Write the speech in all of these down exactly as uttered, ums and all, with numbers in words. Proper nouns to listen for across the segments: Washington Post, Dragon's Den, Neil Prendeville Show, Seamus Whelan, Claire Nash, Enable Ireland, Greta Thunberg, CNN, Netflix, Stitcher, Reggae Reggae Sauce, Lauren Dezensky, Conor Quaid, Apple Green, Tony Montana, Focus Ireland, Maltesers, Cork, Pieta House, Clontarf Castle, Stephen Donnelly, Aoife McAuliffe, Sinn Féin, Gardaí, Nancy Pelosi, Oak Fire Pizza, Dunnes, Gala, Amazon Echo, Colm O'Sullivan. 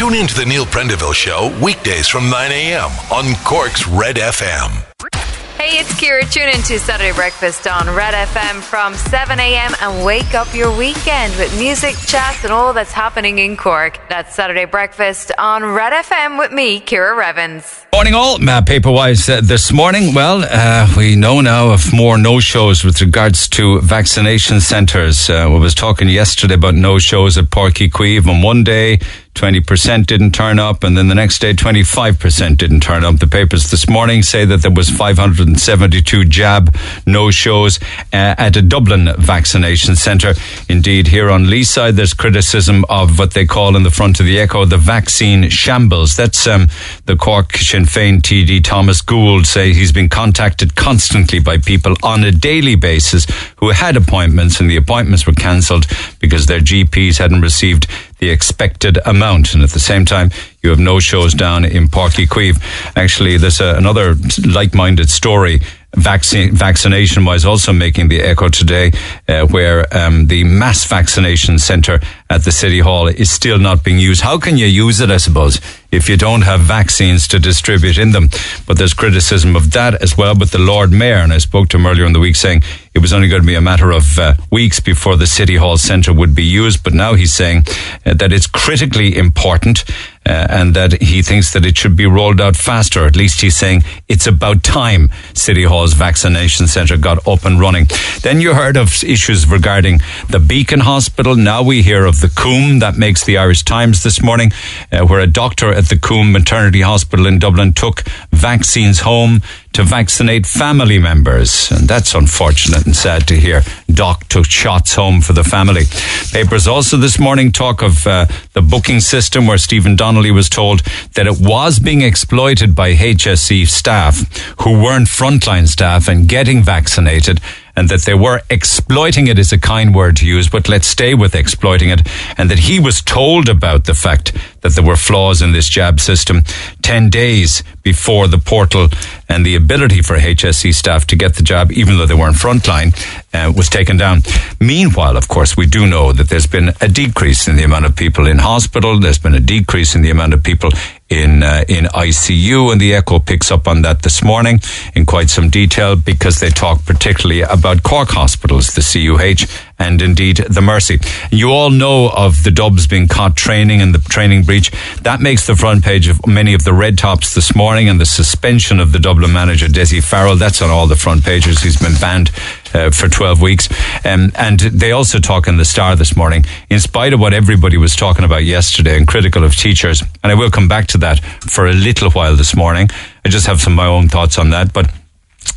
Tune in to the Neil Prendeville Show weekdays from nine a.m. on Cork's Red F M. Hey, it's Kira. Tune in to Saturday Breakfast on Red F M from seven a.m. and wake up your weekend with music, chat and all that's happening in Cork. That's Saturday Breakfast on Red F M with me, Kira Revens. Morning all. Uh, Paperwise uh, this morning, well, uh, we know now of more no-shows with regards to vaccination centres. Uh, we was talking yesterday about no-shows at Páirc Uí Chaoimh, and one day twenty percent didn't turn up, and then the next day twenty-five percent didn't turn up. The papers this morning say that there was five hundred seventy-two jab no-shows uh, at a Dublin vaccination centre. Indeed, here on Lee's side, there's criticism of what they call in the front of the Echo the vaccine shambles. That's um, the Cork Sinn Féin T D Thomas Gould say he's been contacted constantly by people on a daily basis who had appointments, and the appointments were cancelled because their G Ps hadn't received the expected amount. And at the same time, you have no shows down in Páirc Uí Chaoimh. Actually, there's a, another like-minded story vaccine, vaccination-wise, also making the echo today, uh, where um, the mass vaccination centre at the City Hall is still not being used. How can you use it, I suppose, if you don't have vaccines to distribute in them? But there's criticism of that as well. But the Lord Mayor, and I spoke to him earlier in the week, saying it was only going to be a matter of uh, weeks before the City Hall centre would be used. But now he's saying uh, that it's critically important uh, and that he thinks that it should be rolled out faster. At least he's saying it's about time City Hall's vaccination centre got up and running. Then you heard of issues regarding the Beacon Hospital. Now we hear of the Coombe. That makes the Irish Times this morning, uh, where a doctor at the Coombe Maternity Hospital in Dublin took vaccines home to vaccinate family members. And that's unfortunate and sad to hear. Doc took shots home for the family. Papers also this morning talk of uh, the booking system, where Stephen Donnelly was told that it was being exploited by H S E staff who weren't frontline staff and getting vaccinated, and that they were exploiting it is a kind word to use, but let's stay with exploiting it, and that he was told about the fact that there were flaws in this jab system ten days before the portal, and the ability for H S E staff to get the jab, even though they weren't frontline, uh, was taken down. Meanwhile, of course, we do know that there's been a decrease in the amount of people in hospital, there's been a decrease in the amount of people in uh, in I C U, and the Echo picks up on that this morning in quite some detail, because they talk particularly about Cork hospitals, the C U H, and indeed the Mercy. You all know of the Dubs being caught training and the training breach. That makes the front page of many of the red tops this morning, and the suspension of the Dublin manager Desi Farrell, that's on all the front pages. He's been banned Uh, for twelve weeks. Um, and they also talk in the Star this morning, in spite of what everybody was talking about yesterday and critical of teachers, and I will come back to that for a little while this morning. I just have some of my own thoughts on that, but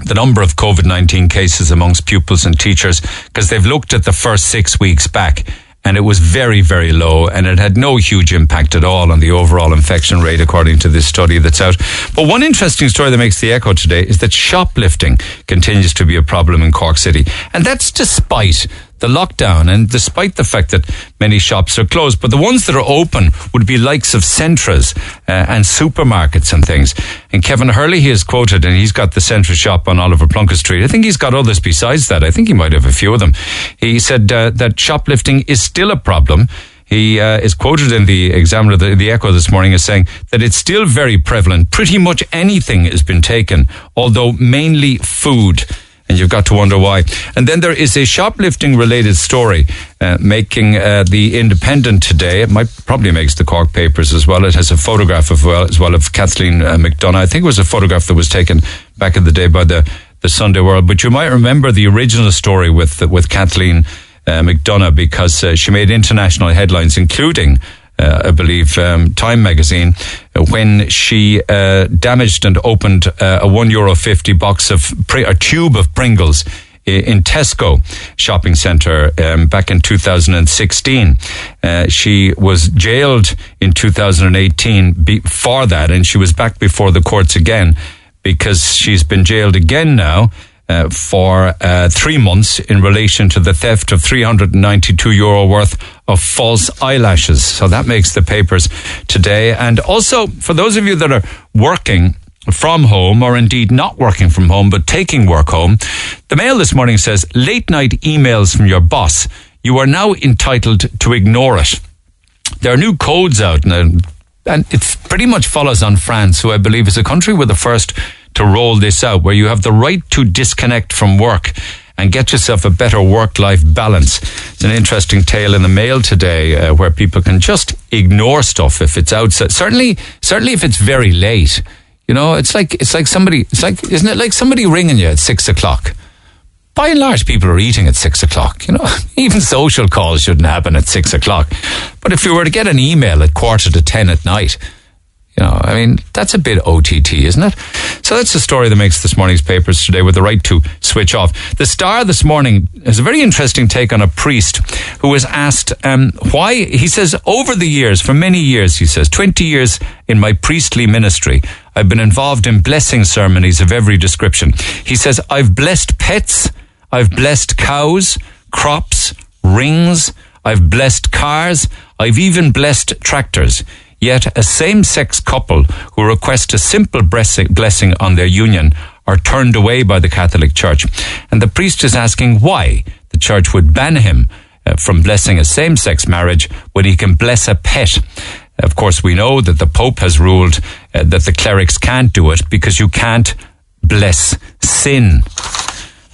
the number of covid nineteen cases amongst pupils and teachers, because they've looked at the first six weeks back, and it was very, very low, and it had no huge impact at all on the overall infection rate, according to this study that's out. But one interesting story that makes the Echo today is that shoplifting continues to be a problem in Cork City. And that's despite the lockdown, and despite the fact that many shops are closed. But the ones that are open would be likes of Centras uh, and supermarkets and things. And Kevin Hurley, he is quoted, and he's got the Centra shop on Oliver Plunkett Street. I think he's got others besides that. I think he might have a few of them. He said uh, that shoplifting is still a problem. He uh, is quoted in the Examiner, the, the Echo this morning, as saying that it's still very prevalent. Pretty much anything has been taken, although mainly food. And you've got to wonder why. And then there is a shoplifting-related story uh, making uh, the Independent today. It might probably makes the Cork papers as well. It has a photograph of well, as well of Kathleen uh, McDonough. I think it was a photograph that was taken back in the day by the, the Sunday World. But you might remember the original story with with Kathleen uh, McDonough, because uh, she made international headlines, including, Uh, I believe, um, Time magazine, when she uh, damaged and opened uh, a one euro fifty box of pr- a tube of Pringles in Tesco shopping centre um, back in two thousand sixteen. Uh, she was jailed in two thousand eighteen be- for that, and she was back before the courts again, because she's been jailed again now uh, for uh, three months in relation to the theft of three hundred ninety-two euro worth of false eyelashes. So that makes the papers today. And also, for those of you that are working from home, or indeed not working from home but taking work home, the Mail this morning says, late night emails from your boss, you are now entitled to ignore it. There are new codes out now. and it's pretty much follows on France, who I believe is a country were the first to roll this out, where you have the right to disconnect from work and get yourself a better work-life balance. It's an interesting tale in the Mail today uh, where people can just ignore stuff if it's outside. Certainly, certainly if it's very late. You know, it's like it's like somebody. It's like isn't it like somebody ringing you at six o'clock? By and large, people are eating at six o'clock. You know, even social calls shouldn't happen at six o'clock. But if you were to get an email at quarter to ten at night, you know, I mean, that's a bit O T T, isn't it? So that's the story that makes this morning's papers today, with the right to switch off. The Star this morning has a very interesting take on a priest who was asked um, why, he says, over the years, for many years, he says, twenty years in my priestly ministry, I've been involved in blessing ceremonies of every description. He says, I've blessed pets, I've blessed cows, crops, rings, I've blessed cars, I've even blessed tractors. Yet a same-sex couple who request a simple blessing on their union are turned away by the Catholic Church. And the priest is asking why the Church would ban him from blessing a same-sex marriage when he can bless a pet. Of course, we know that the Pope has ruled that the clerics can't do it because you can't bless sin.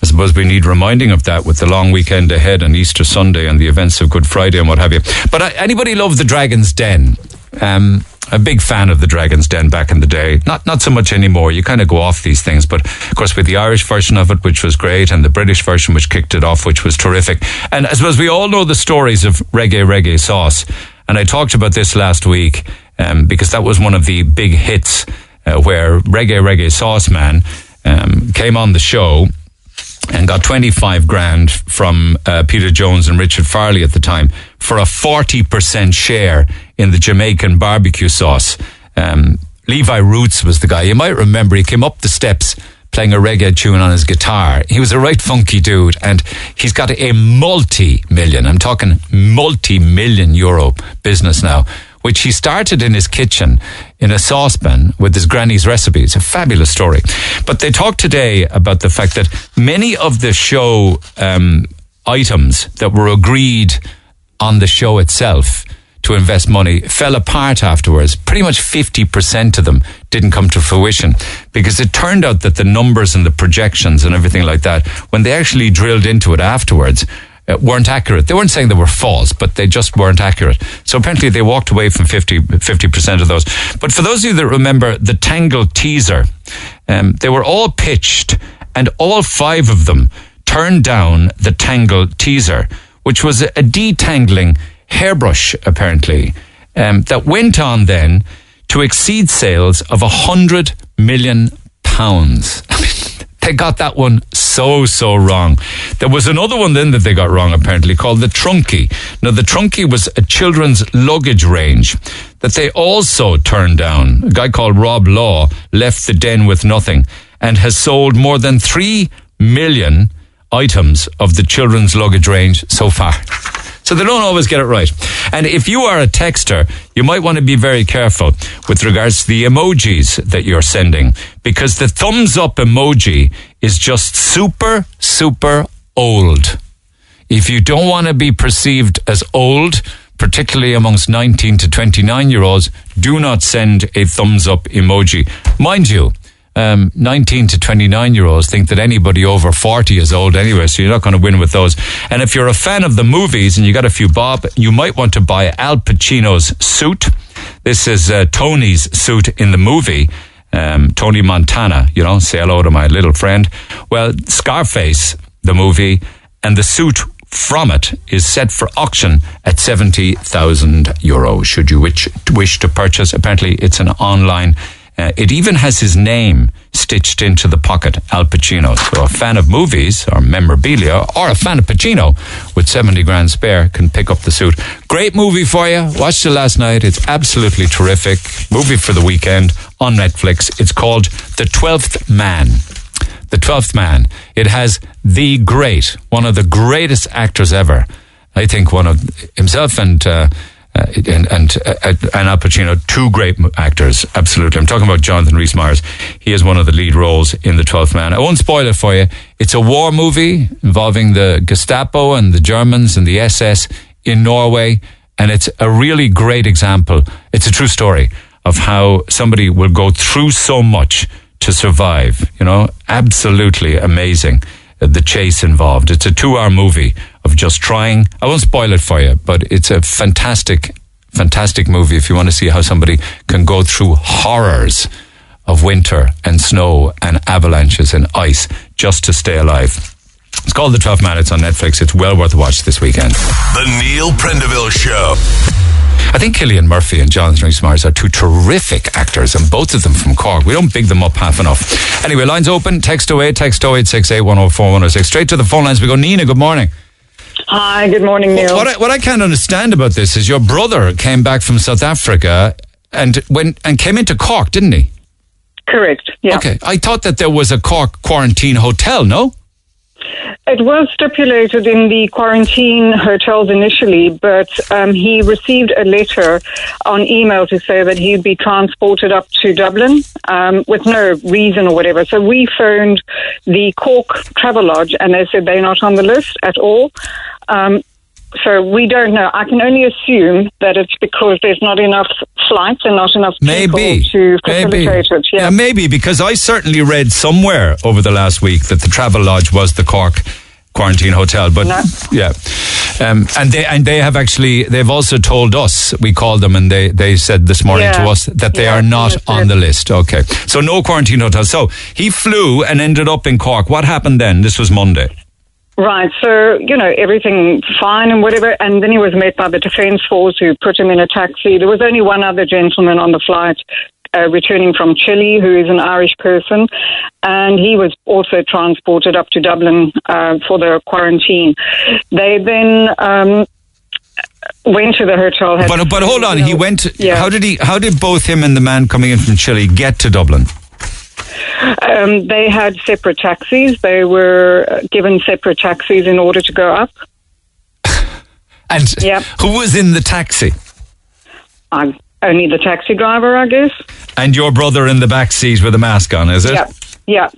I suppose we need reminding of that with the long weekend ahead and Easter Sunday and the events of Good Friday and what have you. But anybody love the Dragon's Den? Um, a big fan of the Dragon's Den back in the day. Not not so much anymore. You kind of go off these things. But, of course, with the Irish version of it, which was great, and the British version, which kicked it off, which was terrific. And I suppose we all know the stories of Reggae Reggae Sauce. And I talked about this last week um, because that was one of the big hits uh, where Reggae Reggae Sauce Man um, came on the show and got twenty-five grand from uh, Peter Jones and Richard Farley at the time for a forty percent share in the Jamaican barbecue sauce. Um, Levi Roots was the guy. You might remember he came up the steps playing a reggae tune on his guitar. He was a right funky dude, and he's got a multi-million, I'm talking multi-million euro business now, which he started in his kitchen in a saucepan with his granny's recipe. It's a fabulous story. But they talked today about the fact that many of the show um, items that were agreed on the show itself to invest money fell apart afterwards. Pretty much fifty percent of them didn't come to fruition because it turned out that the numbers and the projections and everything like that, when they actually drilled into it afterwards, weren't accurate. They weren't saying they were false, but they just weren't accurate. So apparently they walked away from fifty, fifty percent of those. But for those of you that remember the Tangle Teaser, um, they were all pitched and all five of them turned down the Tangle Teaser, which was a detangling hairbrush, apparently, um, that went on then to exceed sales of one hundred million pounds. They got that one so, so wrong. There was another one then that they got wrong, apparently, called the Trunky. Now, the Trunky was a children's luggage range that they also turned down. A guy called Rob Law left the den with nothing and has sold more than three million items of the children's luggage range so far. So they don't always get it right. And if you are a texter, you might want to be very careful with regards to the emojis that you're sending, because the thumbs up emoji is just super, super old. If you don't want to be perceived as old, particularly amongst nineteen to twenty-nine year olds, do not send a thumbs up emoji. Mind you, Um, nineteen to twenty-nine year olds think that anybody over forty is old anyway, so you're not going to win with those. And if you're a fan of the movies and you got a few bob, you might want to buy Al Pacino's suit. This is uh, Tony's suit in the movie, um, Tony Montana, you know, say hello to my little friend. Well, Scarface, the movie, and the suit from it is set for auction at seventy thousand euro, should you wish, wish to purchase. Apparently, it's an online Uh, it even has his name stitched into the pocket, Al Pacino. So a fan of movies or memorabilia or a fan of Pacino with seventy grand spare can pick up the suit. Great movie for you. Watched it last night. It's absolutely terrific. Movie for the weekend on Netflix. It's called The Twelfth Man. The Twelfth Man. It has the great, one of the greatest actors ever. I think one of himself and... Uh, Uh, and and, uh, and Al Pacino, two great actors, absolutely. I'm talking about Jonathan Rhys Meyers. He is one of the lead roles in The Twelfth Man. I won't spoil it for you. It's a war movie involving the Gestapo and the Germans and the S S in Norway, and it's a really great example. It's a true story of how somebody will go through so much to survive. You know, absolutely amazing, the chase involved. It's a two-hour movie of just trying. I won't spoil it for you, but it's a fantastic, fantastic movie if you want to see how somebody can go through horrors of winter and snow and avalanches and ice just to stay alive. It's called The Twelfth Man. It's on Netflix. It's well worth a watch this weekend. The Neil Prendeville Show. I think Cillian Murphy and Jonathan Rhys Meyers are two terrific actors, and both of them from Cork. We don't big them up half enough. Anyway, lines open. Text away. Text oh eight six eight, one oh four, one oh six. Straight to the phone lines we go. Nina, good morning. Hi, good morning, Neil. What I, what I can't understand about this is your brother came back from South Africa and went, and came into Cork, didn't he? Correct, yeah. Okay, I thought that there was a Cork quarantine hotel, no? It was stipulated in the quarantine hotels initially, but um, he received a letter on email to say that he'd be transported up to Dublin um, with no reason or whatever. So we phoned the Cork Travel Lodge and they said they're not on the list at all. Um, so we don't know. I can only assume that it's because there's not enough flights and not enough maybe, people to facilitate maybe. it. Yeah. yeah, maybe, because I certainly read somewhere over the last week that the Travel Lodge was the Cork quarantine hotel. But no. yeah, um, and they and they have actually they've also told us, we called them and they, they said this morning yeah. to us that they yeah, are not on the list. Okay, so no quarantine hotel. So he flew and ended up in Cork. What happened then? This was Monday. Right, so, you know, everything fine and whatever, and then he was met by the Defence Force who put him in a taxi. There was only one other gentleman on the flight uh, returning from Chile who is an Irish person, and he was also transported up to Dublin uh, for the quarantine. They then um, went to the hotel. Had but, but hold on, he went, yeah. how did he? How did both him and the man coming in from Chile get to Dublin? Um, they had separate taxis. They were given separate taxis in order to go up. And yep. who was in the taxi? I'm only the taxi driver, I guess. And your brother in the back seat with a mask on, is it? Yeah. Yeah.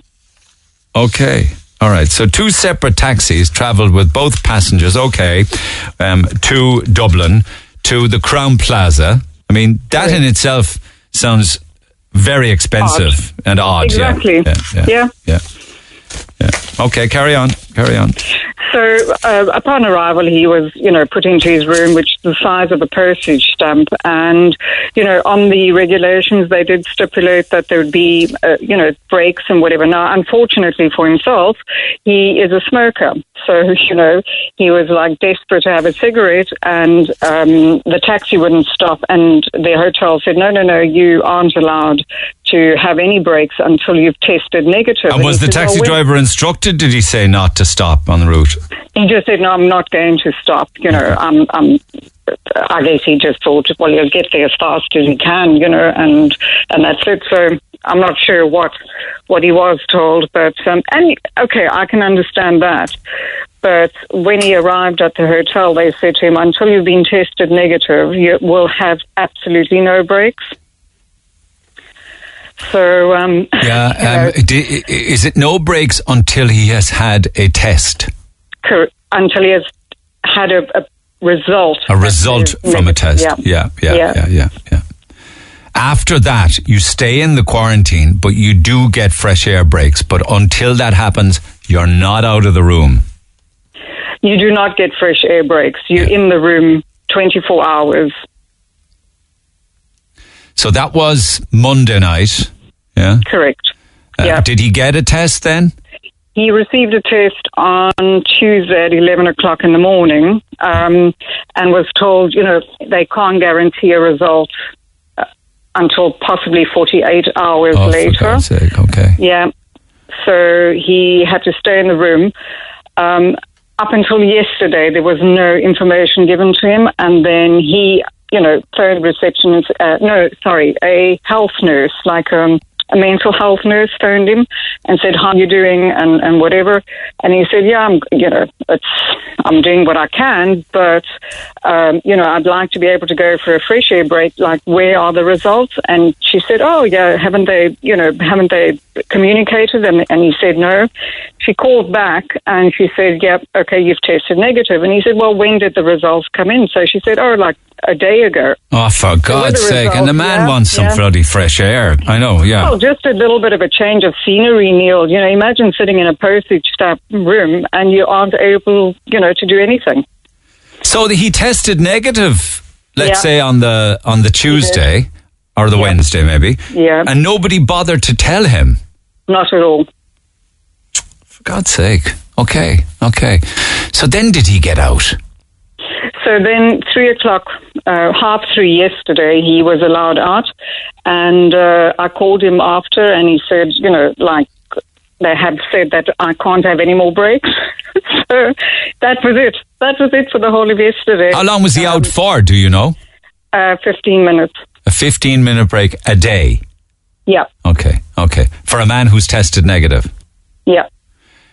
Okay. All right. So two separate taxis travelled with both passengers. Okay, um, to Dublin, to the Crown Plaza. I mean, that yeah. in itself sounds. Very expensive odd. and odd. Exactly. Yeah. Yeah. yeah. yeah. yeah. yeah. Okay, carry on. Carry on. So, uh, upon arrival, he was, you know, put into his room, which is the size of a postage stamp. And, you know, on the regulations, they did stipulate that there would be, uh, you know, breaks and whatever. Now, unfortunately for himself, he is a smoker. So, you know, he was, like, desperate to have a cigarette and um, the taxi wouldn't stop. And the hotel said, no, no, no, you aren't allowed to have any breaks until you've tested negative. And, and was the said, taxi oh, driver instructed? Did he say not to stop on the route? He just said, no, I'm not going to stop. You know, I'm, I'm, I guess he just thought, well, he'll get there as fast as he can, you know, and, and that's it. So I'm not sure what what he was told. But, um, and okay, I can understand that. But when he arrived at the hotel, they said to him, until you've been tested negative, you will have absolutely no breaks. So, um, yeah, um, you know, is it no breaks until he has had a test? Correct. Until he has had a, a result. A result from a test. Yeah. Yeah, yeah, yeah, yeah, yeah, yeah. After that, you stay in the quarantine, but you do get fresh air breaks. But until that happens, you're not out of the room. You do not get fresh air breaks. You're yeah. in the room twenty-four hours. So that was Monday night, yeah? Correct. Uh, yeah. Did he get a test then? He received a test on Tuesday at eleven o'clock in the morning um, and was told, you know, they can't guarantee a result until possibly forty-eight hours oh, later. For God's sake, okay. Yeah. So he had to stay in the room. Um, up until yesterday, there was no information given to him, and then he... you know, phone reception, uh, no, sorry, a health nurse, like um, a mental health nurse phoned him and said, how are you doing and, and whatever. And he said, yeah, I'm, you know, it's, I'm doing what I can, but, um, you know, I'd like to be able to go for a fresh air break. Like, where are the results? And she said, oh, yeah, haven't they, you know, haven't they communicated? And, and he said, no. She called back and she said, yeah, okay, you've tested negative. And he said, well, when did the results come in? So she said, oh, like, a day ago. Oh, for God's sake. Result, and the man yeah, wants some yeah. bloody fresh air. I know, yeah. Well, just a little bit of a change of scenery, Neil. You know, imagine sitting in a postage-stamp room and you aren't able, you know, to do anything. So he tested negative, let's yeah. say, on the on the Tuesday or the yeah. Wednesday, maybe. Yeah. And nobody bothered to tell him. Not at all. For God's sake. Okay, okay. So then did he get out? So then three o'clock, uh, half three yesterday, he was allowed out. And uh, I called him after and he said, you know, like, they have said that I can't have any more breaks. So that was it. That was it for the whole of yesterday. How long was he um, out for, do you know? Uh, fifteen minutes. A fifteen-minute break a day? Yeah. Okay, okay. For a man who's tested negative? Yeah.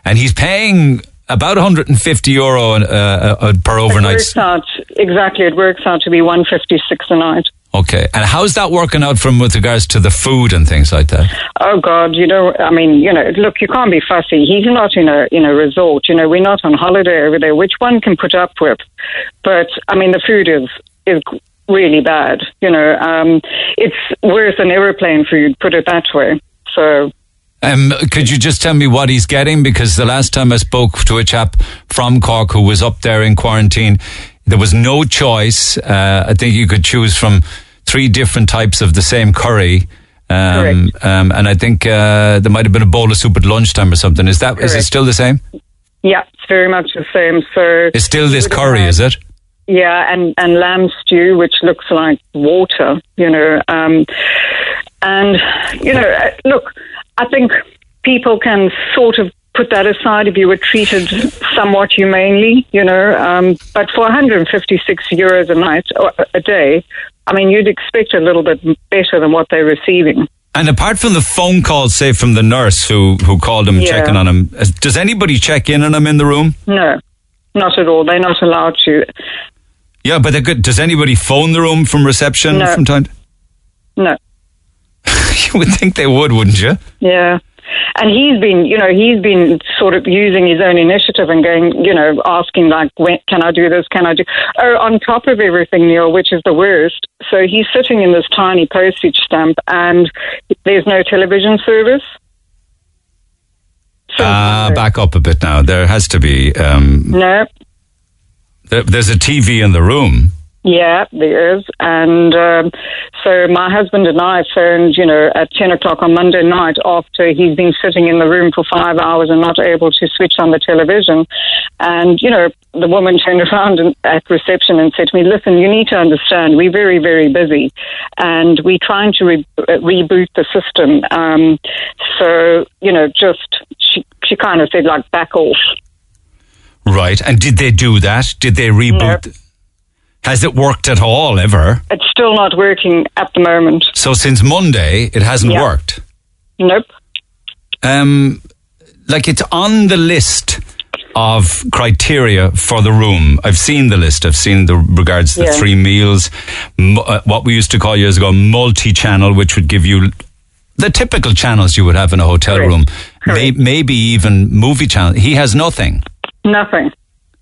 And he's paying about one hundred fifty euro uh, per overnight. It works out, exactly, it works out to be one fifty-six a night. Okay, and how's that working out from with regards to the food and things like that? Oh God, you know, I mean, you know, look, you can't be fussy. He's not in a in a resort, you know. We're not on holiday over there, which one can put up with. But I mean, the food is is really bad, you know. Um, it's worse than aeroplane food, put it that way. So. Um, could you just tell me what he's getting? Because the last time I spoke to a chap from Cork who was up there in quarantine, there was no choice. Uh, I think you could choose from three different types of the same curry. Um, um, and I think uh, there might have been a bowl of soup at lunchtime or something. Is that Correct. Is it still the same? Yeah, it's very much the same. So it's still this curry, is it? Yeah, and, and lamb stew, which looks like water, you know. Um, and, you know, look, I think people can sort of put that aside if you were treated somewhat humanely, you know. Um, but for one hundred fifty-six euros a night or a day, I mean, you'd expect a little bit better than what they're receiving. And apart from the phone calls, say from the nurse who who called him, yeah. checking on him, does anybody check in on him in the room? No, not at all. They're not allowed to. Yeah, but they're good. Does anybody phone the room from reception no. from time? To- no. You would think they would, wouldn't you? Yeah. And he's been, you know, he's been sort of using his own initiative and going, you know, asking like, when, can I do this? Can I do... Oh, on top of everything, Neil, which is the worst. So he's sitting in this tiny postage stamp and there's no television service. Ah, uh, back up a bit now. There has to be... Um, no. There, there's a T V in the room. Yeah, there is. And um, so my husband and I phoned, you know, at ten o'clock on Monday night after he's been sitting in the room for five hours and not able to switch on the television. And, you know, the woman turned around and, at reception and said to me, listen, you need to understand, we're very, very busy and we're trying to re- reboot the system. Um, so, you know, just she, she kind of said, like, back off. Right. And did they do that? Did they reboot? Nope. Has it worked at all, ever? It's still not working at the moment. So since Monday, it hasn't yeah. worked? Nope. Um, like, it's on the list of criteria for the room. I've seen the list. I've seen the regards to yeah. the three meals, m- uh, what we used to call years ago multi-channel, which would give you the typical channels you would have in a hotel Correct. Room. Correct. May- maybe even movie channel. He has nothing? Nothing.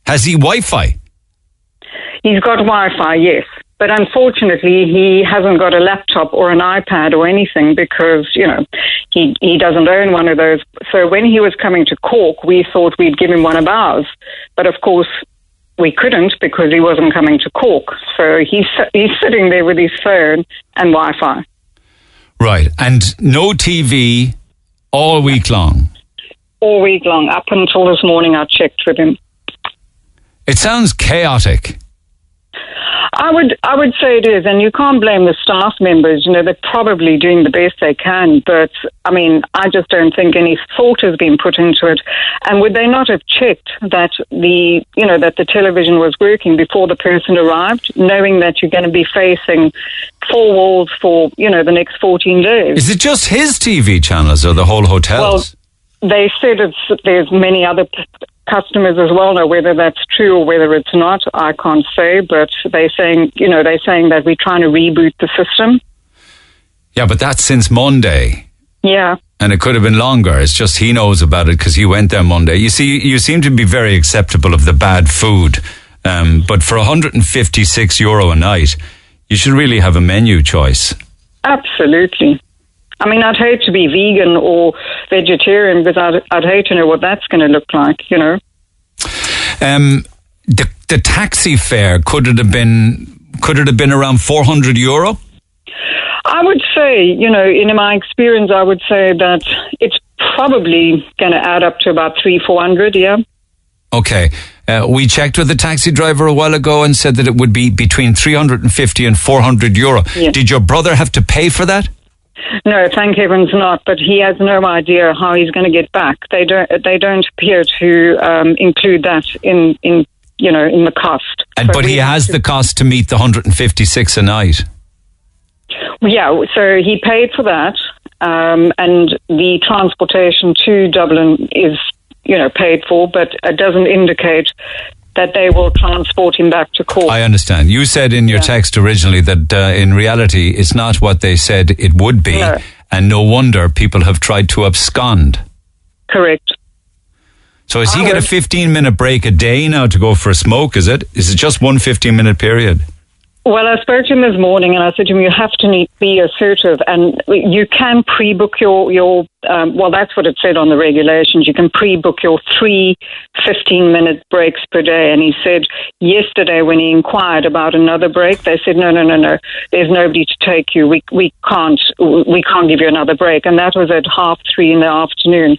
Has he Wi-Fi? He's got Wi-Fi, yes. But unfortunately, he hasn't got a laptop or an iPad or anything because, you know, he, he doesn't own one of those. So when he was coming to Cork, we thought we'd give him one of ours. But of course, we couldn't because he wasn't coming to Cork. So he's, he's sitting there with his phone and Wi-Fi. Right. And no T V all week long? All week long. Up until this morning, I checked with him. It sounds chaotic. I would I would say it is, and you can't blame the staff members. You know, they're probably doing the best they can, but, I mean, I just don't think any thought has been put into it. And would they not have checked that the, you know, that the television was working before the person arrived, knowing that you're going to be facing four walls for, you know, the next fourteen days? Is it just his T V channels or the whole hotels? Well, they said it's, there's many other... P- customers as well. Now, whether that's true or whether it's not, I can't say, but they're saying, you know, they're saying that we're trying to reboot the system. Yeah, but that's since Monday. Yeah. And it could have been longer. It's just he knows about it because he went there Monday. You see, you seem to be very acceptable of the bad food Um, but for one hundred fifty-six euro a night, you should really have a menu choice. Absolutely. I mean, I'd hate to be vegan or vegetarian because I'd, I'd hate to know what that's going to look like, you know. Um, the, the taxi fare, could it have been could it have been around four hundred euro? I would say, you know, in my experience, I would say that it's probably going to add up to about three, four hundred, yeah. Okay. Uh, we checked with the taxi driver a while ago and said that it would be between three hundred fifty and four hundred euro. Yes. Did your brother have to pay for that? No, thank heavens not, but he has no idea how he's going to get back. They don't They don't appear to um, include that in, in, you know, in the cost. And, so but he has to- the cost to meet the one hundred fifty-six a night. Yeah, so he paid for that, um, and the transportation to Dublin is, you know, paid for, but it doesn't indicate that they will transport him back to Cork. I understand. You said in your yeah. text originally that uh, in reality it's not what they said it would be, no. and no wonder people have tried to abscond. Correct. So is I he would. get a fifteen-minute break a day now to go for a smoke, is it? Is it just one fifteen-minute period? Well, I spoke to him this morning and I said to him, you have to need, be assertive, and you can pre-book your, your um, well, that's what it said on the regulations. You can pre-book your three fifteen-minute breaks per day. And he said yesterday when he inquired about another break, they said, no, no, no, no, there's nobody to take you. We we can't, we can't give you another break. And that was at half three in the afternoon.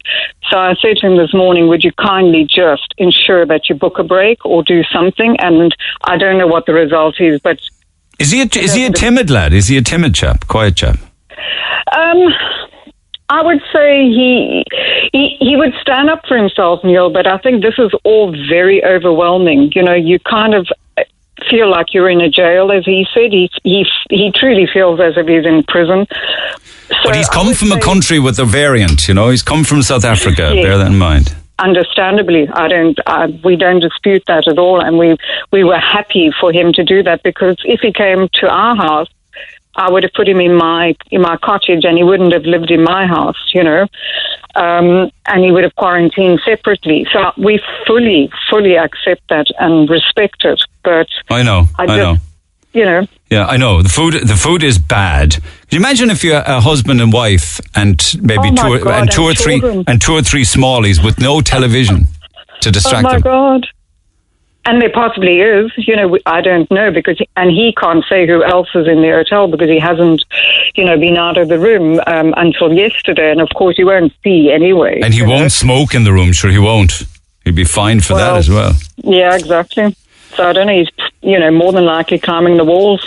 So I said to him this morning, would you kindly just ensure that you book a break or do something? And I don't know what the result is, but... Is he a, is he a timid lad? Is he a timid chap? Quiet chap? Um, I would say he, he he would stand up for himself, Neil, but I think this is all very overwhelming. You know, you kind of feel like you're in a jail, as he said. He he, he truly feels as if he's in prison. So but he's come from a country with a variant, you know. He's come from South Africa, yeah. Bear that in mind. Understandably, I don't. I, we don't dispute that at all, and we we were happy for him to do that because if he came to our house, I would have put him in my in my cottage, and he wouldn't have lived in my house, you know, um, and he would have quarantined separately. So we fully, fully accept that and respect it. But I know, I, just, I know, you know, yeah, I know. The food, the food is bad. Can you imagine if you're a husband and wife and maybe oh two, or, God, and two and or three children. and two or three smallies with no television to distract them? Oh my them. God! And there possibly is. You know, I don't know because, and he can't say who else is in the hotel because he hasn't, you know, been out of the room um, until yesterday. And of course, he won't see anyway. And he won't know? smoke in the room. Sure, he won't. He'd be fined for well, that as well. Yeah, exactly. So I don't know. He's, you know, more than likely climbing the walls.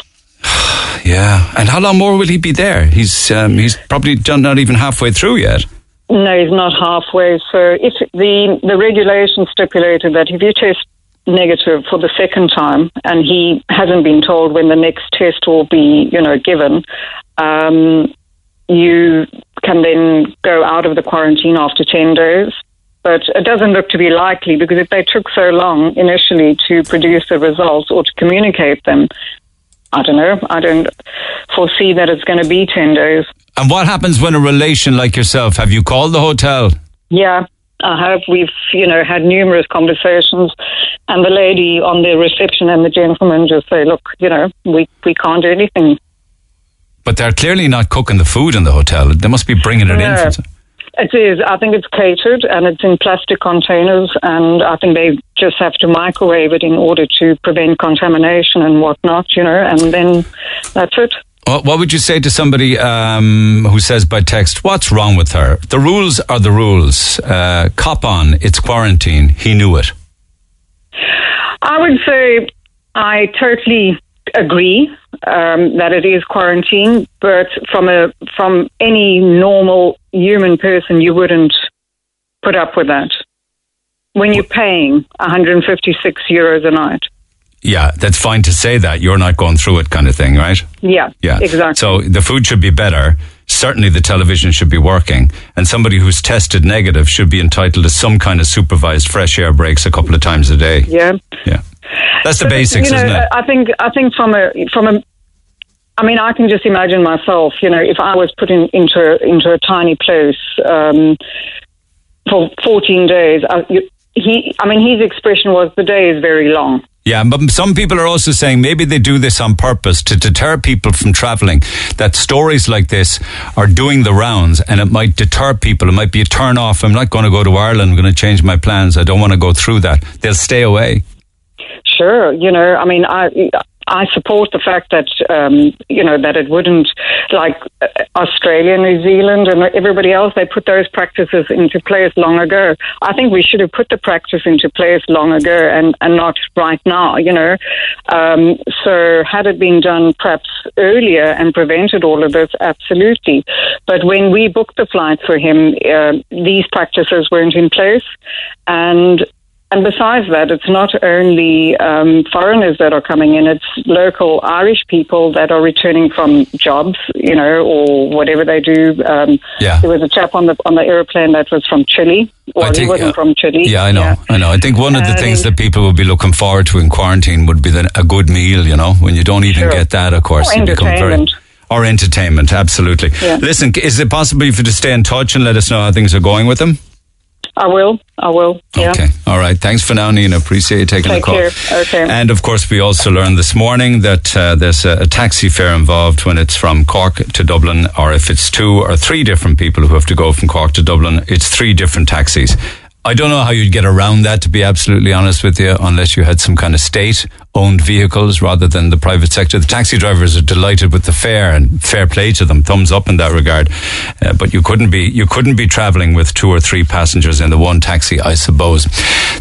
Yeah, and how long more will he be there? He's um, he's probably done not even halfway through yet. No, he's not halfway. So if the the regulation stipulated that if you test negative for the second time, and he hasn't been told when the next test will be, you know, given, um, you can then go out of the quarantine after ten days. But it doesn't look to be likely because if they took so long initially to produce the results or to communicate them, I don't know. I don't foresee that it's going to be ten days. And what happens when a relation like yourself, have you called the hotel? Yeah, I have. We've, you know, had numerous conversations and the lady on the reception and the gentleman just say, look, you know, we, we can't do anything. But they're clearly not cooking the food in the hotel. They must be bringing it no. in. From... It is. I think it's catered and it's in plastic containers and I think they just have to microwave it in order to prevent contamination and whatnot, you know, and then that's it. What would you say to somebody um, who says by text, what's wrong with her? The rules are the rules. Uh, cop on. It's quarantine. He knew it. I would say I totally agree um, that it is quarantine, but from a from any normal human person, you wouldn't put up with that when you're paying one hundred fifty-six euros a night. Yeah, that's fine to say that you're not going through it, kind of thing, right? Yeah, yeah, exactly. So the food should be better. Certainly, the television should be working, and somebody who's tested negative should be entitled to some kind of supervised fresh air breaks a couple of times a day. Yeah, yeah. That's the but, basics, you know, isn't it? I think I think from a from a, I mean, I can just imagine myself. You know, if I was put in, into into a tiny place um, for fourteen days, I, he, I mean, his expression was the day is very long. Yeah, but some people are also saying maybe they do this on purpose to deter people from travelling, that stories like this are doing the rounds and it might deter people. It might be a turn off. I'm not going to go to Ireland. I'm going to change my plans. I don't want to go through that. They'll stay away. Sure. You know, I mean, I... I support the fact that, um, you know, that it wouldn't, like Australia, New Zealand and everybody else, they put those practices into place long ago. I think we should have put the practice into place long ago and, and not right now, you know. Um, so had it been done perhaps earlier and prevented all of this, absolutely. But when we booked the flight for him, uh, these practices weren't in place. And And besides that, it's not only um, foreigners that are coming in, it's local Irish people that are returning from jobs, you know, or whatever they do. Um, yeah. There was a chap on the on the airplane that was from Chile, or I think, he wasn't uh, from Chile. Yeah, I know, yeah. I know. I think one of the um, things that people would be looking forward to in quarantine would be the, a good meal, you know, when you don't even sure. get that, of course. Or entertainment. Or entertainment, absolutely. Yeah. Listen, is it possible for you to stay in touch and let us know how things are going with them? I will. I will. Yeah. Okay. All right. Thanks for now, Nina. Appreciate you taking Take the call. Care. Okay. And of course, we also learned this morning that uh, there's a, a taxi fare involved when it's from Cork to Dublin, or if it's two or three different people who have to go from Cork to Dublin, it's three different taxis. I don't know how you'd get around that, to be absolutely honest with you, unless you had some kind of state-owned vehicles rather than the private sector. The taxi drivers are delighted with the fare, and fair play to them, thumbs up in that regard. Uh, but you couldn't be you couldn't be travelling with two or three passengers in the one taxi, I suppose.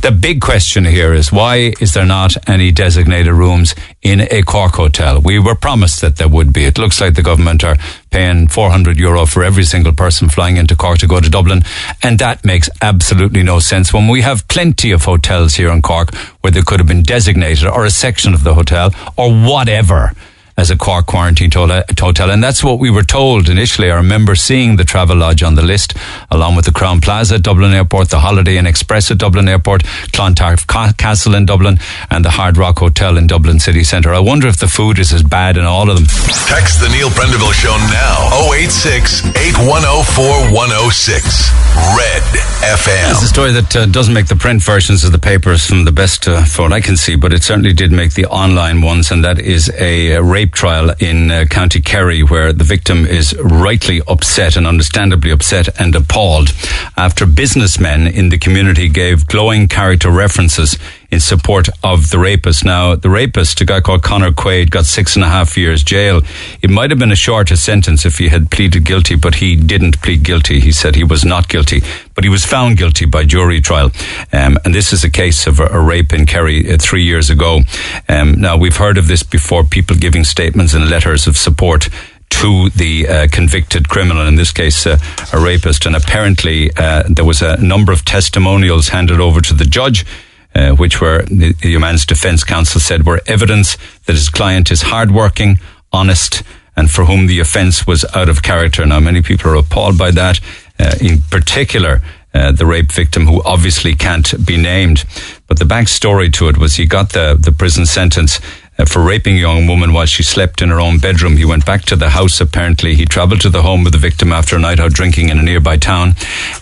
The big question here is, why is there not any designated rooms in a Cork hotel? We were promised that there would be. It looks like the government are paying four hundred euro for every single person flying into Cork to go to Dublin, and that makes absolutely no sense when we have plenty of hotels here in Cork where they could have been designated, or a section of the hotel or whatever, as a Cork quarantine hotel. And that's what we were told initially. I remember seeing the Travelodge on the list, along with the Crown Plaza at Dublin Airport, the Holiday Inn Express at Dublin Airport, Clontarf Castle in Dublin, and the Hard Rock Hotel in Dublin City Centre. I wonder if the food is as bad in all of them. Text the Neil Prendeville Show now, oh eight six, eight one oh four, one oh six, Red F M. It's a story that uh, doesn't make the print versions of the papers from the best uh, for what I can see, but it certainly did make the online ones, and that is a uh, rape trial in uh, County Kerry, where the victim is rightly upset and understandably upset and appalled after businessmen in the community gave glowing character references in support of the rapist. Now, the rapist, a guy called Conor Quaid, got six and a half years jail. It might have been a shorter sentence if he had pleaded guilty, but he didn't plead guilty. He said he was not guilty, but he was found guilty by jury trial. Um, and this is a case of a, a rape in Kerry uh, three years ago. Um, now, we've heard of this before, people giving statements and letters of support to the uh, convicted criminal, in this case uh, a rapist. And apparently uh, there was a number of testimonials handed over to the judge, Uh, which were, the, the man's defence counsel said, were evidence that his client is hardworking, honest, and for whom the offence was out of character. Now, many people are appalled by that, uh, in particular uh, the rape victim, who obviously can't be named. But the backstory to it was he got the, the prison sentence uh, for raping a young woman while she slept in her own bedroom. He went back to the house, apparently. He travelled to the home with the victim after a night out drinking in a nearby town.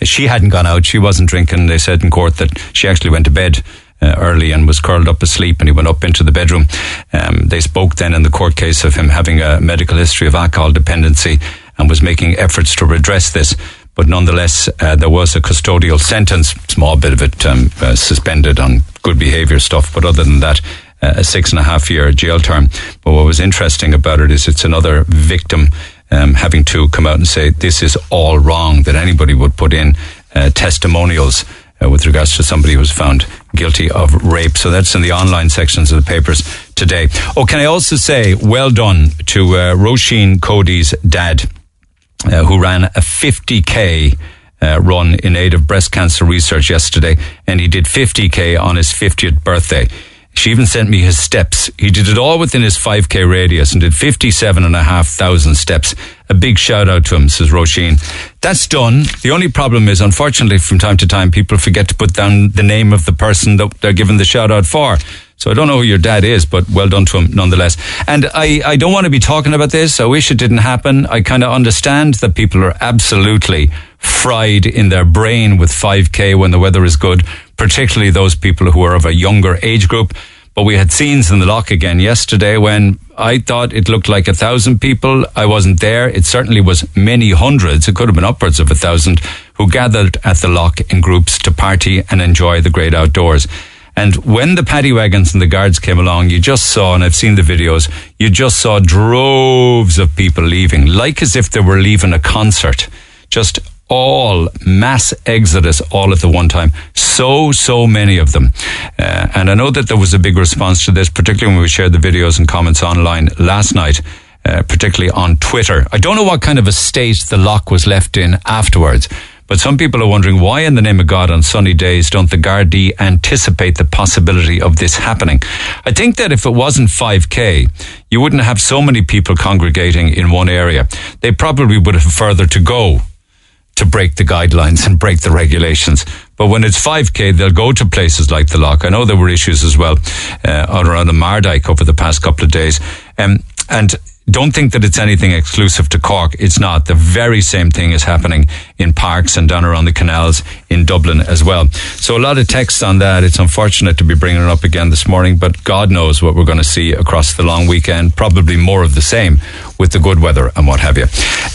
She hadn't gone out. She wasn't drinking. They said in court that she actually went to bed Uh, early and was curled up asleep, and he went up into the bedroom. Um, they spoke then in the court case of him having a medical history of alcohol dependency and was making efforts to redress this. But nonetheless, uh, there was a custodial sentence, small bit of it um, uh, suspended on good behaviour stuff, but other than that, uh, a six and a half year jail term. But what was interesting about it is it's another victim um, having to come out and say this is all wrong, that anybody would put in uh, testimonials Uh, with regards to somebody who was found guilty of rape. So that's in the online sections of the papers today. Oh, can I also say well done to uh, Roisin Cody's dad, uh, who ran a fifty K uh, run in aid of breast cancer research yesterday, and he did fifty K on his fiftieth birthday. She even sent me his steps. He did it all within his five K radius and did fifty-seven and a half thousand steps. A big shout out to him, says Roisin. That's done. The only problem is, unfortunately, from time to time, people forget to put down the name of the person that they're given the shout out for. So I don't know who your dad is, but well done to him nonetheless. And I, I don't want to be talking about this. I wish it didn't happen. I kind of understand that people are absolutely fried in their brain with five K when the weather is good, particularly those people who are of a younger age group. But we had scenes in the lock again yesterday when I thought it looked like a thousand people. I wasn't there. It certainly was many hundreds. It could have been upwards of a thousand who gathered at the lock in groups to party and enjoy the great outdoors. And when the paddy wagons and the guards came along, you just saw, and I've seen the videos, you just saw droves of people leaving, like as if they were leaving a concert. Just all mass exodus all at the one time. So, so many of them. Uh, and I know that there was a big response to this, particularly when we shared the videos and comments online last night, uh, particularly on Twitter. I don't know what kind of a state the lock was left in afterwards, but some people are wondering why in the name of God on sunny days don't the Gardaí anticipate the possibility of this happening. I think that if it wasn't five K, you wouldn't have so many people congregating in one area. They probably would have further to go to break the guidelines and break the regulations. But when it's five K, they'll go to places like the Lock. I know there were issues as well uh, around the Mardyke over the past couple of days. Um, and don't think that it's anything exclusive to Cork. It's not. The very same thing is happening in Parks and down around the canals in Dublin as well. So a lot of text on that. It's unfortunate to be bringing it up again this morning, but God knows what we're going to see across the long weekend. Probably more of the same with the good weather and what have you.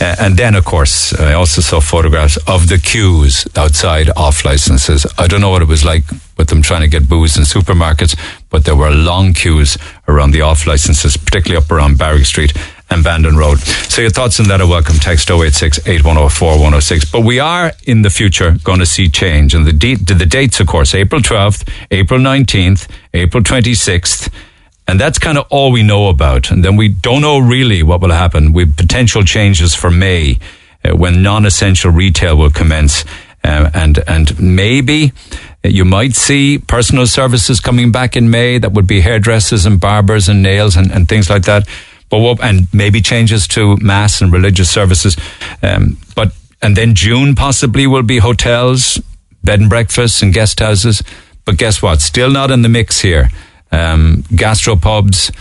Uh, and then, of course, I also saw photographs of the queues outside off licenses. I don't know what it was like with them trying to get booze in supermarkets, but there were long queues around the off licenses, particularly up around Barrack Street and Bandon Road. So your thoughts on that are welcome. Text oh eight six, eight one oh, four one oh six. But we are in the future going to see change. And the, de- the dates, of course, April twelfth, April nineteenth, April twenty-sixth. And that's kind of all we know about. And then we don't know really what will happen with potential changes for May, uh, when non-essential retail will commence. Uh, and and maybe you might see personal services coming back in May. That would be hairdressers and barbers and nails and, and things like that. But what, and maybe changes to mass and religious services. Um, but and then June possibly will be hotels, bed and breakfasts and guest houses. But guess what? Still not in the mix here. Um, gastropubs,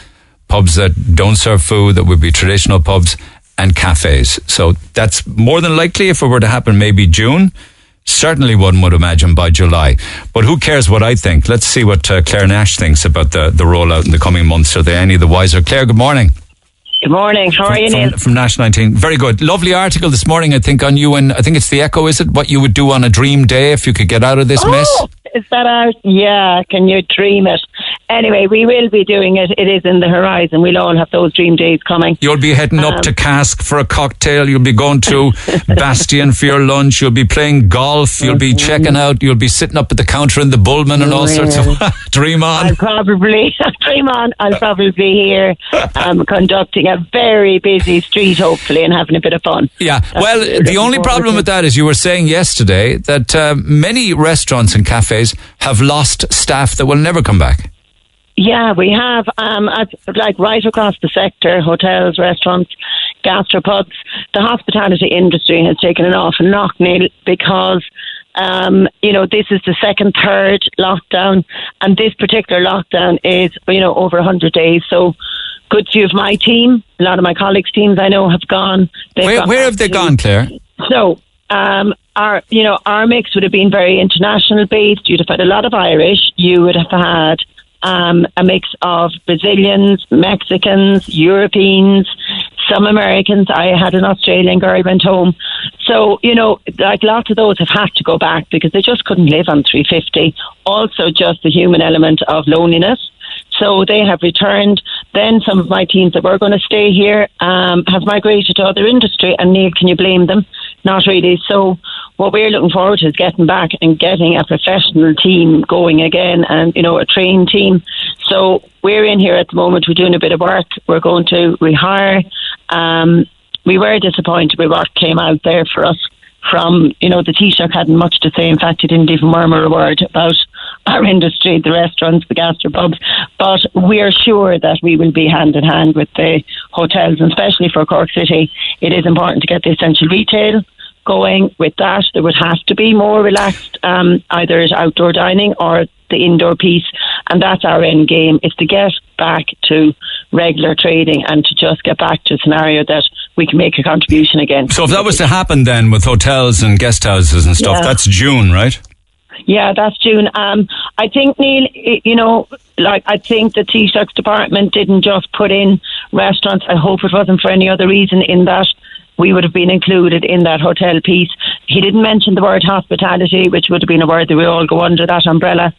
pubs that don't serve food, that would be traditional pubs, and cafes. So that's more than likely, if it were to happen, maybe June. Certainly one would imagine by July. But who cares what I think? Let's see what uh, Claire Nash thinks about the, the rollout in the coming months. Are they any the wiser? Claire, good morning. Good morning. How are you, Neil? From, from Nash nineteen. Very good. Lovely article this morning, I think, on you, and I think it's the Echo, is it? What you would do on a dream day if you could get out of this oh, mess? Is that out? Yeah, can you dream it? Anyway, we will be doing it. It is in the horizon. We'll all have those dream days coming. You'll be heading um, up to Cask for a cocktail. You'll be going to Bastion for your lunch. You'll be playing golf. You'll be checking out. You'll be sitting up at the counter in the Bullman and all yeah. sorts of... Dream on. I'll probably... dream on. I'll probably be here um, conducting a very busy street, hopefully, and having a bit of fun. Yeah. That's well, the only problem to. with that is you were saying yesterday that uh, many restaurants and cafes have lost staff that will never come back. Yeah, we have, um, like right across the sector, hotels, restaurants, gastropubs. The hospitality industry has taken an awful knock, Neil, because, um, you know, this is the second, third lockdown, and this particular lockdown is, you know, over one hundred days. So good few of my team, a lot of my colleagues' teams I know have gone. Where, gone where have they team. gone, Claire? So, um, our, you know, our mix would have been very international based. You'd have had a lot of Irish. You would have had... Um, a mix of Brazilians, Mexicans, Europeans, some Americans. I had an Australian girl went home. So, you know, like lots of those have had to go back because they just couldn't live on three fifty. Also just the human element of loneliness. So they have returned. Then some of my teams that were going to stay here um, have migrated to other industry. And Neil, can you blame them? Not really. So what we're looking forward to is getting back and getting a professional team going again and, you know, a trained team. So we're in here at the moment. We're doing a bit of work. We're going to rehire. Um, we were disappointed with what came out there for us from, you know, the Taoiseach hadn't much to say. In fact, he didn't even murmur a word about our industry, the restaurants, the gastropubs. But we're sure that we will be hand in hand with the hotels, and especially for Cork City. It is important to get the essential retail going. With that, there would have to be more relaxed, um, either outdoor dining or the indoor piece. And that's our end game, is to get back to regular trading and to just get back to a scenario that we can make a contribution again. So if that was to happen then with hotels and guest houses and stuff, yeah. that's June, right? Yeah, that's June. Um, I think, Neil, you know, like, I think the Taoiseach's department didn't just put in restaurants. I hope it wasn't for any other reason in that we would have been included in that hotel piece. He didn't mention the word hospitality, which would have been a word that we all go under that umbrella.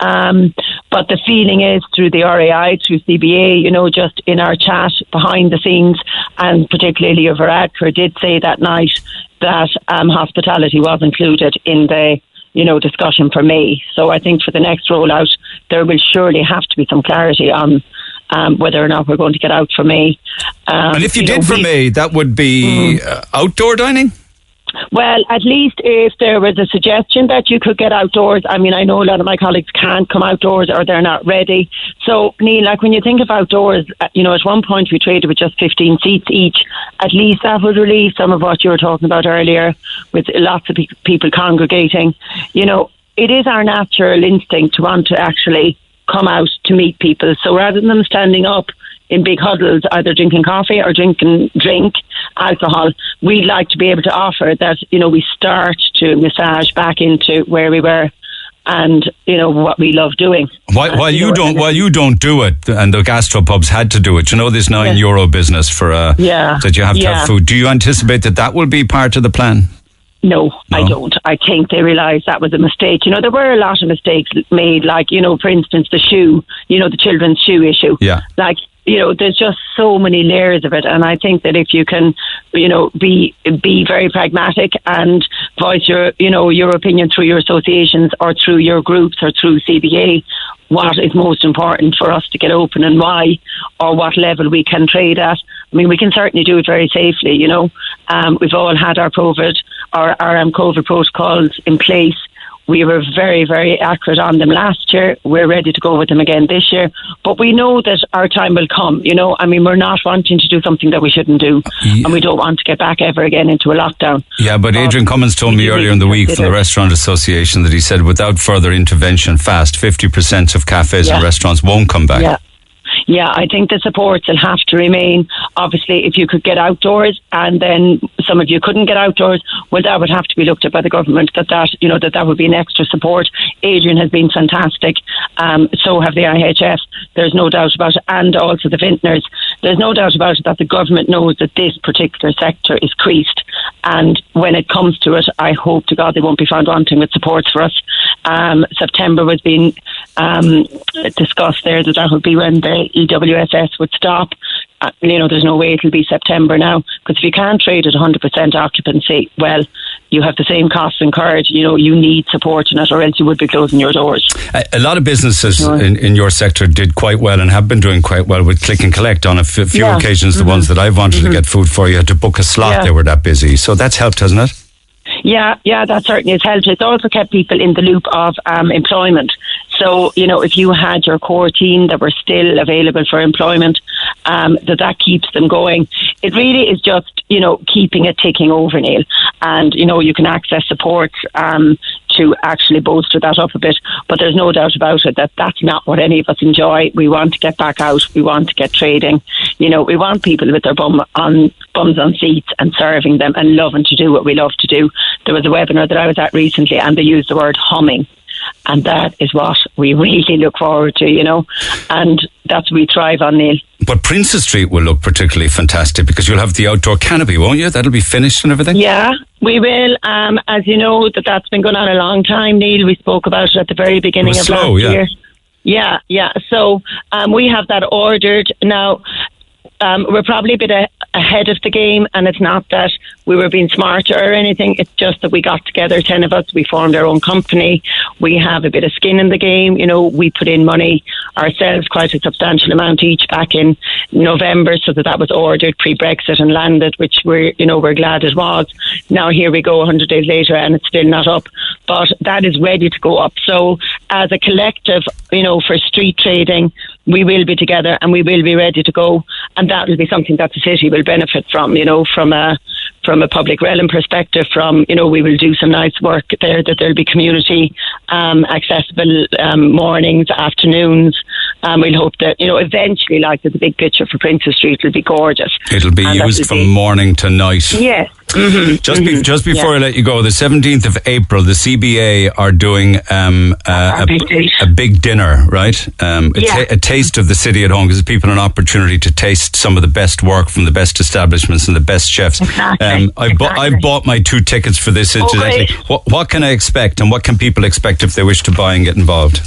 Um, but the feeling is through the R A I, through C B A, you know, just in our chat behind the scenes, and particularly over Adker did say that night that um, hospitality was included in the, you know, discussion for May. So I think for the next rollout, there will surely have to be some clarity on um, whether or not we're going to get out for May. Um, and if you, you did know, for we, May, that would be mm-hmm. uh, outdoor dining? Well, at least if there was a suggestion that you could get outdoors. I mean, I know a lot of my colleagues can't come outdoors or they're not ready. So, Neil, like when you think of outdoors, you know, at one point we traded with just fifteen seats each. At least that would relieve some of what you were talking about earlier with lots of pe- people congregating. You know, it is our natural instinct to want to actually come out to meet people. So rather than them standing up in big huddles, either drinking coffee or drinking drink alcohol, we'd like to be able to offer that, you know, we start to massage back into where we were and, you know, what we love doing. While, while you don't while you don't do it, and the gastropubs had to do it, you know, this nine yeah. euro business for uh, yeah. that you have to yeah. have food, do you anticipate that that will be part of the plan? No, no, I don't. I think they realised that was a mistake. You know, there were a lot of mistakes made, like, you know, for instance, the shoe, you know, the children's shoe issue. Yeah. Like, you know, there's just so many layers of it. And I think that if you can, you know, be be very pragmatic and voice your, you know, your opinion through your associations or through your groups or through C B A, what is most important for us to get open and why, or what level we can trade at. I mean, we can certainly do it very safely, you know. Um, we've all had our COVID, our, our um, COVID protocols in place. We were very, very accurate on them last year. We're ready to go with them again this year. But we know that our time will come, you know. I mean, we're not wanting to do something that we shouldn't do. Yeah. And we don't want to get back ever again into a lockdown. Yeah, but Adrian um, Cummins told me earlier in the week from the Restaurant Association that he said without further intervention fast, fifty percent of cafes yeah. and restaurants won't come back. Yeah. Yeah, I think the supports will have to remain. Obviously, if you could get outdoors and then some of you couldn't get outdoors, well, that would have to be looked at by the government, that that, you know, that, that would be an extra support. Adrian has been fantastic. Um, so have the I H F. There's no doubt about it. And also the vintners. There's no doubt about it that the government knows that this particular sector is creased. And when it comes to it, I hope to God they won't be found wanting with supports for us. Um, September was being um, discussed there, that that would be when the E W S S would stop. Uh, you know, there's no way it'll be September now, because if you can't trade at one hundred percent occupancy, well, you have the same costs incurred. You know, you need support in it, or else you would be closing your doors. A lot of businesses yeah. in, in your sector did quite well and have been doing quite well with click and collect. On a f- few yeah. occasions, the mm-hmm. ones that I wanted mm-hmm. to get food for, you had to book a slot. Yeah. They were that busy. So that's helped, hasn't it? Yeah, yeah, that certainly has helped. It's also kept people in the loop of um, employment. So, you know, if you had your core team that were still available for employment, um, that that keeps them going. It really is just, you know, keeping it ticking over, Neil. And, you know, you can access support um, to actually bolster that up a bit. But there's no doubt about it that that's not what any of us enjoy. We want to get back out. We want to get trading. You know, we want people with their bum on, bums on seats and serving them and loving to do what we love to do. There was a webinar that I was at recently and they used the word humming. And that is what we really look forward to, you know, and that's what we thrive on, Neil. But Princes Street will look particularly fantastic because you'll have the outdoor canopy, won't you? That'll be finished and everything? Yeah, we will. Um, as you know, that that's been going on a long time, Neil. We spoke about it at the very beginning of slow, last yeah. year. Yeah, yeah. So um, we have that ordered now. Um, we're probably a bit a- ahead of the game, and it's not that we were being smarter or anything. It's just that we got together, ten of us, we formed our own company. We have a bit of skin in the game. You know, we put in money ourselves, quite a substantial amount each, back in November, so that that was ordered pre-Brexit and landed, which we're, you know, we're glad it was. Now here we go one hundred days later and it's still not up, but that is ready to go up. So as a collective, you know, for street trading, we will be together and we will be ready to go, and that will be something that the city will benefit from, you know, from a from a public realm perspective, from, you know, we will do some nice work there, that there'll be community um, accessible um, mornings, afternoons, and we'll hope that, you know, eventually, like, the big picture for Princess Street will be gorgeous. It'll be and used from be... morning to night. Yes. Mm-hmm. Just mm-hmm. be, just before yeah. I let you go, the seventeenth of April, the C B A are doing um, uh, a, big a big dinner, right? Um, a, yeah. ta- a taste of the city at home, gives people an opportunity to taste some of the best work from the best establishments and the best chefs. Exactly. Um, I exactly. bu- I've bought my two tickets for this. Incidentally, oh, what, what can I expect, and what can people expect if they wish to buy and get involved?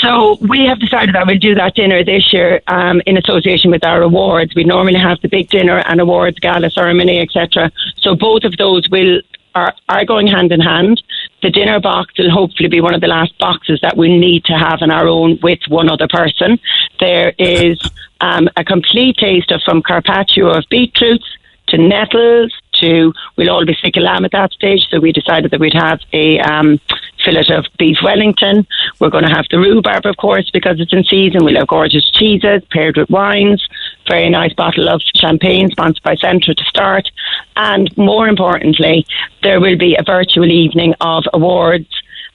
So we have decided that we'll do that dinner this year um, in association with our awards. We normally have the big dinner and awards, gala ceremony, et cetera. So both of those will are, are going hand in hand. The dinner box will hopefully be one of the last boxes that we need to have on our own with one other person. There is um, a complete taste of from carpaccio of beetroots to nettles. To, we'll all be sick of lamb at that stage, so we decided that we'd have a um, fillet of beef Wellington. We're going to have the rhubarb, of course, because it's in season. We'll have gorgeous cheeses paired with wines, very nice bottle of champagne sponsored by Centra to start, and more importantly, there will be a virtual evening of awards,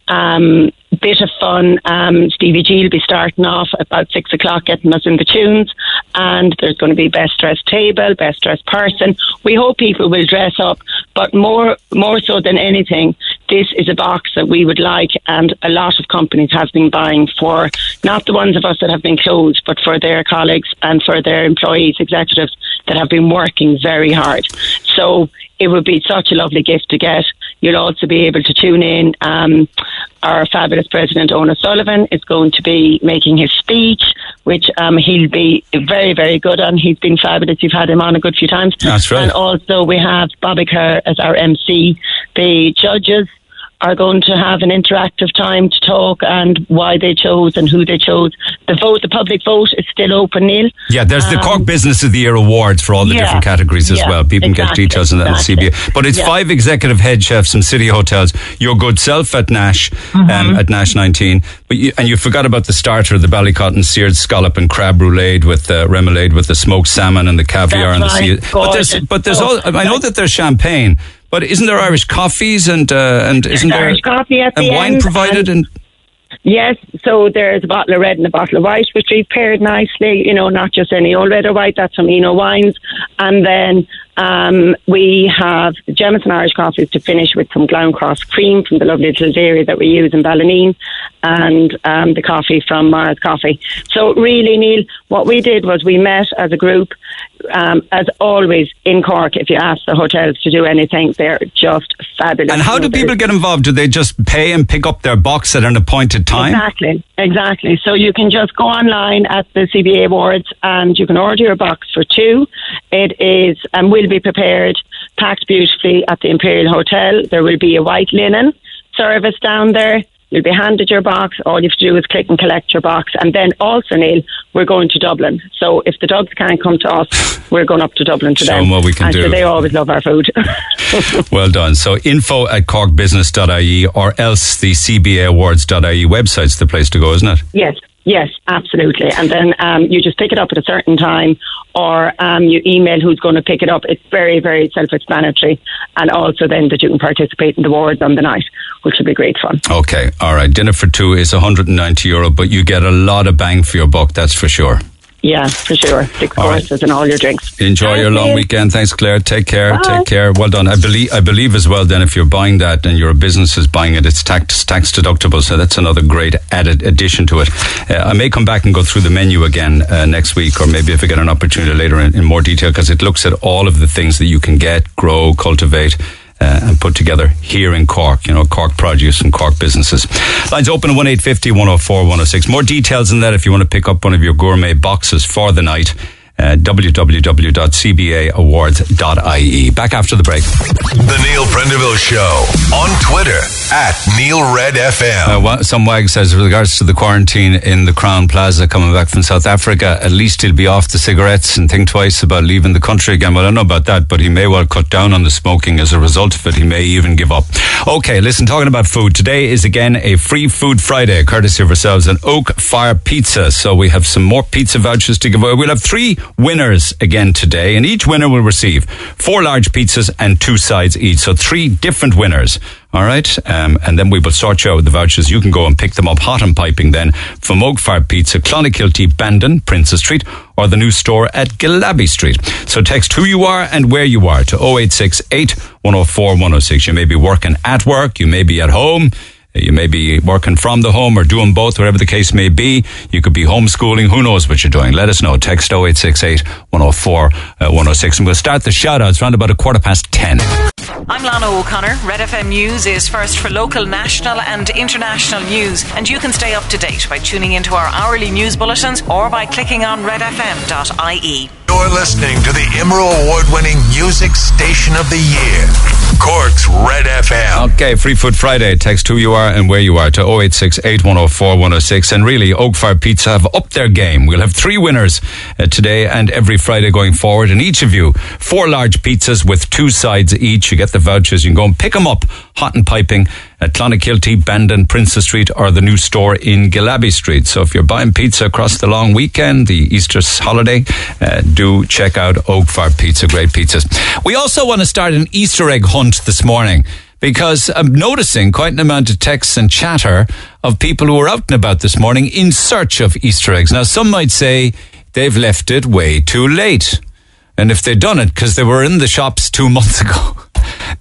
um, bit of fun. Um, Stevie G will be starting off about six o'clock getting us in the tunes, and there's going to be best dressed table, best dressed person. We hope people will dress up, but more more so than anything, this is a box that we would like, and a lot of companies have been buying for, not the ones of us that have been closed, but for their colleagues and for their employees, executives that have been working very hard. So it would be such a lovely gift to get. You'll also be able to tune in. Um, our fabulous president, Colm O'Sullivan, is going to be making his speech, which um, he'll be very, very good on. He's been fabulous. You've had him on a good few times. That's right. And also we have Bobby Kerr as our M C. The judges are going to have an interactive time to talk and why they chose and who they chose. The vote, the public vote, is still open, Neil. Yeah, there's um, the Cork Business of the Year awards for all the yeah, different categories as yeah, well. People exactly, can get details on that exactly. on C B A. But it's yeah. five executive head chefs from city hotels. Your good self at Nash, mm-hmm. um, at Nash nineteen. But you, and you forgot about the starter, the Ballycotton seared scallop and crab roulade with uh, remoulade with the smoked salmon and the caviar. That's and the sea. But there's, but there's all, I know that there's champagne. But isn't there Irish coffees and uh, and isn't there Irish coffee at and the wine end provided and, and yes, so there's a bottle of red and a bottle of white, which we've paired nicely. You know, not just any old red or white. That's from Eno Wines, and then um, we have Jameson Irish coffees to finish with some Gowncross cream from the lovely little dairy that we use in Ballineen, and um, the coffee from Mara's Coffee. So really, Neil, what we did was we met as a group. Um, as always in Cork, if you ask the hotels to do anything, they're just fabulous. And how do people get involved? Do they just pay and pick up their box at an appointed time? Exactly, exactly. So you can just go online at the C B A Awards and you can order your box for two. It is and will be prepared, packed beautifully at the Imperial Hotel. There will be a white linen service down there. You'll be handed your box. All you have to do is click and collect your box. And then also, Neil, we're going to Dublin. So if the dogs can't come to us, we're going up to Dublin to them. Show them what we can and do. So they always love our food. Well done. So info at corkbusiness.ie or else the c b a awards dot i e website's the place to go, isn't it? Yes. Yes, absolutely. And then um, you just pick it up at a certain time, or um, you email who's going to pick it up. It's very, very self-explanatory. And also then that you can participate in the awards on the night, which will be great fun. Okay, all right. Dinner for two is one hundred ninety euro, but you get a lot of bang for your buck, that's for sure. Yeah, for sure. Six courses right. and all your drinks. Enjoy Thank your long you. weekend. Thanks, Claire. Take care. Bye. Take care. Well done. I believe I believe as well, then, if you're buying that and your business is buying it, it's tax tax deductible. So that's another great added addition to it. Uh, I may come back and go through the menu again uh, next week, or maybe if I get an opportunity later in, in more detail, because it looks at all of the things that you can get, grow, cultivate, Uh, and put together here in Cork, you know, Cork produce and Cork businesses. Lines open at one eight five zero, one oh four, one oh six. More details on that if you want to pick up one of your gourmet boxes for the night. Uh, w w w dot c b a awards dot i e. Back after the break. The Neil Prendeville Show on Twitter at Neil Red F M. Uh, some wag says, with regards to the quarantine in the Crown Plaza coming back from South Africa, at least he'll be off the cigarettes and think twice about leaving the country again. Well, I don't know about that, but he may well cut down on the smoking as a result of it. He may even give up. Okay, listen, talking about food, today is again a Free Food Friday, courtesy of ourselves an Oak Fire Pizza. So we have some more pizza vouchers to give away. We'll have three winners again today, and each winner will receive four large pizzas and two sides each. So three different winners All right. Um, and then we will sort you out with the vouchers. You can go and pick them up hot and piping then for Mogfar Pizza, Clonakilty, Bandon, Princess Street, or the new store at Gillaby Street. So text who you are and where you are to oh eight six eight, one oh four, one oh six. You may be working at work. You may be at home. You may be working from the home or doing both, whatever the case may be. You could be homeschooling. Who knows what you're doing? Let us know. Text oh eight six eight, one oh four, one oh six. And we'll start the shout-outs around about a quarter past ten. I'm Lana O'Connor. Red F M News is first for local, national and international news. And you can stay up to date by tuning into our hourly news bulletins or by clicking on red f m dot i e. You're listening to the I M R O award-winning music station of the year, Cork's Red F M. Okay, Free Food Friday. Text who you are and where you are to oh eight six eight, one oh four, one oh six. And really, Oakfire Pizza have upped their game. We'll have three winners uh, today and every Friday going forward. And each of you, four large pizzas with two sides each. You get the vouchers. You can go and pick them up hot and piping at Clonakilty, Bandon, Princess Street or the new store in Gillaby Street. So if you're buying pizza across the long weekend, the Easter holiday, uh, do check out Oakfire Pizza. Great pizzas. We also want to start an Easter egg hunt this morning, because I'm noticing quite an amount of texts and chatter of people who are out and about this morning in search of Easter eggs. Now, some might say they've left it way too late. And if they'd done it because they were in the shops two months ago,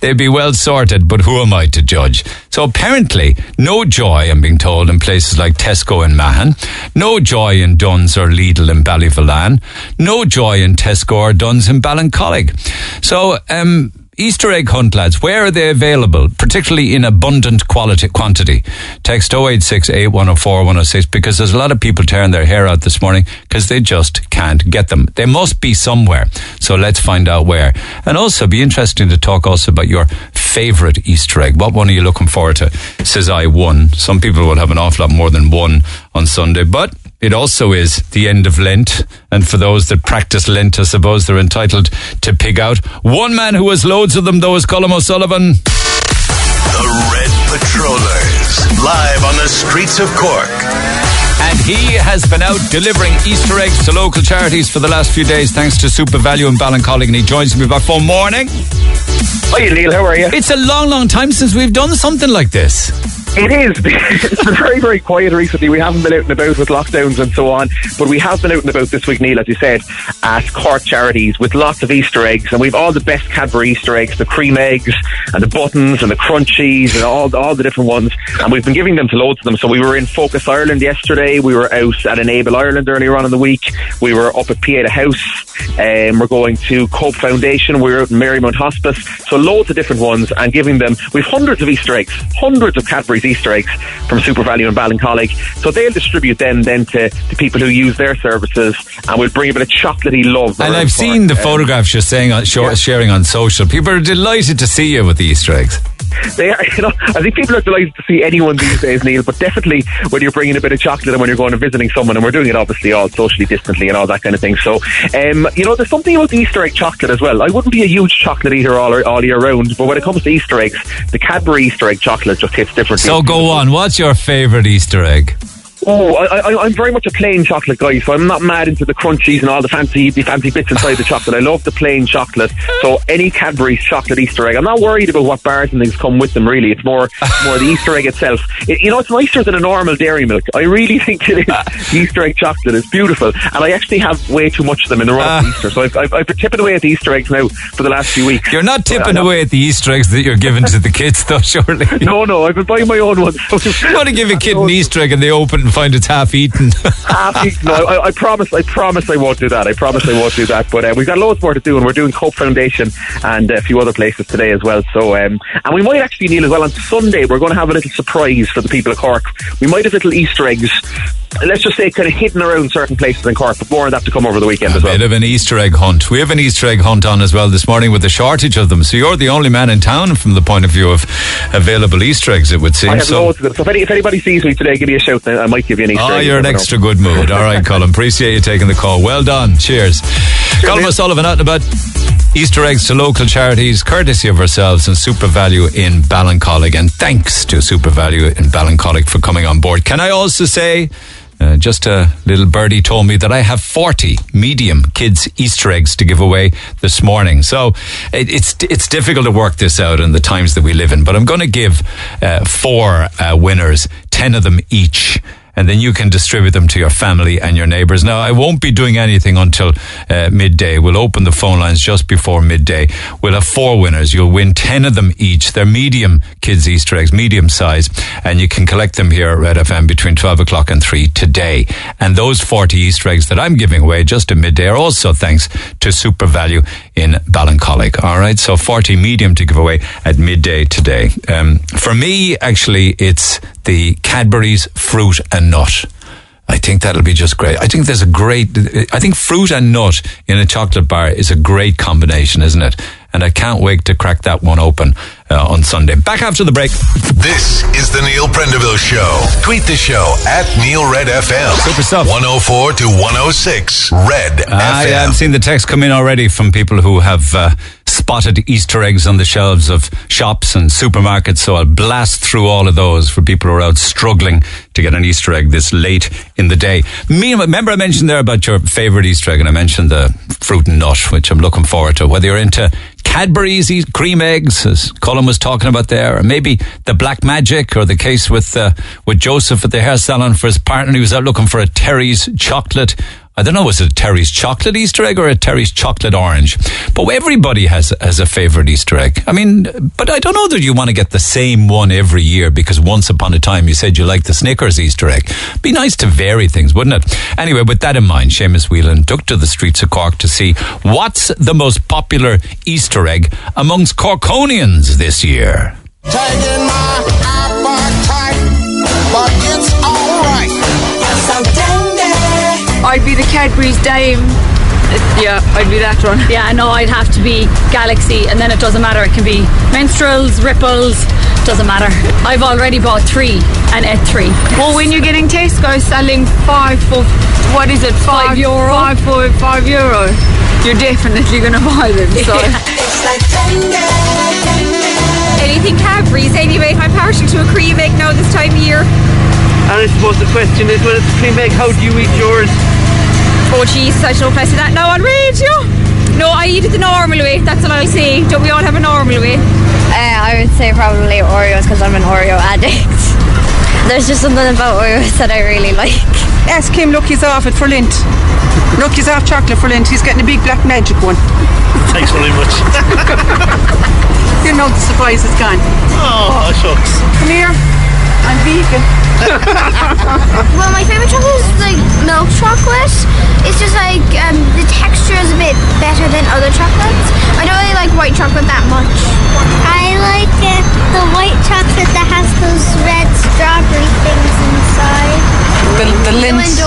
they'd be well sorted, but who am I to judge? So apparently, no joy, I'm being told, in places like Tesco in Mahon. No joy in Dunn's or Lidl in Ballyvillan. No joy in Tesco or Dunn's in Ballincollig. So, um... Easter egg hunt, lads, where are they available, particularly in abundant quality quantity? Text oh eight six eight, one oh four, one oh six, because there's a lot of people tearing their hair out this morning because they just can't get them. They must be somewhere, so let's find out where. And also, be interesting to talk also about your favourite Easter egg. What one are you looking forward to? Says I one. Some people will have an awful lot more than one on Sunday, but it also is the end of Lent, and for those that practice Lent, I suppose they're entitled to pig out. One man who has loads of them, though, is Colm O'Sullivan. The Red Patrollers, live on the streets of Cork. And he has been out delivering Easter eggs to local charities for the last few days thanks to SuperValu in Ballincollig, and he joins me by phone. Morning. Hi, Neil, how are you? It's a long, long time since we've done something like this. It is. It's been very, very quiet recently. We haven't been out and about with lockdowns and so on, but we have been out and about this week, Neil, as you said, at Cork charities with lots of Easter eggs, and we've all the best Cadbury Easter eggs, the cream eggs and the buttons and the crunchies and all, all the different ones, and we've been giving them to loads of them. So we were in Focus Ireland yesterday. We were out at Enable Ireland earlier on in the week. We were up at Pieta House. Um, we're going to Cope Foundation. We were out in Marymount Hospice. So loads of different ones, and giving them. We've hundreds of Easter eggs, hundreds of Cadbury's Easter eggs from SuperValu and Ballincollig. So they'll distribute them then to, to people who use their services, and we'll bring a bit of chocolatey love. And I've seen the um, photographs you're saying on, sh- yeah. sharing on social. People are delighted to see you with the Easter eggs. They are, you know, I think people are delighted to see anyone these days, Neil, but definitely when you're bringing a bit of chocolate and when you're going and visiting someone, and we're doing it obviously all socially distantly and all that kind of thing. So, um, you know, there's something about the Easter egg chocolate as well. I wouldn't be a huge chocolate eater all, all year round, but when it comes to Easter eggs, the Cadbury Easter egg chocolate just hits differently. So go on, what's your favourite Easter egg? Oh, I, I, I'm very much a plain chocolate guy, so I'm not mad into the crunchies and all the fancy the fancy bits inside the chocolate. I love the plain chocolate. So any Cadbury's chocolate Easter egg, I'm not worried about what bars and things come with them, really. It's more more the Easter egg itself. It, you know, it's nicer than a normal dairy milk. I really think it is. The Easter egg chocolate is beautiful. And I actually have way too much of them in the run-up to Easter. So I've, I've, I've been tipping away at the Easter eggs now for the last few weeks. You're not tipping away at the Easter eggs that you're giving to the kids, though, surely. No, no, I've been buying my own ones. You want to give a kid an Easter egg and they open it and find it's half eaten. half eaten. No, I, I promise. I promise I won't do that. I promise I won't do that. But uh, we've got loads more to do, and we're doing Cope Foundation and a few other places today as well. So, um, and we might actually, Neil, as well on Sunday. We're going to have a little surprise for the people of Cork. We might have little Easter eggs. Let's just say kind of hidden around certain places in Cork, but more on that to come over the weekend a as well. A bit of an Easter egg hunt. We have an Easter egg hunt on as well this morning with a shortage of them. So you're the only man in town from the point of view of available Easter eggs, it would seem. I have so. loads of them. So if, any, if anybody sees me today, give me a shout. I might give you an Easter oh, egg. Oh, you're in extra good mood. All right, Colm. Appreciate you taking the call. Well done. Cheers. Sure, Colm O'Sullivan out and about. Easter eggs to local charities, courtesy of ourselves and SuperValu in Ballincollig. And thanks to SuperValu in Ballincollig for coming on board. Can I also say Uh, just a little birdie told me that I have forty medium kids Easter eggs to give away this morning. So it, it's it's difficult to work this out in the times that we live in, but I'm going to give uh, four uh, winners, ten of them each, and then you can distribute them to your family and your neighbours. Now, I won't be doing anything until uh, midday. We'll open the phone lines just before midday. We'll have four winners. You'll win ten of them each. They're medium kids' Easter eggs, medium size, and you can collect them here at Red F M between twelve o'clock and three today. And those forty Easter eggs that I'm giving away just at midday are also thanks to SuperValu in Ballincollig. All right, so forty medium to give away at midday today. Um, for me, actually, it's the Cadbury's fruit and nut. I think that'll be just great. I think there's a great, I think fruit and nut in a chocolate bar is a great combination, isn't it? And I can't wait to crack that one open uh, on Sunday. Back after the break. This is the Neil Prendeville Show. Tweet the show at Neil Red F M. Super stuff. one oh four to one oh six Red uh, F M. I have seen the text come in already from people who have uh, spotted Easter eggs on the shelves of shops and supermarkets, so I'll blast through all of those for people who are out struggling to get an Easter egg this late in the day. Me, remember I mentioned there about your favourite Easter egg, and I mentioned the fruit and nut, which I'm looking forward to. Whether you're into Cadbury's cream eggs, as Colm was talking about there, or maybe the Black Magic, or the case with uh, with Joseph at the hair salon for his partner who was out looking for a Terry's chocolate. I don't know, was it a Terry's chocolate Easter egg or a Terry's chocolate orange? But everybody has has a favourite Easter egg. I mean, but I don't know that you want to get the same one every year, because once upon a time you said you liked the Snickers Easter egg. Be nice to vary things, wouldn't it? Anyway, with that in mind, Seamus Whelan took to the streets of Cork to see what's the most popular Easter egg amongst Corkonians this year. Taking my appetite, but it's all right. I'm so dead. I'd be the Cadbury's Dime. Yeah, I'd be that one. Yeah, I know I'd have to be Galaxy, and then it doesn't matter. It can be Minstrels, Ripples, doesn't matter. I've already bought three and ate three. Well, when you're getting Tesco selling five for, what is it, five, five euro? Five for five euro. You're definitely going to buy them, so. It's like anything Cadbury's, anyway, if I'm partial to a cream egg now this time of year. And I suppose the question is, when it's a cream egg, how do you eat yours? Oh, jeez, I don't know if I say that now on radio. No, I eat it the normal way. That's what I say. Don't we all have a normal way? Uh, I would say probably Oreos, because I'm an Oreo addict. There's just something about Oreos that I really like. Ask him, look, he's off it for Lint. Look, he's off chocolate for Lint. He's getting a big Black Magic one. Thanks very much. You know the surprise is gone. Oh, shucks. Come here. I'm vegan. Well, my favourite chocolate is like milk chocolate. It's just like um, the texture is a bit better than other chocolates. I don't really like white chocolate that much. I like it, the white chocolate that has those red strawberry things inside. The, the Lindt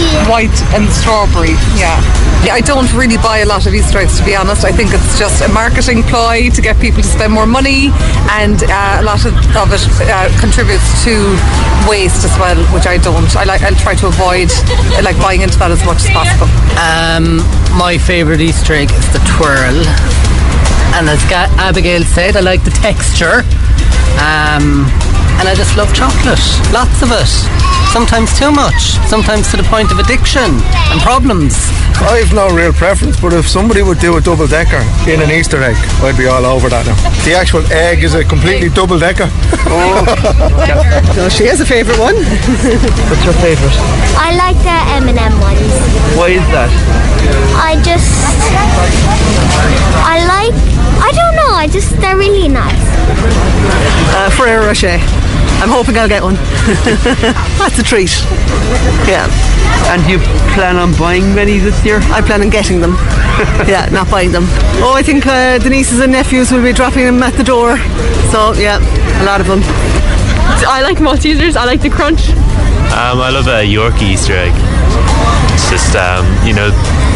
yeah. White and strawberry, yeah. Yeah, I don't really buy a lot of Easter eggs, to be honest. I think it's just a marketing ploy to get people to spend more money, and uh, a lot of, of it uh, contributes to waste as well, which I don't. I like. I'll try to avoid uh, like buying into that as much as possible. Um, my favourite Easter egg is the twirl, and as Ga- Abigail said, I like the texture, um, and I just love chocolate, lots of it. Sometimes too much, sometimes to the point of addiction and problems. I have no real preference, but if somebody would do a double-decker in an Easter egg, I'd be all over that now. The actual egg is a completely double-decker. Oh. So she has a favourite one. What's your favourite? I like the M and M ones. Why is that? I just... I like... I don't know, I just... They're really nice. Uh, Ferrero Rocher. I'm hoping I'll get one. That's a treat. Yeah. And do you plan on buying many this year? I plan on getting them. Yeah, not buying them. Oh, I think uh, the nieces and nephews will be dropping them at the door. So, yeah, a lot of them. I like Maltesers. I like the crunch. Um, I love a Yorkie Easter egg. It's just, um, you know,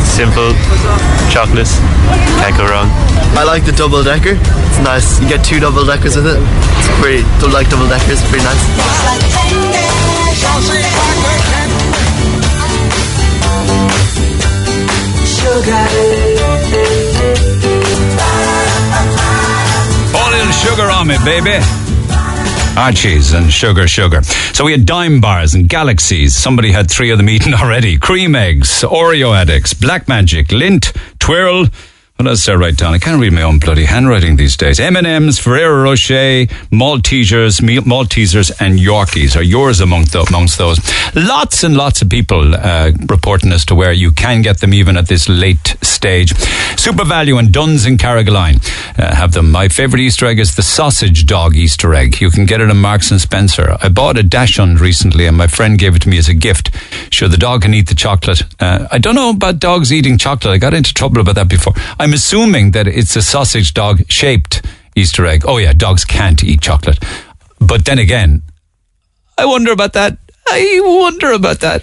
simple chocolates. Can't go wrong. I like the double-decker. It's nice. You get two double-deckers with it. It's pretty, like double-deckers, it's pretty nice. All in sugar on me, baby. Archie's and Sugar Sugar. So we had Dime Bars and Galaxies. Somebody had three of them eaten already. Cream Eggs, Oreo Addicts, Black Magic, Lint, Twirl. What else did I write down? I can't read my own bloody handwriting these days. M and M's, Ferrero Rocher, Maltesers, Maltesers and Yorkies are yours among th- amongst those. Lots and lots of people uh, reporting as to where you can get them even at this late stage. SuperValu and Dunn's in Carrigaline uh, have them. My favourite Easter egg is the sausage dog Easter egg. You can get it at Marks and Spencer. I bought a dachshund recently and my friend gave it to me as a gift. Sure, the dog can eat the chocolate. Uh, I don't know about dogs eating chocolate. I got into trouble about that before. I'm assuming that it's a sausage dog shaped Easter egg. Oh yeah, dogs can't eat chocolate. But then again, I wonder about that. I wonder about that.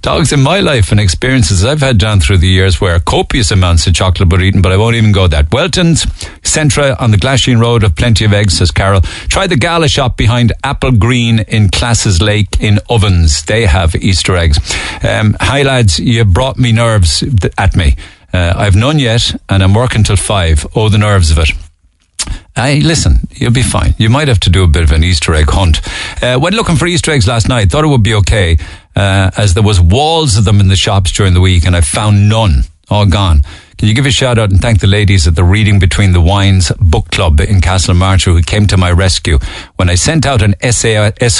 Dogs in my life and experiences I've had down through the years where copious amounts of chocolate were eaten, but I won't even go that. Welton's, Centra on the Glasheen Road have plenty of eggs, says Carol. Try the Gala shop behind Apple Green in Classes Lake in Ovens. They have Easter eggs. Um, hi lads, you brought me nerves at me. Uh, I've none yet, and I'm working till five. Oh, the nerves of it. Hey, listen, you'll be fine. You might have to do a bit of an Easter egg hunt. Uh, went looking for Easter eggs last night. Thought it would be okay, uh, as there was walls of them in the shops during the week, and I found none. All gone. Can you give a shout out and thank the ladies at the Reading Between the Wines book club in Castlemarsh who came to my rescue when I sent out an S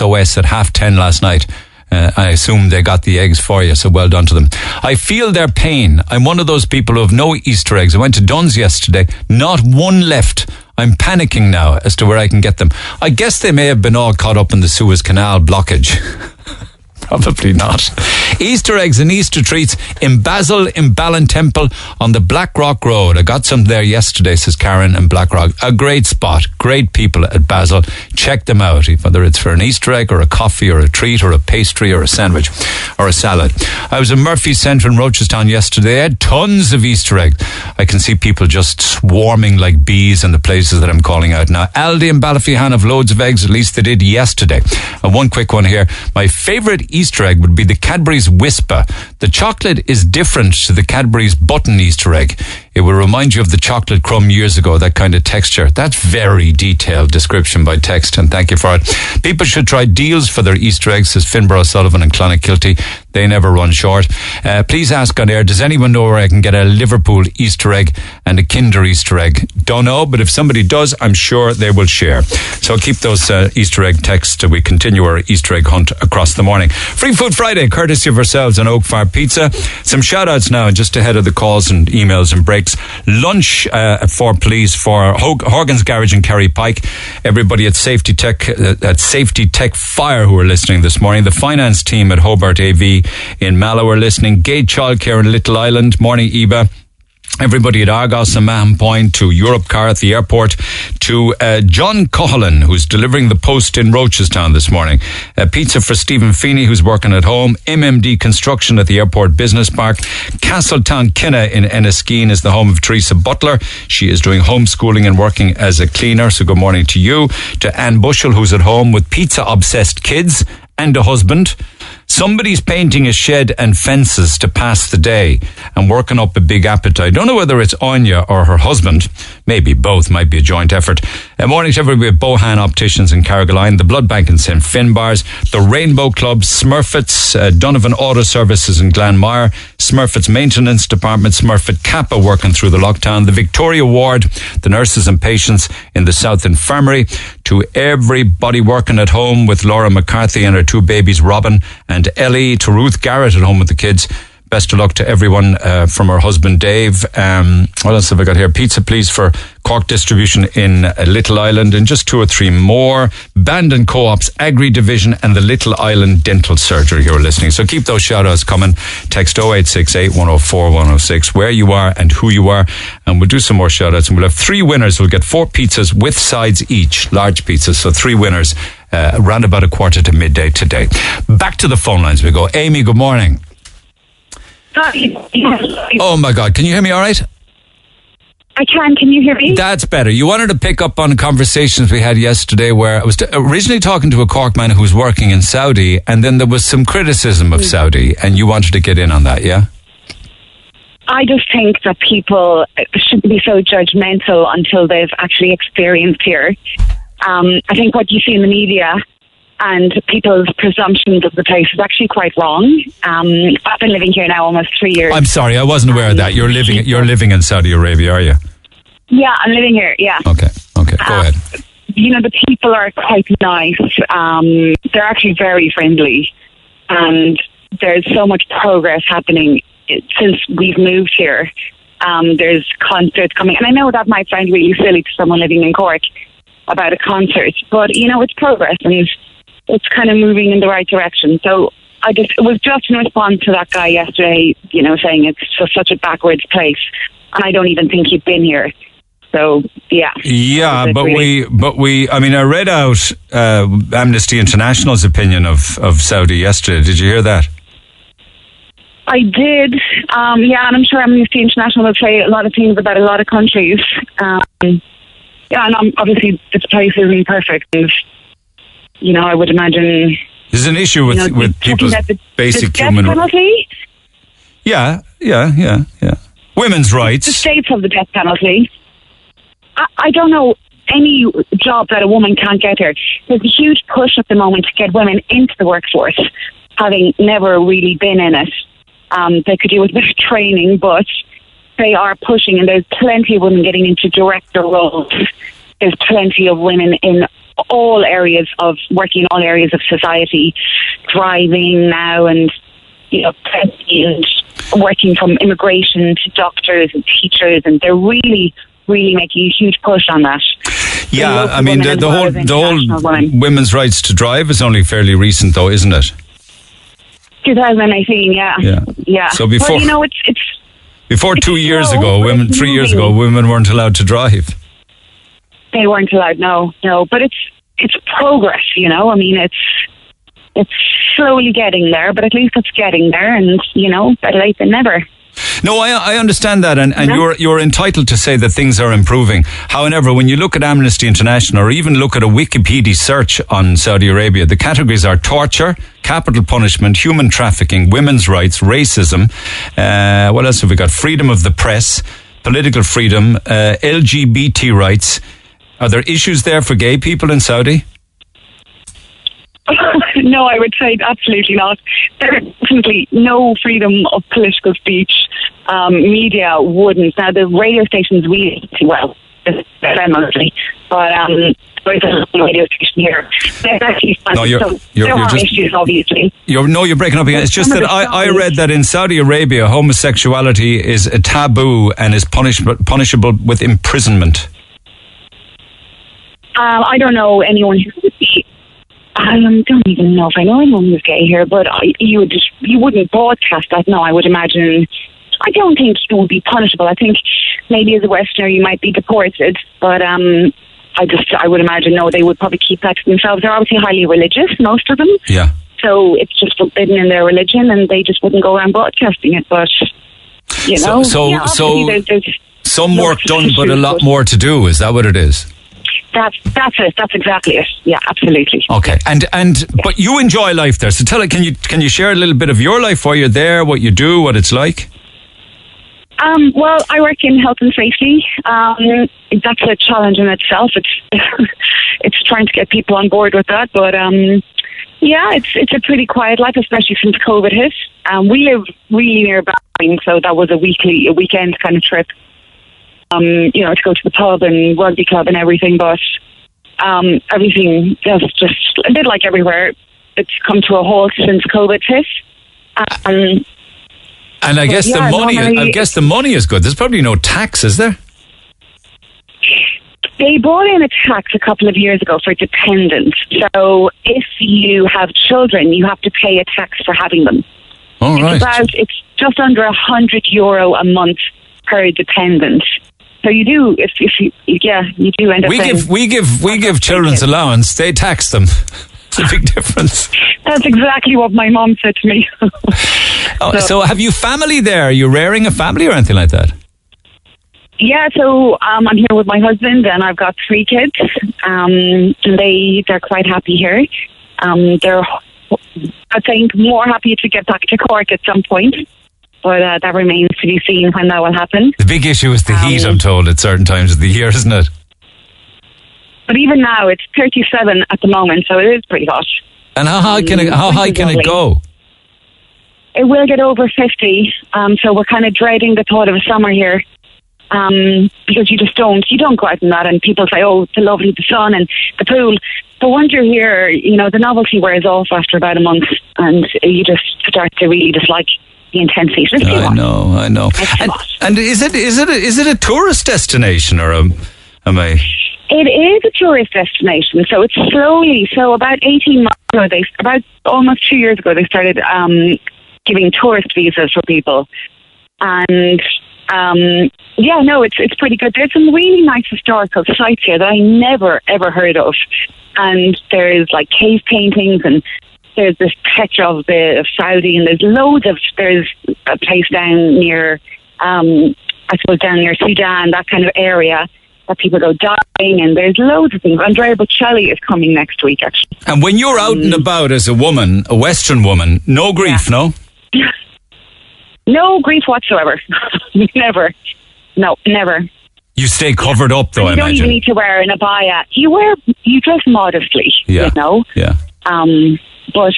O S at half ten last night. Uh, I assume they got the eggs for you, so well done to them. I feel their pain. I'm one of those people who have no Easter eggs. I went to Dunn's yesterday, not one left. I'm panicking now as to where I can get them. I guess they may have been all caught up in the Suez Canal blockage. Probably not. Easter eggs and Easter treats in Basel, in Ballintemple, on the Blackrock Road. I got some there yesterday, says Karen, in Blackrock. A great spot. Great people at Basel. Check them out, whether it's for an Easter egg or a coffee or a treat or a pastry or a sandwich or a salad. I was in Murphy Centre in Rochestown yesterday. They had tons of Easter eggs. I can see people just swarming like bees in the places that I'm calling out now. Aldi and Ballyfihan have loads of eggs, at least they did yesterday. And one quick one here. My favourite Easter Easter egg would be the Cadbury's Whisper. The chocolate is different to the Cadbury's Button Easter egg. It will remind you of the chocolate crumb years ago, that kind of texture. That's very detailed description by text, and thank you for it. People should try deals for their Easter eggs, says Finbar O'Sullivan and Clonakilty. They never run short. Uh, please ask on air, does anyone know where I can get a Liverpool Easter egg and a Kinder Easter egg? Don't know, but if somebody does, I'm sure they will share. So keep those uh, Easter egg texts till we continue our Easter egg hunt across the morning. Free Food Friday, courtesy of ourselves on Oak Farm Pizza. Some shout-outs now, just ahead of the calls and emails and breaks. Lunch uh, for police for Hog- Horgan's Garage and Kerry Pike. Everybody at Safety Tech uh, at Safety Tech Fire who are listening this morning. The finance team at Hobart A V in Mallow are listening. Gate Childcare in Little Island. Morning, Eva. Everybody at Argos and Mahon Point, to Europe Car at the airport, to uh, John Coughlin, who's delivering the post in Rochestown this morning, a pizza for Stephen Feeney, who's working at home, M M D Construction at the Airport Business Park. Castletown Kinna in Enniskeen is the home of Teresa Butler. She is doing homeschooling and working as a cleaner, so good morning to you. To Anne Bushell, who's at home with pizza-obsessed kids and a husband. Somebody's painting a shed and fences to pass the day and working up a big appetite. Don't know whether it's Anya or her husband. Maybe both. Might be a joint effort. A morning to everybody at Bohan Opticians in Carrigaline, the Blood Bank in Saint Finbar's, the Rainbow Club, Smurfitts, uh, Donovan Auto Services in Glanmire, Smurfitts Maintenance Department, Smurfit Kappa working through the lockdown, the Victoria Ward, the nurses and patients in the South Infirmary, to everybody working at home with Laura McCarthy and her two babies, Robin and Ellie, to Ruth Garrett at home with the kids. Best of luck to everyone uh, from her husband, Dave. Um, what else have I got here? Pizza, please, for Cork Distribution in uh, Little Island, and just two or three more. Band and Co-op's Agri Division and the Little Island Dental Surgery who are listening. So keep those shout-outs coming. Text oh eight six eight, one oh four, one oh six where you are and who you are, and we'll do some more shout-outs, and we'll have three winners. We'll get four pizzas with sides each, large pizzas, so three winners uh, around about a quarter to midday today. Back to the phone lines we go. Amy, good morning. Oh my God, can you hear me all right? I can, can you hear me? That's better. You wanted to pick up on conversations we had yesterday where I was originally talking to a Cork man who was working in Saudi, and then there was some criticism of Saudi, and you wanted to get in on that, yeah? I just think that people shouldn't be so judgmental until they've actually experienced here. Um, I think what you see in the media and people's presumptions of the place is actually quite wrong. Um, I've been living here now almost three years. I'm sorry, I wasn't aware um, of that. You're living, you're living in Saudi Arabia, are you? Yeah, I'm living here, yeah. Okay, okay, go uh, ahead. You know, the people are quite nice. Um, they're actually very friendly. And there's so much progress happening since we've moved here. Um, there's concerts coming. And I know that might sound really silly to someone living in Cork about a concert, but, you know, it's progress and it's, it's kind of moving in the right direction. So I just, it was just in response to that guy yesterday, you know, saying it's just such a backwards place. And I don't even think he'd been here. So, yeah. Yeah, but really. we, but we, I mean, I read out uh, Amnesty International's opinion of, of Saudi yesterday. Did you hear that? I did. Um, yeah, and I'm sure Amnesty International will say a lot of things about a lot of countries. Um, yeah, and obviously this place isn't perfect. And, you know, I would imagine... There's an issue with, you know, with people's the, basic the human... penalty? Yeah, yeah, yeah, yeah. Women's rights. The states have the death penalty. I don't know any job that a woman can't get here. There's a huge push at the moment to get women into the workforce, having never really been in it. Um, they could do with better training, but they are pushing, and there's plenty of women getting into director roles. There's plenty of women in all areas of, working in all areas of society, driving now and, you know, and working from immigration to doctors and teachers, and they're really... really making a huge push on that. Yeah, I mean, the, the whole the whole women. women's rights to drive is only fairly recent, though, isn't it? twenty eighteen, yeah, yeah. yeah. So before, well, you know, it's it's before it's two slow, years ago, women three moving. years ago, women weren't allowed to drive. They weren't allowed, no, no. But it's it's progress, you know. I mean, it's it's slowly getting there, but at least it's getting there, and you know, better late than never. No, I, I understand that, and, and yeah. you're you're entitled to say that things are improving. However, when you look at Amnesty International or even look at a Wikipedia search on Saudi Arabia, the categories are torture, capital punishment, human trafficking, women's rights, racism. Uh, what else have we got? Freedom of the press, political freedom, uh, L G B T rights. Are there issues there for gay people in Saudi? No, I would say absolutely not. There is simply no freedom of political speech. Um, media wouldn't. Now, the radio stations we, well, mostly, but um, there's a radio station here. There's actually no, you're, so you're, there you're are just, issues, obviously. You're, no, you're breaking up again. It's just that I, I read that in Saudi Arabia, homosexuality is a taboo and is punish, punishable with imprisonment. Uh, I don't know anyone who would be. I don't even know if I know anyone who's gay here, but I, you would just, you wouldn't broadcast that. No, I would imagine. I don't think it would be punishable. I think maybe as a Westerner you might be deported, but um, I just I would imagine no, they would probably keep that to themselves. They're obviously highly religious, most of them. Yeah. So it's just forbidden in their religion, and they just wouldn't go around broadcasting it. But you know, so so, yeah, so there's, there's some work done, but a lot more to do. Is that what it is? That's that's it. That's exactly it. Yeah, absolutely. Okay, and and yeah. but you enjoy life there. So tell it. Can you can you share a little bit of your life while you're there? What you do? What it's like? Um, well, I work in health and safety. Um, that's a challenge in itself. It's it's trying to get people on board with that. But um, yeah, it's it's a pretty quiet life, especially since COVID hit. Um, we live really near Ballincollig, so that was a weekly, a weekend kind of trip. Um, you know, to go to the pub and rugby club and everything, but um, everything is just a bit like everywhere. It's come to a halt since COVID hit. Um, and I guess yeah, the money. Normally, I guess the money is good. There's probably no tax, is there? They brought in a tax a couple of years ago for dependents. So if you have children, you have to pay a tax for having them. All right. It's about, it's just under a hundred euro a month per dependent. So you do, if, if you, yeah, you do end up. We give, we give, we give children's allowance. They tax them. It's a big difference. That's exactly what my mom said to me. oh, so, so, have you family there? Are you rearing a family or anything like that? Yeah, so um, I'm here with my husband, and I've got three kids. Um, they they're quite happy here. Um, they're, I think, more happy to get back to Cork at some point. But uh, that remains to be seen when that will happen. The big issue is the um, heat, I'm told, at certain times of the year, isn't it? But even now, it's thirty-seven at the moment, so it is pretty hot. And how high can it, how high can it go? It will get over fifty, um, so we're kind of dreading the thought of a summer here, um, because you just don't, you don't go out in that, and people say, oh, it's lovely, the sun and the pool. But once you're here, you know, the novelty wears off after about a month, and you just start to really dislike the intense heat. I know, I know. And, and is it is it a, is it a tourist destination, or a, am I... It is a tourist destination, so it's slowly, so about eighteen months ago, they, about almost two years ago, they started um, giving tourist visas for people. And, um, yeah, no, it's it's pretty good. There's some really nice historical sites here that I never, ever heard of. And there's, like, cave paintings, and there's this Petra of the Saudi, and there's loads of, there's a place down near, um, I suppose down near Sudan, that kind of area. People go diving, and there's loads of things. Andrea Bocelli is coming next week, actually. And when you're out um, and about as a woman, a Western woman, no grief, yeah. no? No grief whatsoever. Never. No, never. You stay covered up, though, I imagine. You don't even need to wear an abaya. You wear, you dress modestly, yeah. you know? Yeah. Um, but,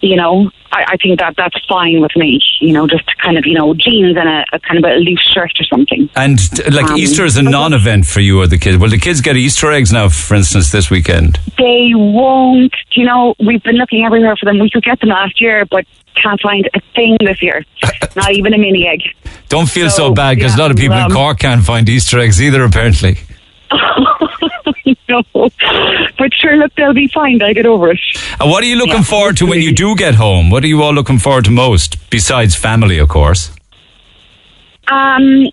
you know, I, I think that that's fine with me, you know, just kind of, you know, jeans and a, a kind of a loose shirt or something. And like um, Easter is a non-event for you or the kids. Will the kids get Easter eggs now, for instance, this weekend? They won't. You know, we've been looking everywhere for them. We could get them last year, but can't find a thing this year. Not even a mini egg. Don't feel so, so bad, because yeah, a lot of people um, in Cork can't find Easter eggs either, apparently. No, but sure, look, they'll be fine. They'll get over it. And what are you looking yeah, forward to when you do get home? What are you all looking forward to most, besides family, of course? Um,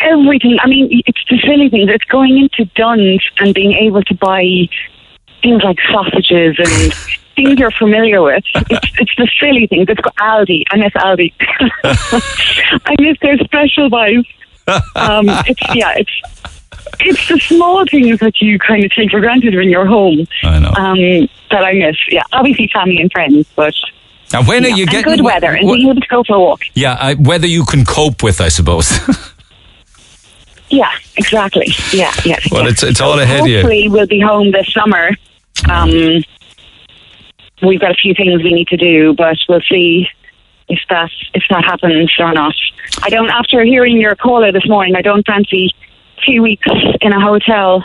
everything. I mean, it's the silly things. It's going into Dunn's and being able to buy things like sausages and things you're familiar with. It's, it's the silly things. It's Aldi. I miss Aldi. I miss their special buys. Um, it's yeah, it's. It's the small things that you kind of take for granted when you're home. I know. Um, that I miss. Yeah, obviously family and friends, but... And when yeah. are you getting... And good weather, and being able to go for a walk. Yeah, I, weather you can cope with, I suppose. Yeah, exactly. Yeah, yeah. Well, yeah. it's it's all so ahead of you. Hopefully we'll be home this summer. Um, we've got a few things we need to do, but we'll see... If that, if that happens or not. I don't, after hearing your caller this morning, I don't fancy two weeks in a hotel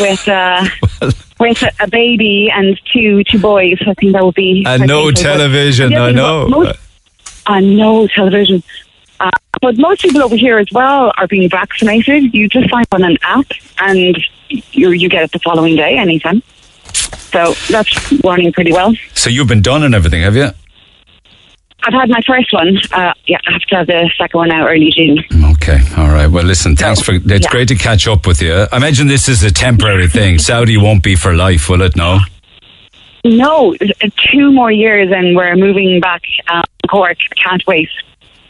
with uh, well, with a baby and two two boys. I think that would be... And no television, I know. Most, and no television. Uh, but most people over here as well are being vaccinated. You just sign on an app and you you get it the following day, anytime. So that's running pretty well. So you've been done and everything, have you? I've had my first one. Uh, yeah, I have to have the second one out early June. Okay, all right. Well, listen, thanks for... It's yeah. great to catch up with you. I imagine this is a temporary thing. Saudi won't be for life, will it? No? No. Two more years and we're moving back um, to Cork. Can't wait.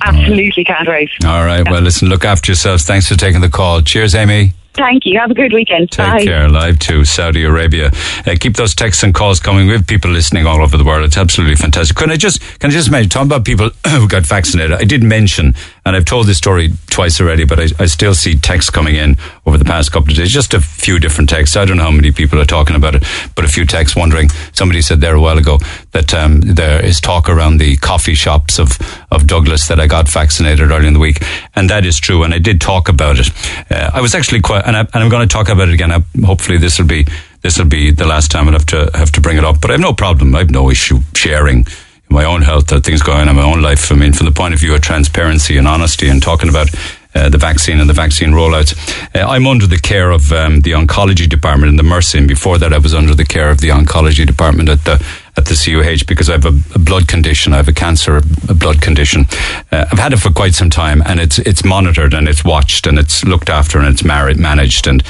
Absolutely right. Can't wait. All right. Yeah. Well, listen, look after yourselves. Thanks for taking the call. Cheers, Amy. Thank you. Have a good weekend. Take Bye. care. Live to Saudi Arabia. Uh, keep those texts and calls coming. We have people listening all over the world. It's absolutely fantastic. Can I just can I just mention, talking about people who got vaccinated, I did mention, and I've told this story twice already, but I, I still see texts coming in over the past couple of days. Just a few different texts. I don't know how many people are talking about it, but a few texts wondering. Somebody said there a while ago that um, there is talk around the coffee shops of, of Douglas that I got vaccinated earlier in the week. And that is true. And I did talk about it. Uh, I was actually quite... And, I, and I'm going to talk about it again. I, hopefully, this will be this will be the last time I have to have to bring it up. But I have no problem. I have no issue sharing my own health, how things go on in my own life. I mean, from the point of view of transparency and honesty, and talking about uh, the vaccine and the vaccine rollouts, uh, I'm under the care of um, the oncology department in the Mercy, and before that, I was under the care of the oncology department at the at the C U H because I have a, a blood condition. I have a cancer, a blood condition. Uh, I've had it for quite some time, and it's it's monitored and it's watched and it's looked after and it's married, managed. And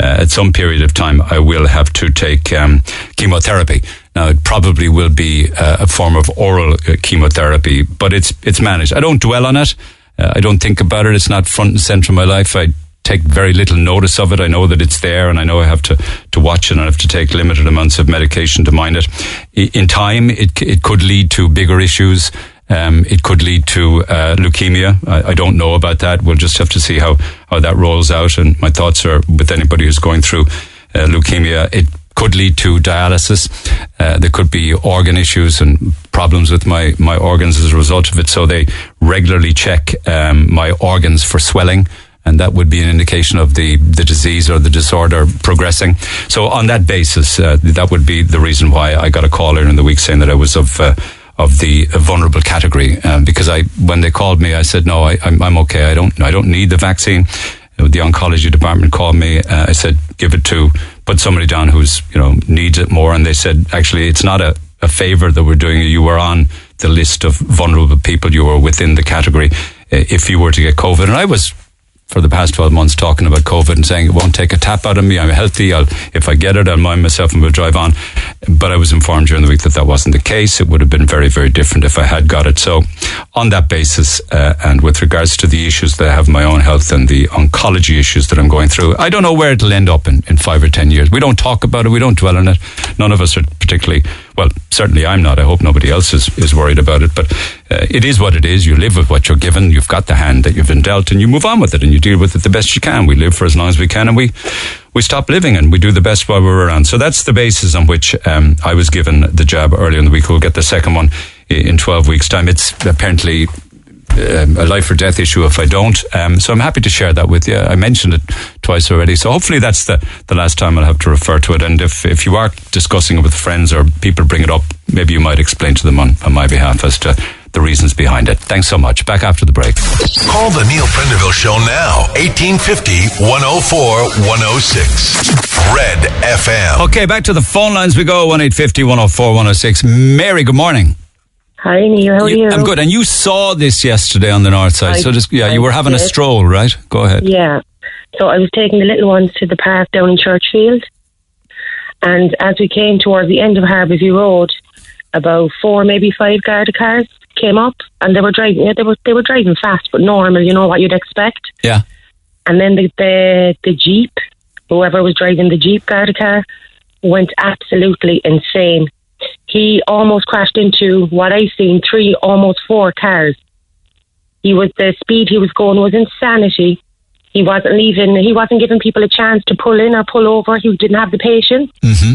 uh, at some period of time, I will have to take um, chemotherapy. Now, it probably will be uh, a form of oral uh, chemotherapy, but it's it's managed. I don't dwell on it. Uh, I don't think about it. It's not front and center of my life. I take very little notice of it. I know that it's there, and I know I have to, to watch it, and I have to take limited amounts of medication to mind it. In time, it it could lead to bigger issues. Um, it could lead to uh, leukemia. I, I don't know about that. We'll just have to see how, how that rolls out. And my thoughts are with anybody who's going through uh, leukemia, it could lead to dialysis. Uh, there could be organ issues and problems with my, my organs as a result of it. So they regularly check um, my organs for swelling, and that would be an indication of the, the disease or the disorder progressing. So on that basis, uh, that would be the reason why I got a call earlier in the week saying that I was of... Uh, of the vulnerable category, um, because I, when they called me, I said, no, I, I'm, I'm okay. I don't, I don't need the vaccine. The oncology department called me. Uh, I said, give it to, put somebody down who's, you know, needs it more. And they said, actually, it's not a, a favor that we're doing. You were on the list of vulnerable people. You were within the category if you were to get COVID. And I was, for the past twelve months, talking about COVID and saying it won't take a tap out of me. I'm healthy. I'll, if I get it, I'll mind myself and we'll drive on. But I was informed during the week that that wasn't the case. It would have been very, very different if I had got it. So on that basis, uh, and with regards to the issues that I have, my own health and the oncology issues that I'm going through, I don't know where it'll end up in, in five or ten years. We don't talk about it. We don't dwell on it. None of us are particularly, well, certainly I'm not. I hope nobody else is, is worried about it. But uh, it is what it is. You live with what you're given. You've got the hand that you've been dealt and you move on with it and you deal with it the best you can. We live for as long as we can and we... we stop living and we do the best while we're around. So that's the basis on which um, I was given the jab earlier in the week. We'll get the second one in twelve weeks' time. It's apparently um, a life or death issue if I don't. Um, so I'm happy to share that with you. I mentioned it twice already. So hopefully that's the, the last time I'll have to refer to it. And if, if you are discussing it with friends or people bring it up, maybe you might explain to them on, on my behalf as to the reasons behind it. Thanks so much. Back after the break. Call the Neil Prendeville Show now. eighteen fifty, one oh four, one oh six. Red F M. Okay, back to the phone lines we go. one eight five zero, one oh four, one oh six. Mary, good morning. Hi, Neil. How are you? I'm good. And you saw this yesterday on the north side. I, so just, yeah, I you were having did. a stroll, right? Go ahead. Yeah. So I was taking the little ones to the park down in Churchfield. And as we came towards the end of Harborview Road, about four, maybe five Garda cars came up, and they were driving. They were they were driving fast, but normal. You know what you'd expect. Yeah. And then the the, the Jeep, whoever was driving the Jeep Garda car, went absolutely insane. He almost crashed into what I seen three, almost four cars. He was the speed he was going was insanity. He wasn't leaving. He wasn't giving people a chance to pull in or pull over. He didn't have the patience. Mm-hmm.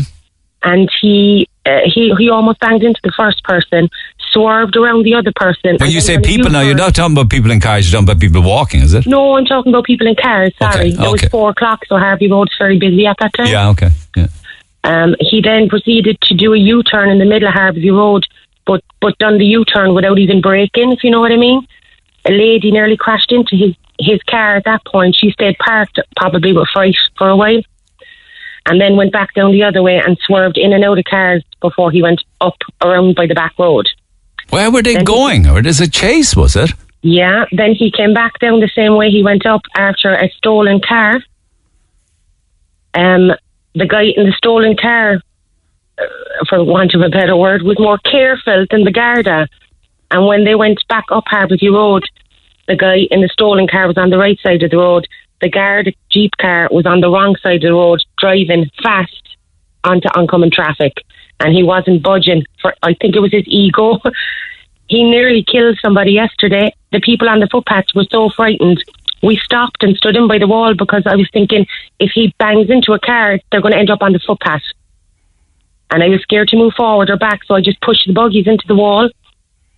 And he uh, he he almost banged into the first person, swerved around the other person. When you say people now, you're not talking about people in cars, you're talking about people walking, is it? No, I'm talking about people in cars, sorry. Okay, okay. It was four o'clock, so Harvey Road's very busy at that time. Yeah, okay. Yeah. Um, he then proceeded to do a U-turn in the middle of Harvey Road, but, but done the U-turn without even braking, if you know what I mean. A lady nearly crashed into his, his car at that point. She stayed parked, probably with fright for a while, and then went back down the other way and swerved in and out of cars before he went up around by the back road. Where were they then going? He, or it was a chase, was it? Yeah, then he came back down the same way he went up after a stolen car. Um, the guy in the stolen car, for want of a better word, was more careful than the Garda. And when they went back up Harborview Road, the guy in the stolen car was on the right side of the road. The Garda Jeep car was on the wrong side of the road, driving fast onto oncoming traffic. And he wasn't budging. For I think it was his ego. He nearly killed somebody yesterday. The people on the footpaths were so frightened. We stopped and stood in by the wall because I was thinking, if he bangs into a car, they're going to end up on the footpath. And I was scared to move forward or back, so I just pushed the buggies into the wall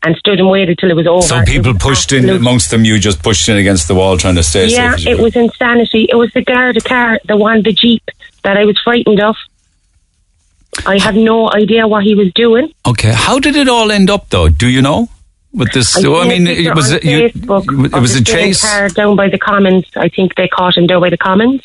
and stood and waited till it was over. So people pushed in amongst them, you just pushed in against the wall trying to stay yeah, safe? Yeah, it was insanity. It was the Garda car, the one, the Jeep, that I was frightened of. I have no idea what he was doing. Okay, how did it all end up, though? Do you know? With this, I, I mean, it was a, you, it was a chase car down by the Commons. I think they caught him down by the Commons.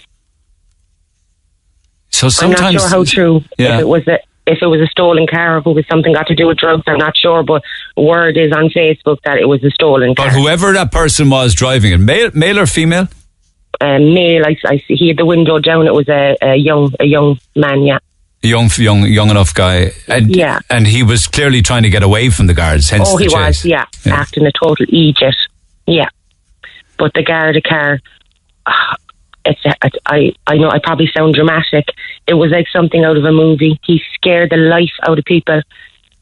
So sometimes I'm not sure how true. Yeah. If it was a, if it was a stolen car, if it was something got to do with drugs, I'm not sure. But word is on Facebook that it was a stolen car. But whoever that person was driving it, male, male or female? Uh, male. I, I he had the window down. It was a, a young, a young man. Yeah. Young, young, young enough guy, and yeah. and he was clearly trying to get away from the guards. Hence oh, he the chase. was, yeah, yeah, acting a total idiot. Yeah, but the Garda car, uh, it's, it's I, I know I probably sound dramatic. It was like something out of a movie. He scared the life out of people.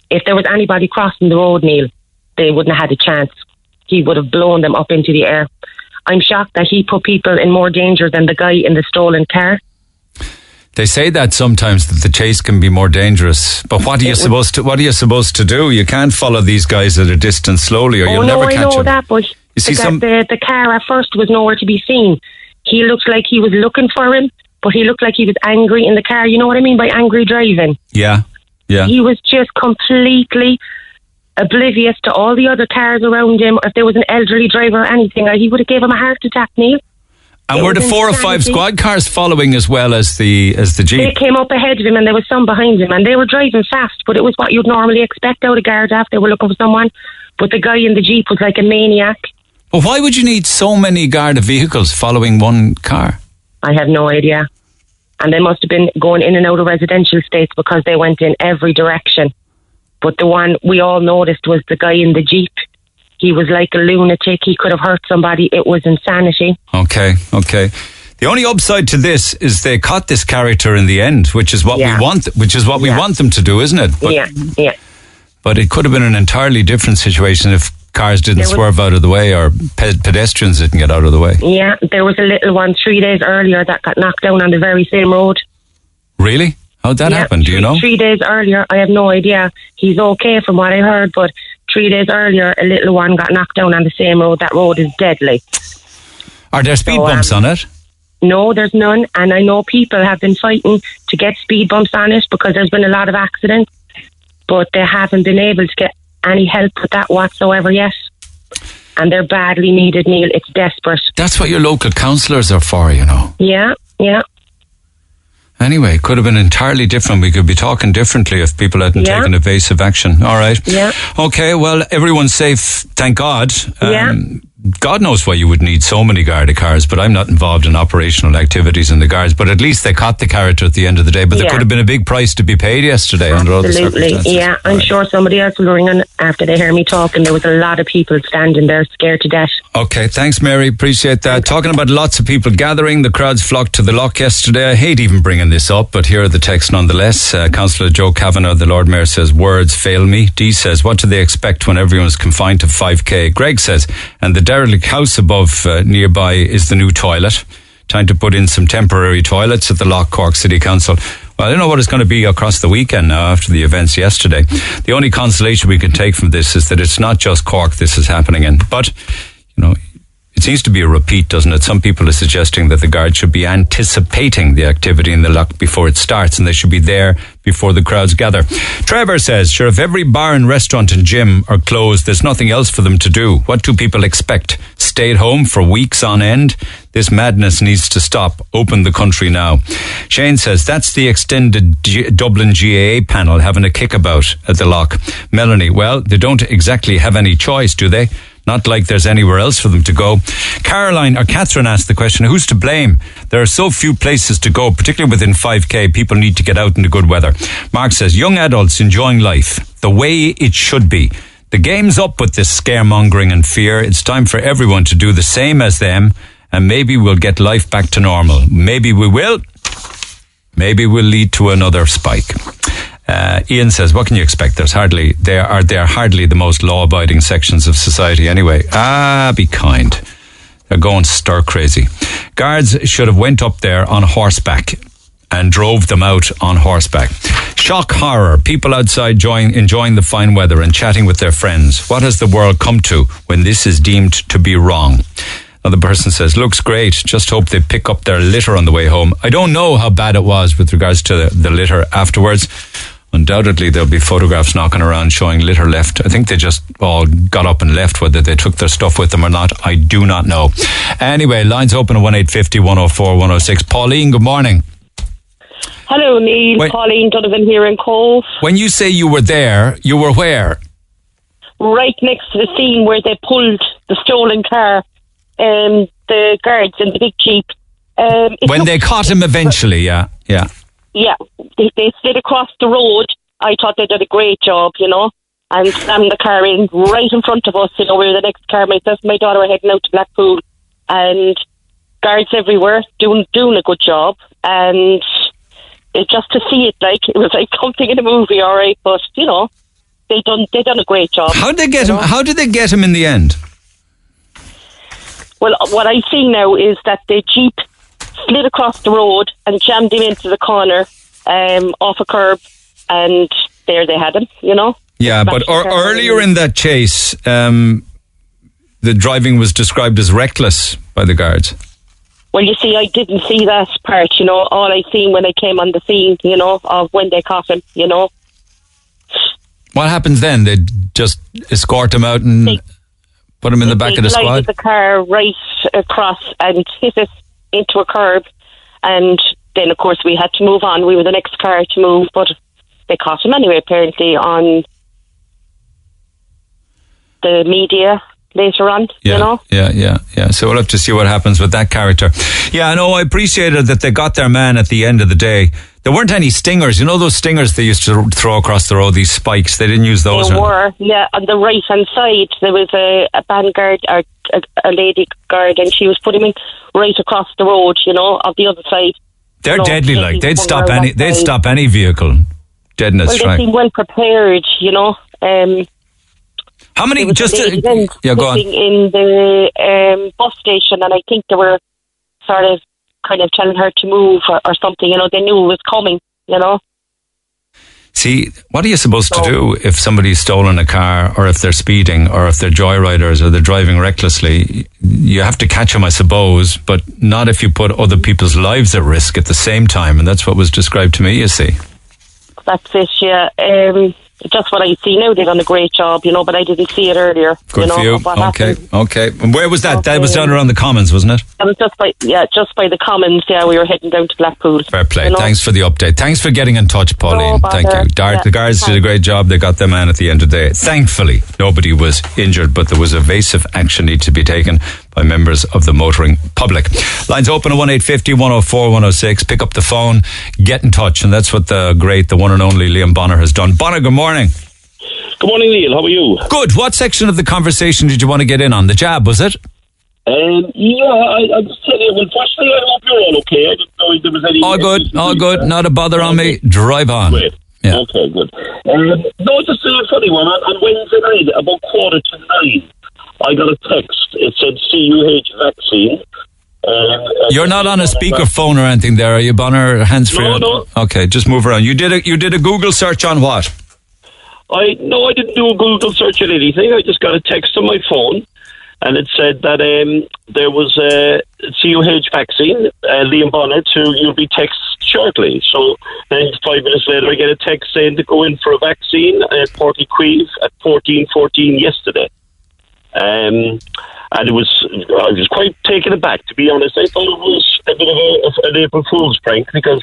If there was anybody crossing the road, Neil, they wouldn't have had a chance. He would have blown them up into the air. I'm shocked that he put people in more danger than the guy in the stolen car. They say that sometimes, that the chase can be more dangerous. But what are you supposed to? What are you supposed to do? You can't follow these guys at a distance slowly, or oh, you'll no, never catch them. I know them. That, but you see, some... the the car at first was nowhere to be seen. He looked like he was looking for him, but he looked like he was angry in the car. You know what I mean by angry driving? Yeah, yeah. He was just completely oblivious to all the other cars around him. If there was an elderly driver or anything, he would have gave him a heart attack, Neil. And it were the four insanity. Or five squad cars following as well as the as the Jeep? They came up ahead of him, and there was some behind him, and they were driving fast, but it was what you'd normally expect out of Gardaff. They were looking for someone, but the guy in the Jeep was like a maniac. Well, why would you need so many Garda vehicles following one car? I have no idea. And they must have been going in and out of residential estates, because they went in every direction. But the one we all noticed was the guy in the Jeep. He was like a lunatic. He could have hurt somebody. It was insanity. Okay, okay. The only upside to this is they caught this character in the end, which is what yeah. we want. Which is what yeah. we want them to do, isn't it? But, yeah, yeah. But it could have been an entirely different situation if cars didn't was, swerve out of the way, or pe- pedestrians didn't get out of the way. Yeah, there was a little one three days earlier that got knocked down on the very same road. Really? How'd that yeah, happen? Do three, you know? Three days earlier, I have no idea. He's okay from what I heard, but. Three days earlier, a little one got knocked down on the same road. That road is deadly. Are there speed so, bumps um, on it? No, there's none. And I know people have been fighting to get speed bumps on it, because there's been a lot of accidents. But they haven't been able to get any help with that whatsoever yet. And they're badly needed, Neil. It's desperate. That's what your local councillors are for, you know. Yeah, yeah. Anyway, it could have been entirely different. We could be talking differently if people hadn't yeah. taken evasive action. All right. Yeah. Okay, well, everyone's safe, thank God. Um, yeah. God knows why you would need so many Garda cars, but I'm not involved in operational activities in the guards. But at least they caught the character at the end of the day. But yeah. there could have been a big price to be paid yesterday. Absolutely. Under all the circumstances. Yeah, I'm right. sure somebody else will ring in after they hear me talk, and there was a lot of people standing there scared to death. Okay, thanks, Mary. Appreciate that. Okay. Talking about lots of people gathering, the crowds flocked to the lock yesterday. I hate even bringing this up, but here are the texts nonetheless. Uh, Councillor Joe Kavanagh, the Lord Mayor, says, words fail me. Dee says, what do they expect when everyone's confined to five K? Greg says, and the derelict house above uh, nearby is the new toilet. Time to put in some temporary toilets at the Lock Cork City Council. Well, I don't know what it's going to be across the weekend now after the events yesterday. The only consolation we can take from this is that it's not just Cork this is happening in. But, you know, it seems to be a repeat, doesn't it? Some people are suggesting that the guard should be anticipating the activity in the Lock before it starts, and they should be there before the crowds gather. Trevor says, sure, if every bar and restaurant and gym are closed, there's nothing else for them to do. What do people expect? Stay at home for weeks on end? This madness needs to stop. Open the country now. Shane says, that's the extended G- Dublin G A A panel having a kickabout at the Lock. Melanie, well, they don't exactly have any choice, do they? Not like there's anywhere else for them to go. Caroline or Catherine asked the question, who's to blame? There are so few places to go, particularly within five K. People need to get out into good weather. Mark says, young adults enjoying life the way it should be. The game's up with this scaremongering and fear. It's time for everyone to do the same as them, and maybe we'll get life back to normal. Maybe we will. Maybe we'll lead to another spike. Uh, Ian says, what can you expect? There's hardly, they are, they are hardly the most law-abiding sections of society anyway. Ah, be kind. They're going stir crazy. Guards should have went up there on horseback and drove them out on horseback. Shock horror. People outside join, enjoying the fine weather and chatting with their friends. What has the world come to when this is deemed to be wrong? Another person says, looks great. Just hope they pick up their litter on the way home. I don't know how bad it was with regards to the, the litter afterwards. Undoubtedly, there'll be photographs knocking around showing litter left. I think they just all got up and left, whether they took their stuff with them or not. I do not know. Anyway, lines open at one eight five zero, one zero four, one zero six. Pauline, good morning. Hello, Neil. When, Pauline Donovan here in Cove. When you say you were there, you were where? Right next to the scene where they pulled the stolen car, um, the guards and the big Jeep. Um, when they caught him eventually, yeah, yeah. Yeah, they, they slid across the road. I thought they did a great job, you know, and slammed the car in right in front of us. You know, we were the next car. Myself and my daughter were heading out to Blackpool, and guards everywhere doing doing a good job. And it, just to see it, like, it was like something in a movie, all right, but, you know, they done they done a great job. How did they get him? Know? How did they get him in the end? Well, what I see now is that the jeep slid across the road and jammed him into the corner, um, off a curb, and there they had him. You know. Yeah, but or, earlier in that chase, um, the driving was described as reckless by the guards. Well, you see, I didn't see that part, you know. All I seen when I came on the scene, you know, of when they caught him, you know. What happens then? They just escort him out and they, put him in the back of the squad? They glided the car right across and hit us into a curb. And then, of course, we had to move on. We were the next car to move, but they caught him anyway, apparently, on the media later on, yeah, you know? Yeah, yeah, yeah. So we'll have to see what happens with that character. Yeah, I know, I appreciated that they got their man at the end of the day. There weren't any stingers. You know those stingers they used to throw across the road, these spikes? They didn't use those. There were, they? yeah. On the right-hand side, there was a, a band guard, or a, a lady guard, and she was putting him right across the road, you know, on the other side. They're so deadly, like. They'd stop any They'd side. stop any vehicle dead in its tracks. Well, they seem well prepared, you know. Um... How many? Just a, uh, yeah, go on. In the um, bus station, and I think they were sort of kind of telling her to move or, or something. You know, they knew it was coming. You know. See, what are you supposed so, to do if somebody's stolen a car, or if they're speeding, or if they're joyriders, or they're driving recklessly? You have to catch them, I suppose, but not if you put other people's lives at risk at the same time. And that's what was described to me. You see. That's it. Yeah. Um, Just what I see now, they've done a great job, you know, but I didn't see it earlier. Good you know, for you. Okay, happened. okay. And where was that? Okay. That was down around the Commons, wasn't it? That was just by, yeah, just by the Commons, yeah, we were heading down to Blackpool. Fair play. You know? Thanks for the update. Thanks for getting in touch, Pauline. No Thank you. Dart, yeah. The guards Thanks. did a great job. They got their man at the end of the day. Thankfully, nobody was injured, but there was evasive action need to be taken by members of the motoring public. Lines open at one eight five zero, one oh four, one oh six. Pick up the phone, get in touch, and that's what the great, the one and only Liam Bonner has done. Bonner, good morning. Good morning, Neil. How are you? Good. What section of the conversation did you want to get in on? The jab, was it? Um, yeah, I, I'm just telling you, well, firstly, I hope you're all okay. I didn't know if there was any... All good, all good. There. Not a bother on me. Drive on. Great. Yeah. Okay, good. Um, no, just a funny one. On Wednesday night, about quarter to nine, I got a text. It said C U H vaccine. Uh, You're not on a speakerphone or anything there, are you, Bonner? Hands-free? No, no. Okay, just move around. You did a, you did a Google search on what? I No, I didn't do a Google search on anything. I just got a text on my phone, and it said that um, there was a C U H vaccine, uh, Liam Bonner, to you'll be texted shortly. So then five minutes later, I get a text saying to go in for a vaccine at Páirc Uí Chaoimh at fourteen fourteen yesterday. Um, and it was, I was quite taken aback, to be honest. I thought it was a bit of, a, of an April Fool's prank, because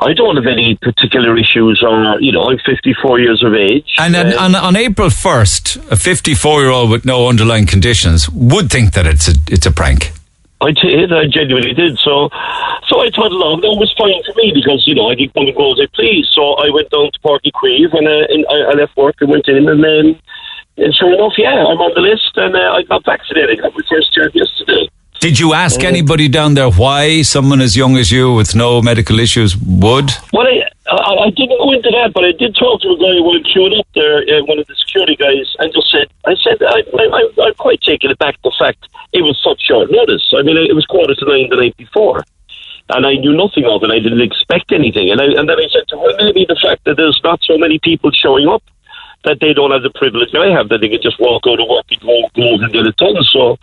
I don't have any particular issues on, you know, I'm fifty-four years of age. And um, on, on April first, a fifty-four-year-old with no underlying conditions would think that it's a, it's a prank. I did, I genuinely did. So so I toddled along. That was fine for me because, you know, I didn't come and go as I pleased. So I went down to Páirc Uí Chaoimh and, uh, and I, I left work and went in, and then... And sure enough, yeah, I'm on the list, and uh, I got vaccinated. I got my first jab yesterday. Did you ask um, anybody down there why someone as young as you with no medical issues would? Well, I, I, I didn't go into that, but I did talk to a guy who queued up there, uh, one of the security guys, and just said, I said, I, I, I, I'm quite taken aback the fact it was such short notice. I mean, it was quarter to nine the night before. And I knew nothing of it. I didn't expect anything. And, I, and then I said to him, maybe the fact that there's not so many people showing up, that they don't have the privilege I have, that they can just walk out of work and go, go and get it done. So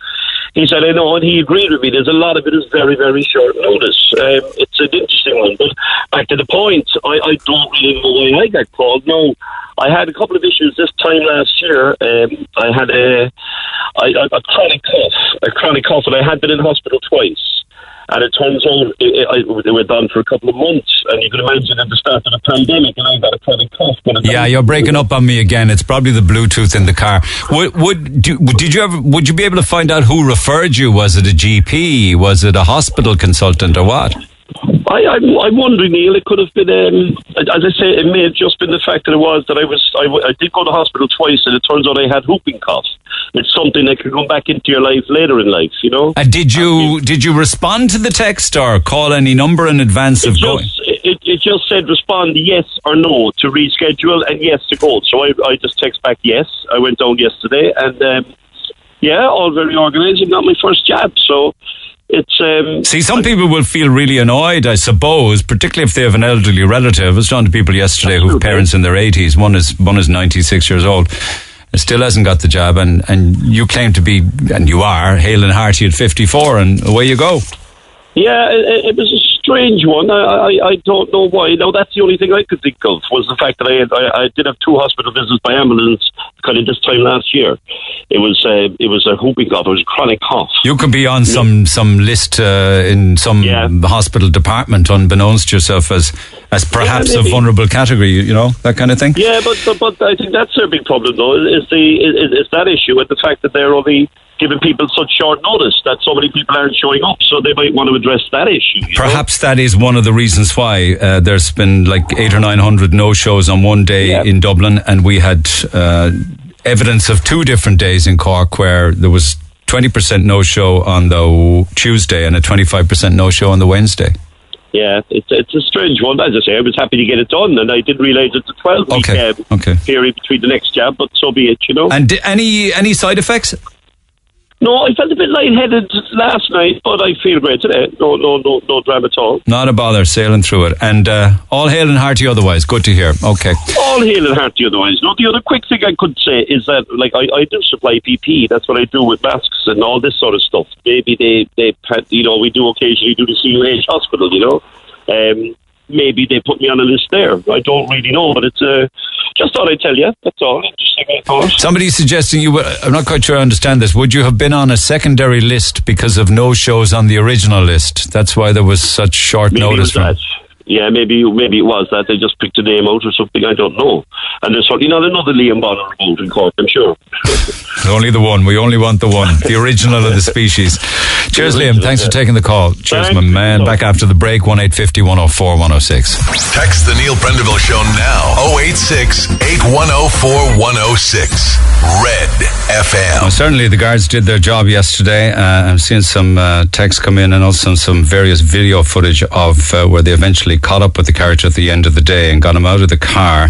he said, I know, and he agreed with me. There's a lot of it is very, very short notice. Um, it's an interesting one. But back to the point, I, I don't really know why I got called. No, I had a couple of issues this time last year. Um, I had a, I, a, a chronic cough, a chronic cough, and I had been in hospital twice. And it turns out it, it, it went on for a couple of months, and you can imagine at the start of the pandemic, and I got a chronic cough. Yeah, you're breaking up on me again. It's probably the Bluetooth in the car. Would, would do, did you ever? Would you be able to find out who referred you? Was it a G P? Was it a hospital consultant, or what? I, I'm, I'm wondering, Neil, it could have been, um, as I say, it may have just been the fact that it was that I was, I, I did go to hospital twice, and it turns out I had whooping cough. It's something that can come back into your life later in life, you know. And did you did you respond to the text or call any number in advance of just, going? It, it just said respond yes or no to reschedule and yes to go. So I, I just text back yes. I went down yesterday, and um, yeah, all very organised. I got my first jab, so. It's, um, See, some people will feel really annoyed, I suppose, particularly if they have an elderly relative. I was talking to people yesterday who have parents in their eighties. One is one is ninety-six years old, still hasn't got the jab, and, and you claim to be, and you are, hale and hearty at fifty-four, and away you go. Yeah, it, it was a strange one. I, I, I don't know why. Now, that's the only thing I could think of, was the fact that I, had, I, I did have two hospital visits by ambulance kind of this time last year. It was a, it was a whooping cough. It was a chronic cough. You could be on some, some list uh, in some yeah. hospital department unbeknownst to yourself as, as perhaps yeah, a vulnerable category, you know, that kind of thing. Yeah, but, but, but I think that's their big problem, though, is, the, is, is that issue and the fact that they're only giving people such short notice that so many people aren't showing up, so they might want to address that issue. Perhaps know? That is one of the reasons why uh, there's been like eight or nine hundred no-shows on one day yeah. in Dublin, and we had uh, evidence of two different days in Cork where there was twenty percent no-show on the Tuesday and a twenty-five percent no-show on the Wednesday. Yeah, it's it's a strange one. As I say, I was happy to get it done, and I didn't realise it's a twelve-week okay. um, okay. period between the next jab, but so be it, you know. And d- any any side effects? No, I felt a bit lightheaded last night, but I feel great today. No, no, no, no drama at all. Not a bother, sailing through it. And uh, all hail and hearty otherwise. Good to hear. Okay. All hail and hearty otherwise. Now, the other quick thing I could say is that, like, I, I do supply P P E. That's what I do with masks and all this sort of stuff. Maybe they, they, you know, we do occasionally do the C U H hospital, you know. Um, maybe they put me on a list there. I don't really know, but it's a. Uh, Just thought I'd tell you. That's all. Somebody's suggesting you were, I'm not quite sure I understand this. Would you have been on a secondary list because of no shows on the original list? That's why there was such short maybe notice. It was from... that. Yeah, maybe maybe it was that they just picked a name out or something. I don't know. And there's certainly not another Liam Bonner involved in Cork, I'm sure. Only the one. We only want the one. The original of the species. Cheers, Liam. Thanks for taking the call. Cheers, Thanks. my man. Back after the break, one eight five zero, one zero four, one zero six. Text the Neil Prendeville Show now, oh eight six, eight one zero four, one zero six. Red F M. Well, certainly the guards did their job yesterday. Uh, I'm seeing some uh, texts come in, and also some various video footage of uh, where they eventually caught up with the carriage at the end of the day and got him out of the car.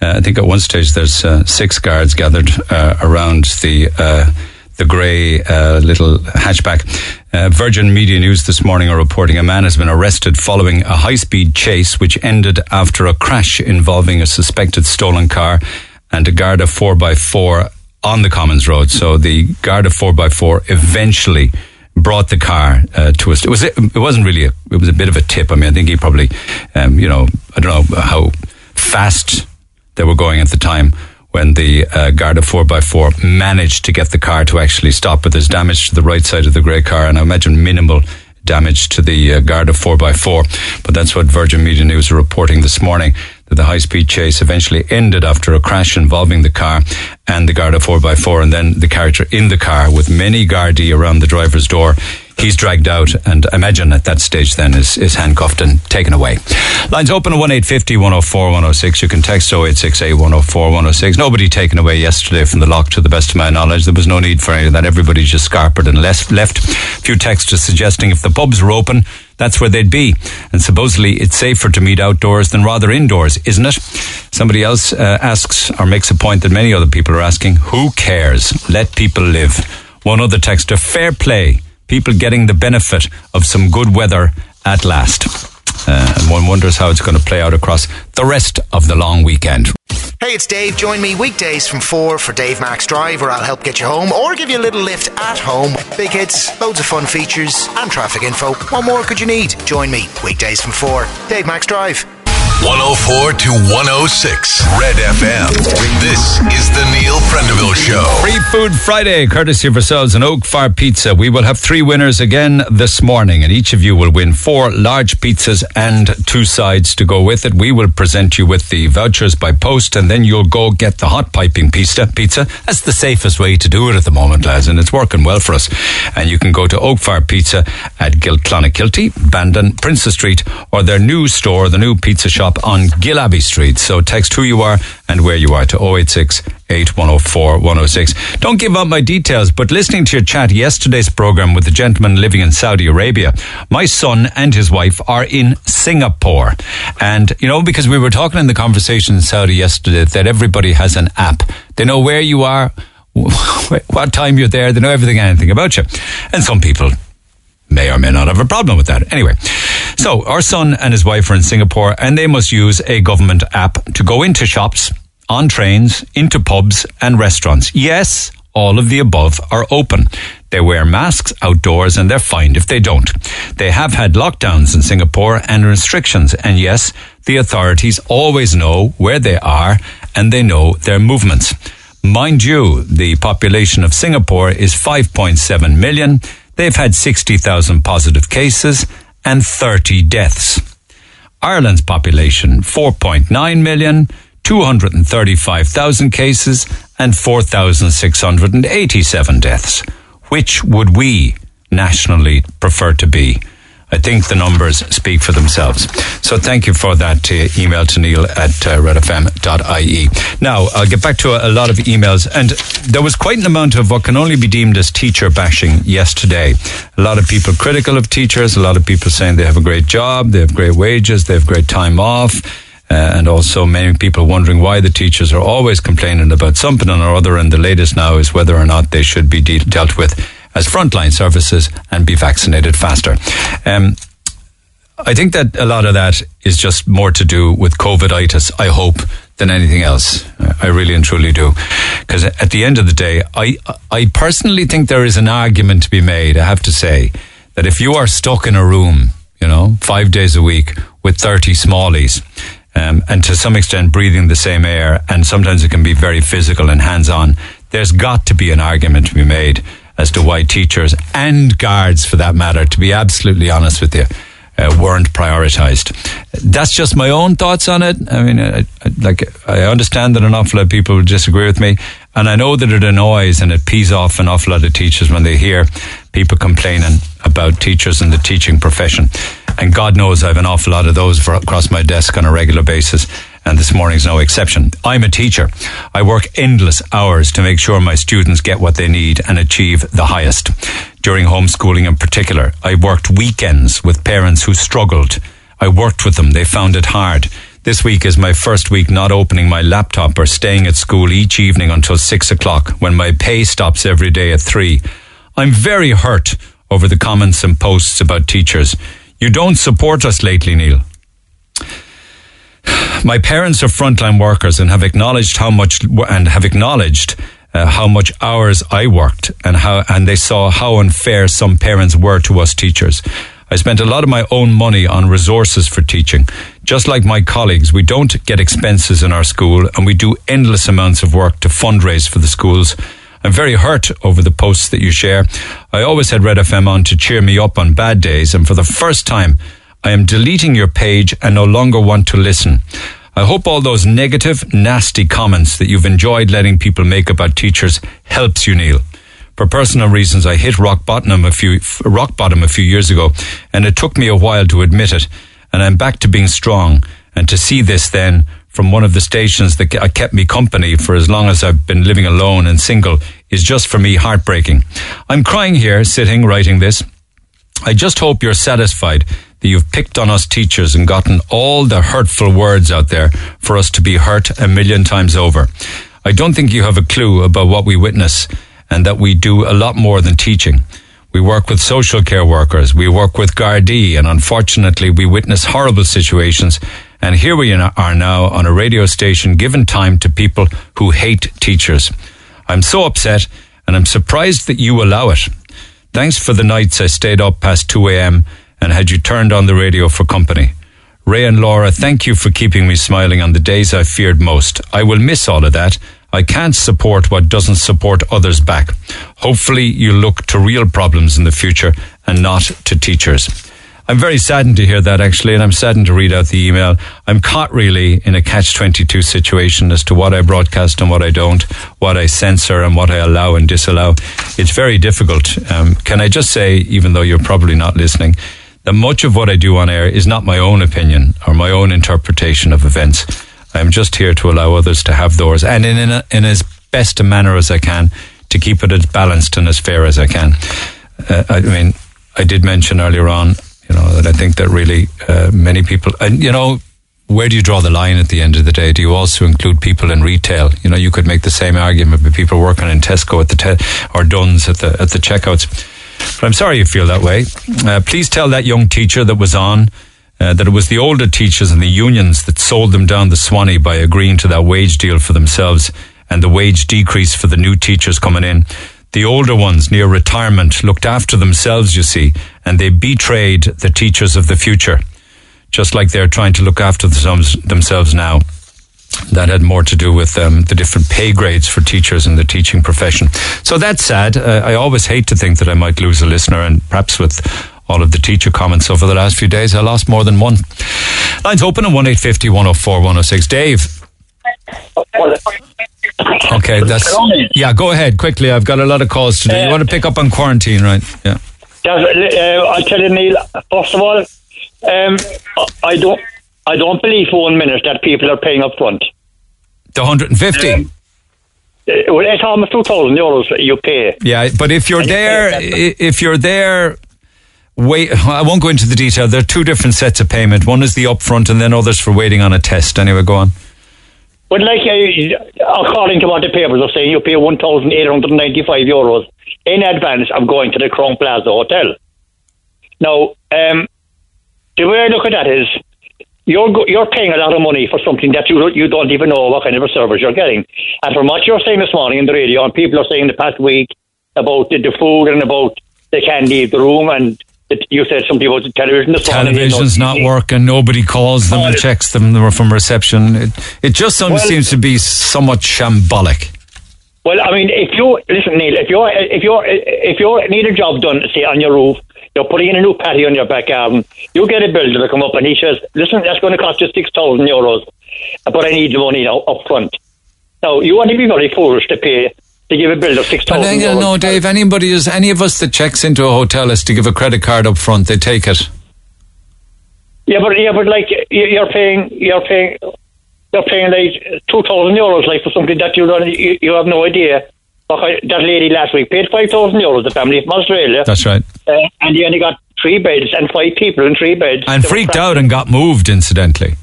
Uh, I think at one stage there's uh, six guards gathered uh, around the uh, the grey uh, little hatchback. Uh, Virgin Media News this morning are reporting a man has been arrested following a high-speed chase which ended after a crash involving a suspected stolen car and a Garda four by four on the Commons Road. So the Garda four by four eventually brought the car uh, to us. St- it was it wasn't really a, it was a bit of a tip. I mean, I think he probably, um, you know, I don't know how fast they were going at the time when the uh, Garda four by four managed to get the car to actually stop. But there's damage to the right side of the grey car, and I imagine minimal damage to the uh, Garda four by four. But that's what Virgin Media News are reporting this morning, that the high-speed chase eventually ended after a crash involving the car and the Garda four by four, and then the character in the car with many Gardaí around the driver's door. He's dragged out, and I imagine at that stage then is, is handcuffed and taken away. Lines open at one eight five zero, one zero four, one zero six. You can text oh eight six eight, one zero four, one zero six. Nobody taken away yesterday from the lock, to the best of my knowledge. There was no need for any of that. Everybody just scarpered and left. A few texts are suggesting if the pubs were open, that's where they'd be. And supposedly it's safer to meet outdoors than rather indoors, isn't it? Somebody else uh, asks or makes a point that many other people are asking, who cares? Let people live. One other texter, fair play. People getting the benefit of some good weather at last. Uh, and one wonders how it's going to play out across the rest of the long weekend. Hey, it's Dave. Join me weekdays from four for Dave Max Drive, where I'll help get you home or give you a little lift at home. Big hits, loads of fun features and traffic info. What more could you need? Join me weekdays from four. Dave Max Drive. one oh four to one oh six Red F M. This is the Neil Prendeville Show. Free Food Friday, courtesy of ourselves and Oak Fire Pizza. We will have three winners again this morning, and each of you will win four large pizzas and two sides to go with it. We will present you with the vouchers by post, and then you'll go get the hot piping pizza. Pizza. That's the safest way to do it at the moment, lads, and it's working well for us. And you can go to Oak Fire Pizza at Kilty, Bandon, Princess Street, or their new store, the new pizza shop on Gillaby Street. So text who you are and where you are to oh eight six, eight one oh four, one oh six. Don't give up my details, but listening to your chat yesterday's program with the gentleman living in Saudi Arabia, my son and his wife are in Singapore. And, you know, because we were talking in the conversation in Saudi yesterday that everybody has an app. They know where you are, what time you're there. They know everything and anything about you. And some people may or may not have a problem with that. Anyway, so our son and his wife are in Singapore, and they must use a government app to go into shops, on trains, into pubs and restaurants. Yes, all of the above are open. They wear masks outdoors and they're fined if they don't. They have had lockdowns in Singapore and restrictions. And yes, the authorities always know where they are and they know their movements. Mind you, the population of Singapore is five point seven million. They've had sixty thousand positive cases and thirty deaths. Ireland's population, four point nine million, two hundred thirty-five thousand cases and four thousand six hundred eighty-seven deaths. Which would we nationally prefer to be? I think the numbers speak for themselves. So thank you for that uh, email to Neil at uh, red f m dot i e. Now, I'll get back to a, a lot of emails. And there was quite an amount of what can only be deemed as teacher bashing yesterday. A lot of people critical of teachers, a lot of people saying they have a great job, they have great wages, they have great time off. Uh, and also many people wondering why the teachers are always complaining about something or other. And the latest now is whether or not they should be de- dealt with as frontline services and be vaccinated faster. Um, I think that a lot of that is just more to do with COVIDitis, I hope, than anything else. I really and truly do. Because at the end of the day, I, I personally think there is an argument to be made, I have to say, that if you are stuck in a room, you know, five days a week with thirty smallies, um, and to some extent breathing the same air, and sometimes it can be very physical and hands-on, there's got to be an argument to be made as to why teachers and guards, for that matter, to be absolutely honest with you, uh, weren't prioritised. That's just my own thoughts on it. I mean, I, I, like, I understand that an awful lot of people disagree with me, and I know that it annoys and it pees off an awful lot of teachers when they hear people complaining about teachers and the teaching profession. And God knows I have an awful lot of those for, across my desk on a regular basis. And this morning's no exception. I'm a teacher. I work endless hours to make sure my students get what they need and achieve the highest. During homeschooling in particular, I worked weekends with parents who struggled. I worked with them. They found it hard. This week is my first week not opening my laptop or staying at school each evening until six o'clock when my pay stops every day at three. I'm very hurt over the comments and posts about teachers. You don't support us lately, Neil. My parents are frontline workers and have acknowledged how much and have acknowledged uh, how much hours I worked and how and they saw how unfair some parents were to us teachers. I spent a lot of my own money on resources for teaching. Just like my colleagues, we don't get expenses in our school and we do endless amounts of work to fundraise for the schools. I'm very hurt over the posts that you share. I always had Red F M on to cheer me up on bad days, and for the first time I am deleting your page and no longer want to listen. I hope all those negative, nasty comments that you've enjoyed letting people make about teachers helps you, Neil. For personal reasons, I hit rock bottom a few rock bottom a few years ago, and it took me a while to admit it. And I'm back to being strong. And to see this then from one of the stations that kept me company for as long as I've been living alone and single is just for me heartbreaking. I'm crying here, sitting, writing this. I just hope you're satisfied that you've picked on us teachers and gotten all the hurtful words out there for us to be hurt a million times over. I don't think you have a clue about what we witness and that we do a lot more than teaching. We work with social care workers, we work with Gardaí, and unfortunately we witness horrible situations. And here we are now on a radio station giving time to people who hate teachers. I'm so upset and I'm surprised that you allow it. Thanks for the nights I stayed up past two a.m. and had you turned on the radio for company. Ray and Laura, thank you for keeping me smiling on the days I feared most. I will miss all of that. I can't support what doesn't support others back. Hopefully you look to real problems in the future and not to teachers. I'm very saddened to hear that, actually, and I'm saddened to read out the email. I'm caught really in a catch twenty-two situation as to what I broadcast and what I don't, what I censor and what I allow and disallow. It's very difficult. Um, can I just say, even though you're probably not listening, that much of what I do on air is not my own opinion or my own interpretation of events. I'm just here to allow others to have theirs, and in, in, a, in as best a manner as I can, to keep it as balanced and as fair as I can. Uh, I mean, I did mention earlier on, you know, that I think that really uh, many people, and you know, where do you draw the line at the end of the day? Do you also include people in retail? You know, you could make the same argument with people working in Tesco at the te- or Dunnes at the at the checkouts. But I'm sorry you feel that way. Uh, please tell that young teacher that was on uh, that it was the older teachers and the unions that sold them down the Swanee by agreeing to that wage deal for themselves and the wage decrease for the new teachers coming in. The older ones near retirement looked after themselves, you see, and they betrayed the teachers of the future, just like they're trying to look after themselves now. That had more to do with um, the different pay grades for teachers in the teaching profession. So that's sad. Uh, I always hate to think that I might lose a listener, and perhaps with all of the teacher comments over the last few days, I lost more than one. Lines open on one eight five zero, one zero four, one zero six. Dave. Okay, that's... Yeah, go ahead, quickly. I've got a lot of calls to do. You want to pick up on quarantine, right? Yeah. Uh, I'll tell you, Neil, first of all, um, I don't I don't believe for one minute that people are paying up front. The one hundred fifty? Um, well, it's almost two thousand euros you pay. Yeah, but if you're there, if you're there... Wait, I won't go into the detail. There are two different sets of payment. One is the upfront and then others for waiting on a test. Anyway, go on. But like, uh, according to what the papers are saying, you pay one thousand eight hundred ninety-five euros in advance of going to the Crown Plaza Hotel. Now, um, the way I look at that is, you're go- you're paying a lot of money for something that you you don't even know what kind of a service you're getting. And from what you're saying this morning on the radio, and people are saying the past week about the, the food and about they can't leave the room, and you said something about the television this morning. Television's not working, nobody calls them and checks them from reception. It, it just well, seems to be somewhat shambolic. Well, I mean, if you listen, Neil, if you if you if you need a job done, say on your roof, you're putting in a new patio on your back garden, you get a builder to come up and he says, "Listen, that's going to cost you six thousand euros, but I need the money now up front." Now, you want to be very foolish to pay. To give a bill of six thousand euros. No, Dave, anybody is, any of us that checks into a hotel is to give a credit card up front. They take it. Yeah, but yeah, but like you're paying, you're paying, you're paying like two thousand euros, like for something that you don't, you, you have no idea. Like that lady last week paid five thousand euros. The family from Australia. That's right. Uh, and you only got three beds and five people in three beds. And freaked out and got moved, incidentally.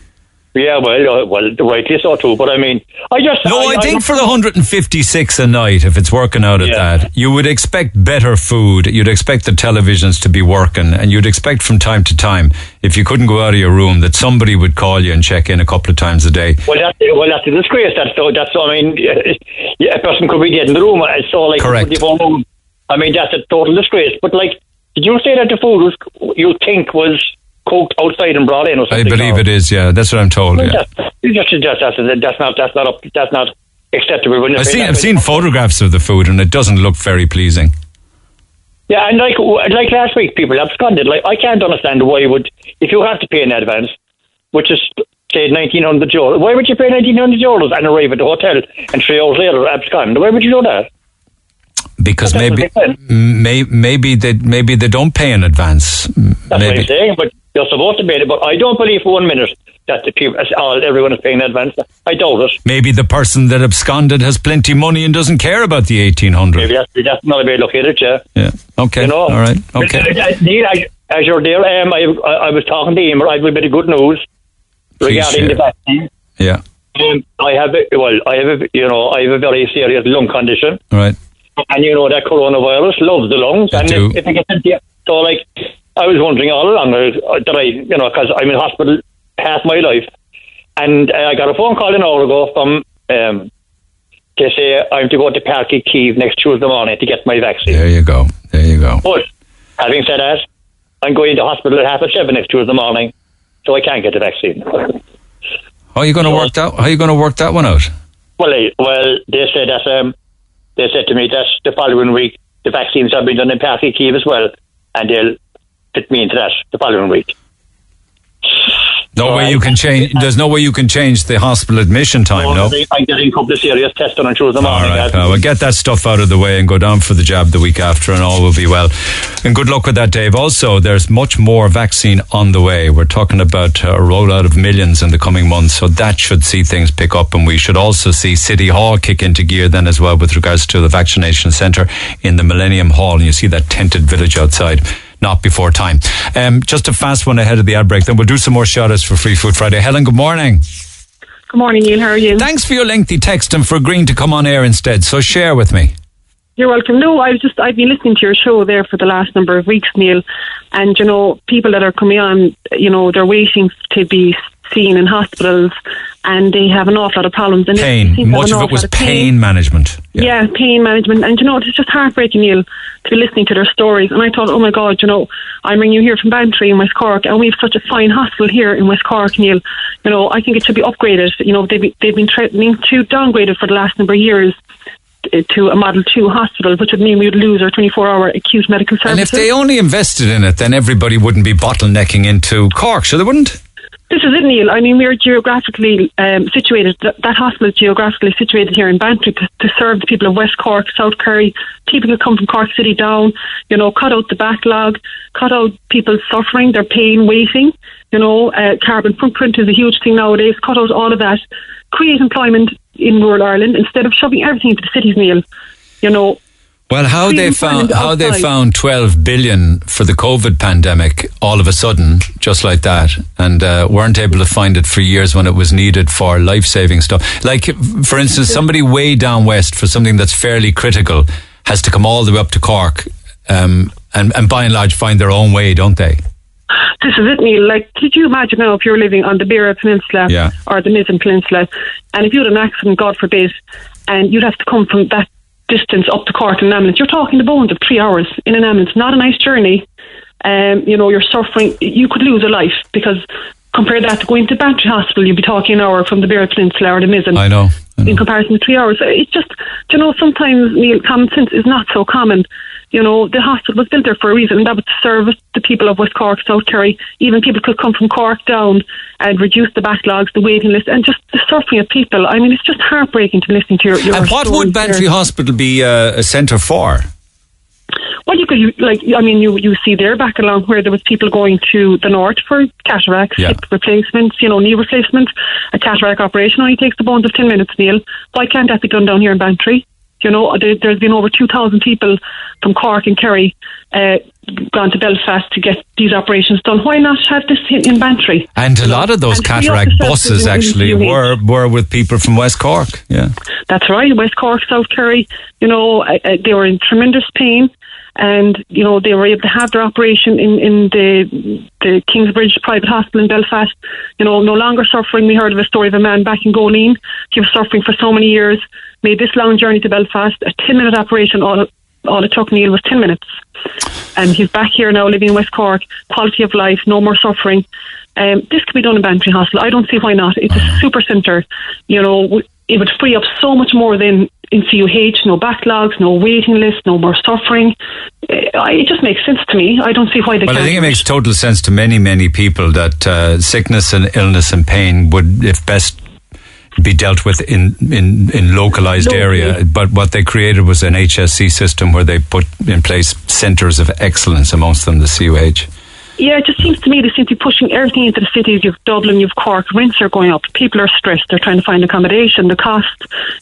Yeah, well, well, rightly so too. But I mean, I just no. I, I think I, for the hundred and fifty-six a night, if it's working out at yeah. that, you would expect better food. You'd expect the televisions to be working, and you'd expect from time to time, if you couldn't go out of your room, that somebody would call you and check in a couple of times a day. Well, that's well, that's a disgrace. That's so. That's so, I mean, a person could be dead in the room. I so, saw like correct. I mean, that's a total disgrace. But like, did you say that the food was, you think was cooked outside and brought in or something? I believe it is, yeah. That's what I'm told, well, yeah. That's, just, just, that's, that's, not, that's, not up, that's not acceptable. I've seen, I've seen photographs of the food and it doesn't look very pleasing. Yeah, and like like last week, people absconded. Like, I can't understand why would, if you have to pay in advance, which is, say, nineteen hundred euros, why would you pay nineteen hundred euros and arrive at the hotel and three hours later abscond? Why would you do that? Because that maybe, may, maybe, they, maybe they don't pay in advance. That's maybe. What I'm saying, but you're supposed to pay it, but I don't believe for one minute that the people, all, everyone is paying in advance. I doubt it. Maybe the person that absconded has plenty of money and doesn't care about the eighteen hundred. Maybe that's, that's not a way to look at it, yeah. Yeah, okay, you know? All right, okay. Neil, as you're there, um, I, I was talking to Emer, I have a bit of good news regarding the vaccine. Yeah. Um, I have, a, well, I have, a, you know, I have a very serious lung condition. Right. And you know that coronavirus loves the lungs. I and do. If, if it gets in, so like, I was wondering all along that I, you know, because I'm in hospital half my life, and uh, I got a phone call an hour ago from um, they say I'm to go to Páirc Uí Chaoimh next Tuesday morning to get my vaccine. There you go, there you go. But having said that, I'm going to hospital at half past seven next Tuesday morning so I can't get the vaccine. How are you going to so, work that? How are you going to work that one out? Well, I, well, they said that um, they said to me that the following week the vaccines have been done in Páirc Uí Chaoimh as well, and they'll fit me into that the following week. No so way I, you can change. There's no way you can change the hospital admission time. No, no? I'm getting a couple of serious tests on Tuesday morning. All right, well, get that stuff out of the way and go down for the jab the week after, and all will be well. And good luck with that, Dave. Also, there's much more vaccine on the way. We're talking about a rollout of millions in the coming months, so that should see things pick up, and we should also see City Hall kick into gear then as well with regards to the vaccination centre in the Millennium Hall, and you see that tented village outside. Not before time. Um, just a fast one ahead of the ad break, then we'll do some more shout-outs for Free Food Friday. Helen, good morning. Good morning, Neil. How are you? Thanks for your lengthy text and for agreeing to come on air instead. So share with me. You're welcome. No, I've just I've been listening to your show there for the last number of weeks, Neil. And you know, people that are coming on, you know, they're waiting to be seen in hospitals, and they have an awful lot of problems. And pain. Much of it was pain management. Yeah. yeah, pain management. And, you know, it's just heartbreaking, Neil, to be listening to their stories. And I thought, oh, my God, you know, I'm ringing you here from Bantry in West Cork, and we have such a fine hospital here in West Cork, Neil. You know, I think it should be upgraded. You know, they've, they've been threatening to downgrade it for the last number of years to a Model two hospital, which would mean we would lose our twenty-four hour acute medical services. And if they only invested in it, then everybody wouldn't be bottlenecking into Cork, so they wouldn't? This is it, Neil. I mean, we're geographically um, situated, that, that hospital is geographically situated here in Bantry to, to serve the people of West Cork, South Kerry, people who come from Cork City down, you know, cut out the backlog, cut out people suffering, their pain, waiting, you know, uh, carbon footprint is a huge thing nowadays, cut out all of that, create employment in rural Ireland instead of shoving everything into the cities, Neil, you know. Well, how they found how they found twelve billion for the COVID pandemic all of a sudden, just like that, and uh, weren't able to find it for years when it was needed for life-saving stuff. Like, for instance, somebody way down west for something that's fairly critical has to come all the way up to Cork um, and, and by and large find their own way, don't they? This is it, Neil. Like, could you imagine now if you're living on the Beira Peninsula yeah. or the Mizzen Peninsula, and if you had an accident, God forbid, and you'd have to come from that distance up to Cork in an ambulance, you're talking the bones of three hours in an ambulance. Not a nice journey. Um, you know, you're suffering. You could lose a life, because compare that to going to Bantry Hospital, you'd be talking an hour from the Beira Peninsula or the Mizzen. I know. I know. In comparison to three hours, it's just, you know, sometimes, Neil, common sense is not so common. You know, the hospital was built there for a reason, and that was to service the people of West Cork, South Kerry. Even people could come from Cork down and reduce the backlogs, the waiting list, and just the suffering of people. I mean, it's just heartbreaking to be listening to your, your And what would Bantry Hospital be uh, a centre for? Well, you could, you, like, I mean, you, you see there back along where there was people going to the north for cataracts, yeah. hip replacements, you know, knee replacements. A cataract operation only takes the bones of ten minutes, Neil. Why can't that be done down here in Bantry? You know, there, there's been over two thousand people from Cork and Kerry uh, gone to Belfast to get these operations done. Why not have this in, in Bantry? And a lot of those and cataract buses actually were were with people from West Cork. Yeah, that's right. West Cork, South Kerry, you know, uh, they were in tremendous pain. And, you know, they were able to have their operation in, in the the Kingsbridge Private Hospital in Belfast. You know, no longer suffering. We heard of a story of a man back in Goleen. He was suffering for so many years, made this long journey to Belfast. A ten-minute operation, all, all it took, Neil, was ten minutes. And he's back here now, living in West Cork. Quality of life, no more suffering. Um, this could be done in Bantry Hospital. I don't see why not. It's a super centre. You know, it would free up so much more than in C U H, no backlogs, no waiting list, no more suffering. It just makes sense to me. I don't see why they Well, can't. I think it makes total sense to many, many people that uh, sickness and illness and pain would, if best, be dealt with in, in, in localised Locally. area. But what they created was an H S C system where they put in place centres of excellence, amongst them the C U H. Yeah, it just seems to me they seem to be pushing everything into the cities. You've Dublin, you've Cork, rents are going up, people are stressed, they're trying to find accommodation, the cost,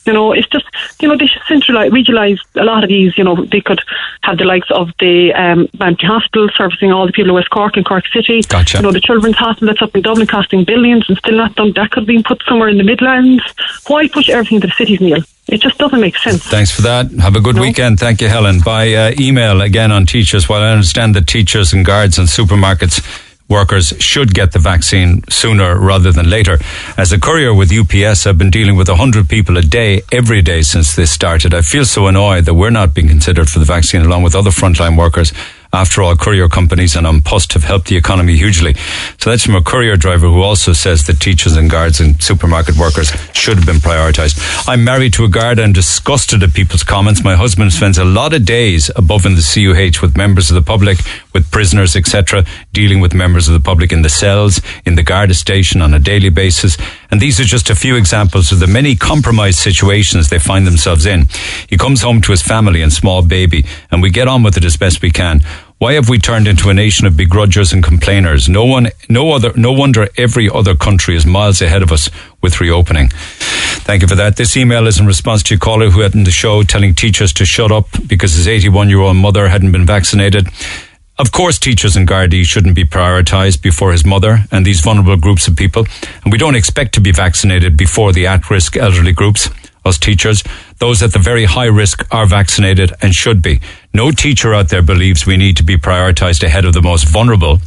you know, it's just, you know, they should centralise, regionalise a lot of these, you know, they could have the likes of the um, Bantry Hospital servicing all the people of West Cork and Cork City. Gotcha. You know, the Children's Hospital that's up in Dublin costing billions and still not done, that could have been put somewhere in the Midlands. Why push everything into the cities, Neil? It just doesn't make sense. Thanks for that. Have a good no. weekend. Thank you, Helen. By uh, email, again, on teachers, while I understand that teachers and guards and supermarkets workers should get the vaccine sooner rather than later. As a courier with U P S, I've been dealing with one hundred people a day, every day since this started. I feel so annoyed that we're not being considered for the vaccine along with other frontline workers. After all, courier companies and en post have helped the economy hugely. So that's from a courier driver who also says that teachers and guards and supermarket workers should have been prioritised. I'm married to a guard. I'm disgusted at people's comments. My husband spends a lot of days above in the C U H with members of the public, with prisoners, et cetera, dealing with members of the public in the cells, in the Garda station on a daily basis. And these are just a few examples of the many compromised situations they find themselves in. He comes home to his family and small baby, and we get on with it as best we can. Why have we turned into a nation of begrudgers and complainers? No one, no other, no wonder every other country is miles ahead of us with reopening. Thank you for that. This email is in response to a caller who had in the show telling teachers to shut up because his eighty-one-year-old mother hadn't been vaccinated. Of course, teachers and Gardaí shouldn't be prioritised before his mother and these vulnerable groups of people. And we don't expect to be vaccinated before the at-risk elderly groups. Us teachers, those at the very high risk, are vaccinated and should be. No teacher out there believes we need to be prioritised ahead of the most vulnerable.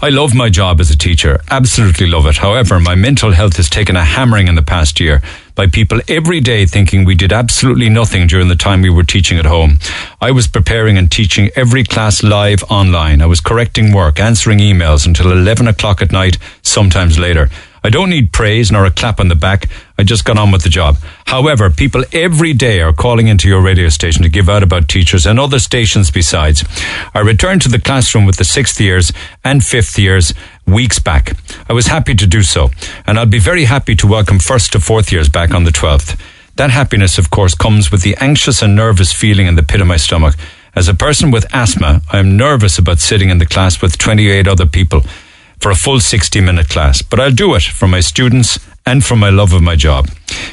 I love my job as a teacher. Absolutely love it. However, my mental health has taken a hammering in the past year by people every day thinking we did absolutely nothing during the time we were teaching at home. I was preparing and teaching every class live online. I was correcting work, answering emails until eleven o'clock at night, sometimes later. I don't need praise nor a clap on the back. I just got on with the job. However, people every day are calling into your radio station to give out about teachers and other stations besides. I returned to the classroom with the sixth years and fifth years weeks back. I was happy to do so, and I'll be very happy to welcome first to fourth years back on the twelfth. That happiness, of course, comes with the anxious and nervous feeling in the pit of my stomach. As a person with asthma, I am nervous about sitting in the class with twenty-eight other people for a full sixty-minute class, but I'll do it for my students and for my love of my job.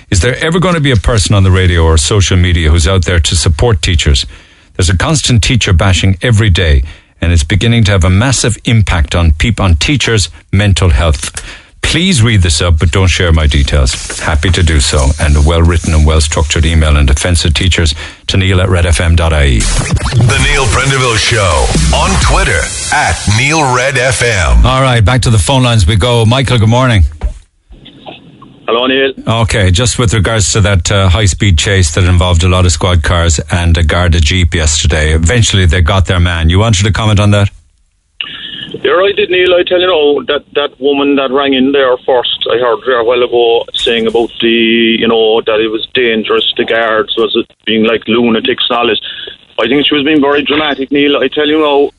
Is there ever going to be a person on the radio or social media who's out there to support teachers? There's a constant teacher bashing every day, and it's beginning to have a massive impact on peep on teachers' mental health. Please read this up, but don't share my details. Happy to do so. And a well-written and well-structured email in defense of teachers to Neil at red f m dot i e. The Neil Prendeville Show on Twitter at Neil Red F M. All right, back to the phone lines we go. Michael, good morning. Hello, Neil. Okay, just with regards to that uh, high-speed chase that involved a lot of squad cars and a Garda Jeep yesterday, eventually they got their man. You wanted to comment on that? You're right, Neil. I tell you now, that, that woman that rang in there first, I heard her a while ago saying about the, you know, that it was dangerous, the guards, was it being like lunatics and all this. I think she was being very dramatic, Neil. I tell you now,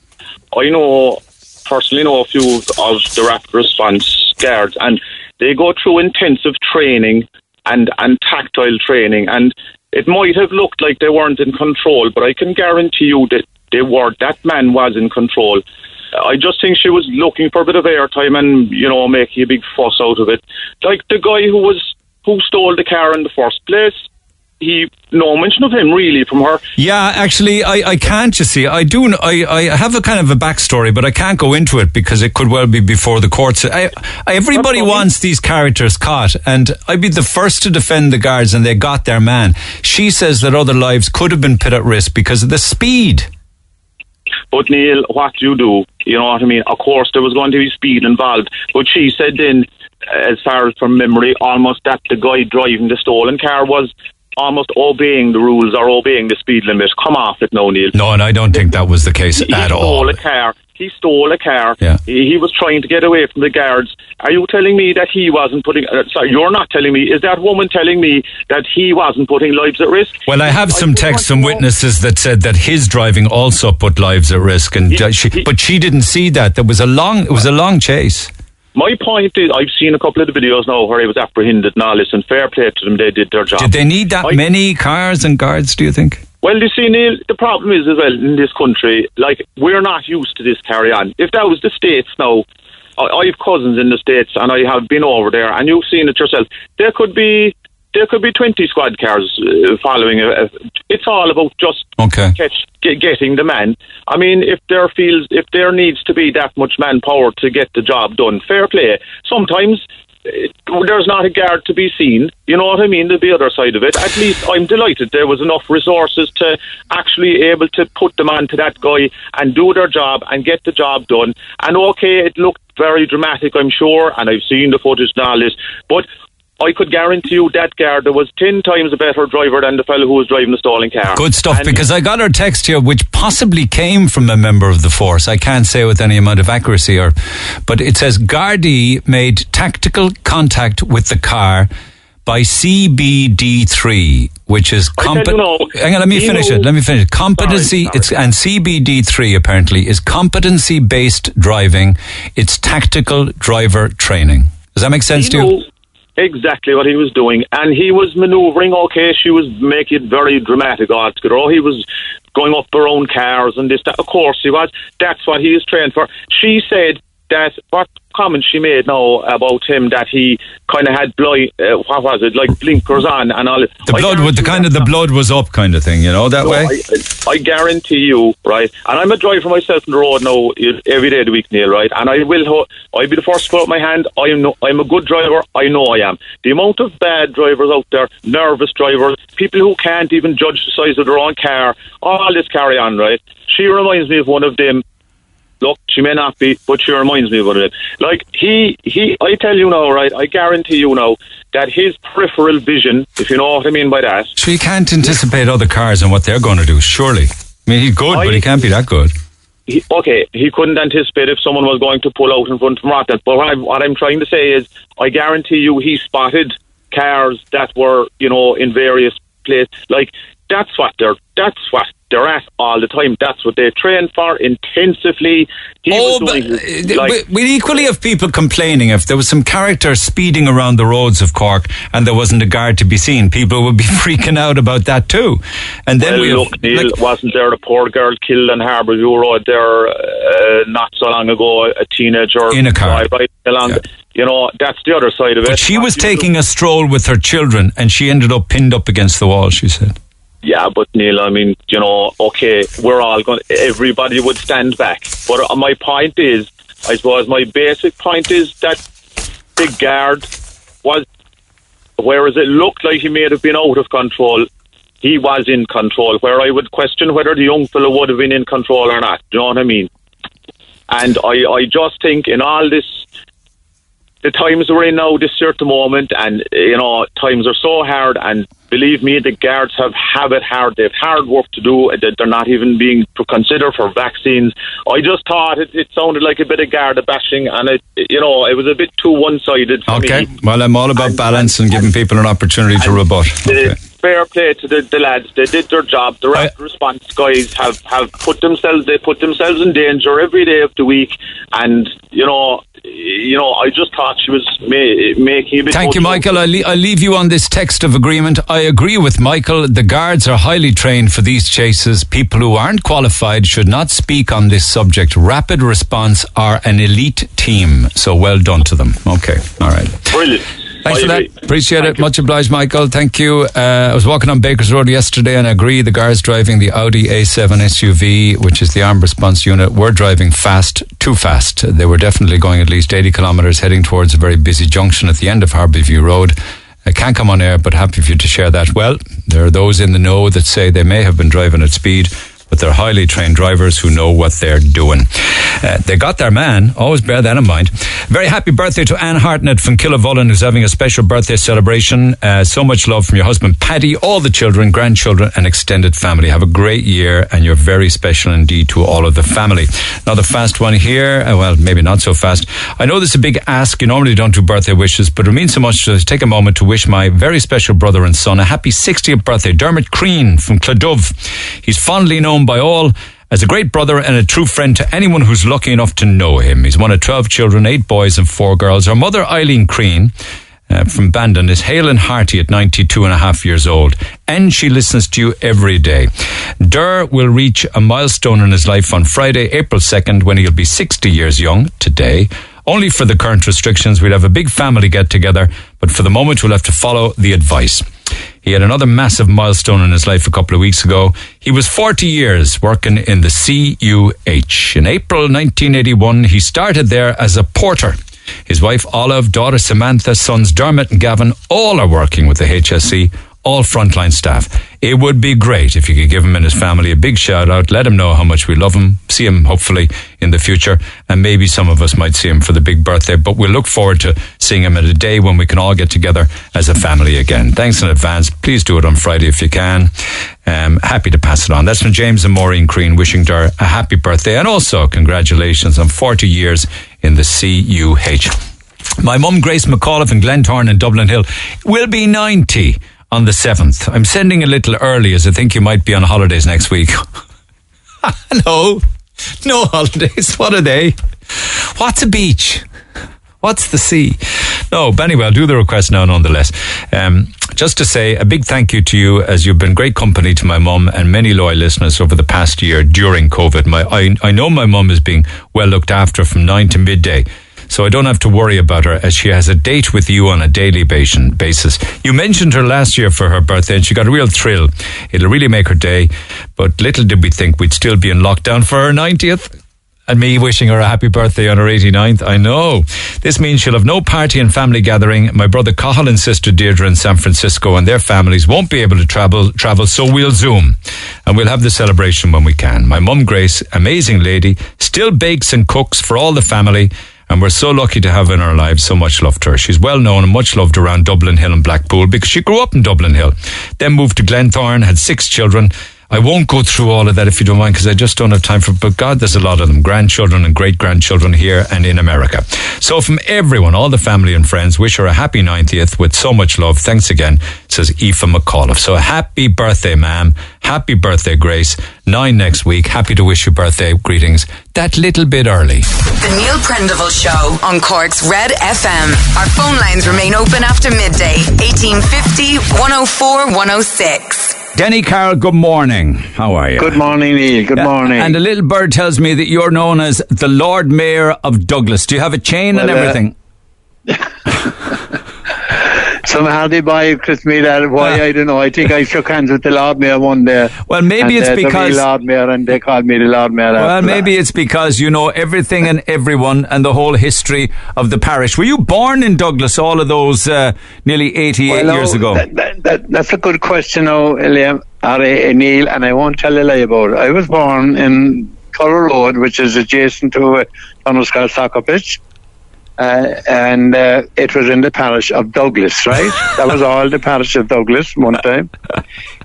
I know, personally know a few of the rapid response guards, and they go through intensive training and, and tactile training, and it might have looked like they weren't in control, but I can guarantee you that they were. That man was in control. I just think she was looking for a bit of airtime and, you know, making a big fuss out of it. Like the guy who was who stole the car in the first place, he no mention of him really from her. Yeah, actually, I, I can't, you see. I do. I, I have a kind of a backstory, but I can't go into it because it could well be before the courts. I, I, everybody wants these characters caught, and I'd be the first to defend the guards, and they got their man. She says that other lives could have been put at risk because of the speed. But Neil, what do you do? You know what I mean? Of course, there was going to be speed involved. But she said then, as far as from memory, almost that the guy driving the stolen car was almost obeying the rules or obeying the speed limit. Come off it now, Neil. No, and I don't think that was the case he, at he all. He stole a car. He stole a car. Yeah. He, he was trying to get away from the guards. Are you telling me that he wasn't putting... Uh, sorry, you're not telling me. Is that woman telling me that he wasn't putting lives at risk? Well, I have some I texts from witnesses that said that his driving also put lives at risk, and he, she, he, but she didn't see that. There was a long, it was a long chase. My point is, I've seen a couple of the videos now where he was apprehended and all this, and fair play to them, they did their job. Did they need that I, many cars and guards, do you think? Well, you see, Neil, the problem is as well in this country, like, we're not used to this carry-on. If that was the States now, I, I have cousins in the States, and I have been over there, and you've seen it yourself, there could be there could be twenty squad cars uh, following. A, a, it's all about just okay. catch, get, getting the man. I mean, if there feels, if there needs to be that much manpower to get the job done, fair play. Sometimes it, there's not a guard to be seen. You know what I mean? There'll be the other side of it. At least I'm delighted there was enough resources to actually able to put them on to that guy and do their job and get the job done. And okay, it looked very dramatic, I'm sure, and I've seen the footage and all this, but I could guarantee you that Garda was ten times a better driver than the fellow who was driving the stalling car. Good stuff, and because I got her text here, which possibly came from a member of the force. I can't say with any amount of accuracy, or, but it says, Gardaí made tactical contact with the car by C B D three, which is... Comp- you know, hang on, let me finish know, it. Let me finish it. Competency, sorry, sorry. It's, and C B D three, apparently, is competency-based driving. It's tactical driver training. Does that make sense you to you? Know exactly what he was doing. And he was manoeuvring, okay, she was making it very dramatic. Oh, he was going up her own cars and this, that. Of course he was. That's what he is trained for. She said that... what comment she made now about him, that he kind of had blood, uh, what was it, like blinkers on and all. The I blood was the kind of the blood was up kind of thing, you know, that no, way. I, I guarantee you, right? And I'm a driver myself on the road now every day of the week, Neil, right? And I will, ho- I'll be the first to put up my hand. I'm, no, I'm a good driver. I know I am. The amount of bad drivers out there, nervous drivers, people who can't even judge the size of their own car, all this carry on, right? She reminds me of one of them. Look, she may not be, but she reminds me of it. Like, he, he, I tell you now, right, I guarantee you now, that his peripheral vision, if you know what I mean by that... She can't anticipate other cars and what they're going to do, surely. I mean, he's good, I, but he can't be that good. He, okay, he couldn't anticipate if someone was going to pull out in front of Martin. But what I'm, what I'm trying to say is, I guarantee you he spotted cars that were, you know, in various places. Like, that's what they're... That's what... they're at all the time. That's what they train for intensively. He oh, was doing but like, we'd equally have people complaining if there was some character speeding around the roads of Cork and there wasn't a guard to be seen. People would be freaking out about that too. And then well, we look, have, Neil, like, wasn't there the poor girl killed on Harbour View Road there uh, not so long ago? A teenager in a car, right along. Yeah. The, you know, that's the other side of it. But she was and taking a stroll with her children, and she ended up pinned up against the wall. She said. Yeah, but Neil, I mean, you know, okay, we're all going, everybody would stand back. But my point is, I suppose my basic point is that the guard was, whereas it looked like he may have been out of control, he was in control, where I would question whether the young fellow would have been in control or not. Do you know what I mean? And I, I just think in all this, the times we're in now, this certain moment, and, you know, times are so hard, and believe me, the guards have, have it hard. They have hard work to do. They're not even being considered for vaccines. I just thought it, it sounded like a bit of Garda bashing, and, it, you know, it was a bit too one-sided for okay. me. Okay, well, I'm all about and, balance and giving and, people an opportunity to rebut. Okay. Fair play to the, the lads. They did their job. The I, response guys have, have put themselves, they put themselves in danger every day of the week, and, you know... You know, I just thought she was ma- making a bit. Thank you, Michael. I le- I leave you on this text of agreement. I agree with Michael. The guards are highly trained for these chases. People who aren't qualified should not speak on this subject. Rapid Response are an elite team, so well done to them. Okay, all right. Brilliant. Thanks for that. Appreciate it. Much obliged, Michael. Thank you. Uh, I was walking on Baker's Road yesterday and I agree the guards driving the Audi A seven S U V, which is the armed response unit, were driving fast, too fast. They were definitely going at least eighty kilometres, heading towards a very busy junction at the end of Harbour View Road. I can't come on air, but happy for you to share that. Well, there are those in the know that say they may have been driving at speed, but they're highly trained drivers who know what they're doing. Uh, they got their man. Always bear that in mind. Very happy birthday to Anne Hartnett from Killavollen, who's having a special birthday celebration. Uh, so much love from your husband, Paddy, all the children, grandchildren, and extended family. Have a great year, and you're very special indeed to all of the family. Another fast one here. Uh, well, maybe not so fast. I know this is a big ask. You normally don't do birthday wishes, but it means so much to take a moment to wish my very special brother and son a happy sixtieth birthday. Dermot Crean from Cladove. He's fondly known by all as a great brother and a true friend to anyone who's lucky enough to know him. He's one of twelve children, eight boys and four girls. Our mother, Eileen Crean, uh, from Bandon, is hale and hearty at ninety-two and a half years old, and she listens to you every day. Dur will reach a milestone in his life on Friday, April second, when he'll be sixty years young today. Only for the current restrictions, we'll have a big family get-together, but for the moment, we'll have to follow the advice. He had another massive milestone in his life a couple of weeks ago. He was forty years working in the C U H. In April nineteen eighty-one, he started there as a porter. His wife, Olive, daughter, Samantha, sons, Dermot and Gavin, all are working with the H S E. all frontline staff. It would be great if you could give him and his family a big shout out, let him know how much we love him, see him hopefully in the future, and maybe some of us might see him for the big birthday, but we look forward to seeing him at a day when we can all get together as a family again. Thanks in advance. Please do it on Friday if you can. Um, happy to pass it on. That's from James and Maureen Crean, wishing her a happy birthday and also congratulations on forty years in the C U H. My mum, Grace McAuliffe in Glentorn and Dublin Hill, will be ninety on the seventh. I'm sending a little early as I think you might be on holidays next week. No, no holidays. What are they? What's a beach? What's the sea? No, but anyway, I'll do the request now nonetheless. Um, just to say a big thank you to you, as you've been great company to my mum and many loyal listeners over the past year during COVID. My, I, I know my mum is being well looked after from nine to midday, so I don't have to worry about her as she has a date with you on a daily basis. You mentioned her last year for her birthday and she got a real thrill. It'll really make her day. But little did we think we'd still be in lockdown for her ninetieth. And me wishing her a happy birthday on her eighty-ninth. I know. This means she'll have no party and family gathering. My brother Cahill and sister Deirdre in San Francisco and their families won't be able to travel, travel, so we'll Zoom. And we'll have the celebration when we can. My mum, Grace, amazing lady, still bakes and cooks for all the family. And we're so lucky to have in our lives. So much love to her. She's well known and much loved around Dublin Hill and Blackpool because she grew up in Dublin Hill, then moved to Glenthorne, had six children. I won't go through all of that if you don't mind because I just don't have time for it. But God, there's a lot of them, grandchildren and great-grandchildren here and in America. So from everyone, all the family and friends, wish her a happy ninetieth with so much love. Thanks again, says Aoife McAuliffe. So happy birthday, ma'am. Happy birthday, Grace. Nine next week. Happy to wish you birthday greetings that little bit early. The Neil Prendeville Show on Cork's Red F M. Our phone lines remain open after midday. eighteen fifty, one oh four, one oh six. Denny Carroll, good morning. How are you? Good morning, Neil. Good morning. Uh, and a little bird tells me that you're known as the Lord Mayor of Douglas. Do you have a chain well, and everything? Uh, somehow they buy Chris me that. Why, uh, I don't know. I think I shook hands with the Lord Mayor one day. Well, maybe and, it's uh, because... the Lord Mayor, and they called me the Lord Mayor. Well, maybe that. It's because you know everything and everyone and the whole history of the parish. Were you born in Douglas all of those uh, nearly eighty-eight well, years ago? That, that, that, that's a good question, oh, Liam. Ari, Neil, and I won't tell a lie about it. I was born in Curra Road, which is adjacent to uh, Donaldscoil soccer pitch, uh, and uh, it was in the parish of Douglas, right? That was all the parish of Douglas one time.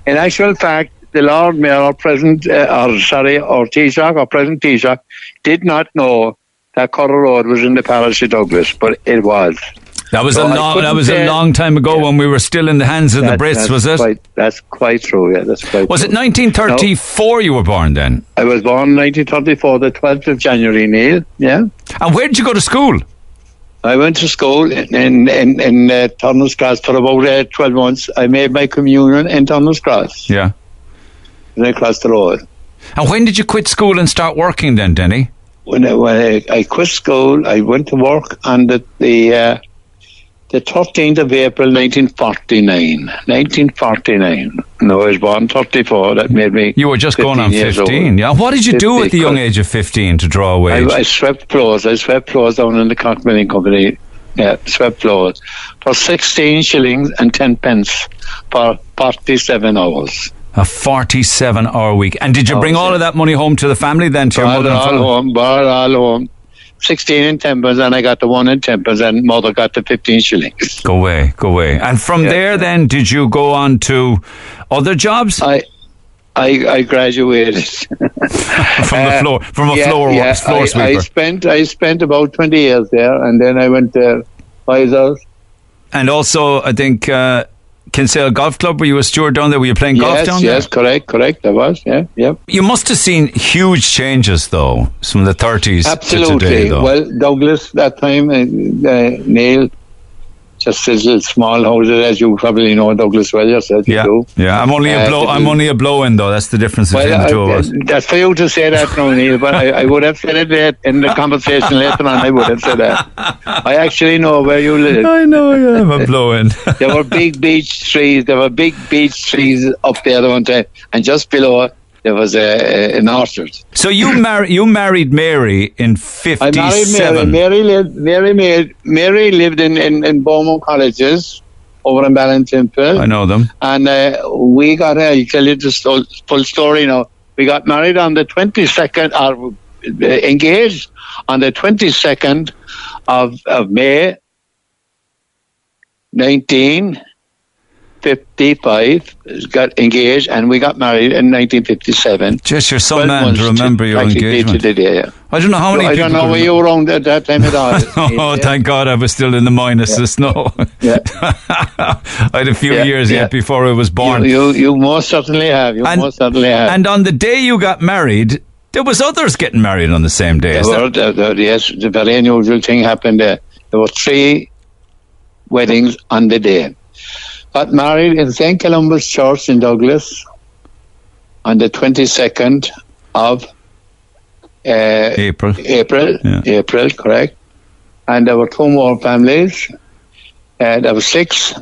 In actual fact, the Lord Mayor, or present, uh, or sorry, or Taoiseach, or present Taoiseach, did not know that Curra Road was in the parish of Douglas, but it was. That was, so a, long, that was a long time ago yeah. when we were still in the hands of that, the Brits, was it? Quite, that's quite true, yeah. That's quite was true. It nineteen thirty-four no. you were born then? I was born in nineteen thirty-four, the twelfth of January, Neil, yeah. And where did you go to school? I went to school in in, in, in uh, Turner's Cross for about uh, twelve months. I made my communion in Turner's Cross. Yeah. And I crossed the road. And when did you quit school and start working then, Denny? When I, when I, I quit school, I went to work on the... the uh, The thirteenth of April, nineteen forty-nine. nineteen forty-nine. No, I was born thirty-four. That made me... You were just going on fifteen. Yeah. What did you fifty, do at the young age of fifteen to draw a wage? I, I swept floors. I swept floors down in the Cork Milling Company. Yeah, swept floors. For sixteen shillings and ten pence for forty-seven hours. A forty-seven hour week. And did you oh, bring all yeah. of that money home to the family then? To bar your mother all and home. Bar all home. sixteen and ten pence, and I got the one and ten pence, and mother got the fifteen shillings. Go away, go away. And from yeah. there then, did you go on to other jobs? I I, I graduated. from uh, the floor, from a yeah, floor, yeah, floor I, sweeper. I spent, I spent about twenty years there, and then I went to Basel. And also, I think, uh, Kinsale Golf Club, were you a steward down there? Were you playing golf yes, down there? Yes, correct, correct, I was, yeah, yeah. You must have seen huge changes, though, from the thirties Absolutely. to today, though. Well, Douglas, that time, uh, Neil, just his little small houses, as you probably know Douglas well yourself, yeah, you do. Yeah, I'm only a blow, uh, I'm only a blow-in, though, that's the difference well, between the two of us. That's for you to say that now, Neil, but I, I would have said it there in the conversation later on, I would have said that. I actually know where you live. I know, yeah, I'm a blow-in. There were big beech trees, there were big beech trees up there one time, and just below there was a, a, an orchard. So you mar- you married Mary in fifty-seven. I married Mary. Mary lived, Mary, Mary lived in, in, in Beaumont Colleges over in Ballincollig. I know them. And uh, we got, uh, I'll tell you the full story now. We got married on the twenty-second, or uh, engaged on the twenty-second of, of May, nineteen fifty-five. Got engaged, and we got married in nineteen fifty-seven. Just you're so man to remember your engagement. Day day, yeah. I don't know how many so people. I don't know where you were around at that time at all. Oh, yeah. Thank God I was still in the minuses. Yeah. No. Yeah. I had a few yeah. years yeah. yet before I was born. You, you, you most certainly have. You and, most certainly have. And on the day you got married, there was others getting married on the same day. There were, there? There, yes, the very unusual thing happened there. There were three weddings on the day. Got married in Saint Columba's Church in Douglas on the twenty-second of uh, April. April, yeah. April, correct. And there were two more families. Uh, there were six,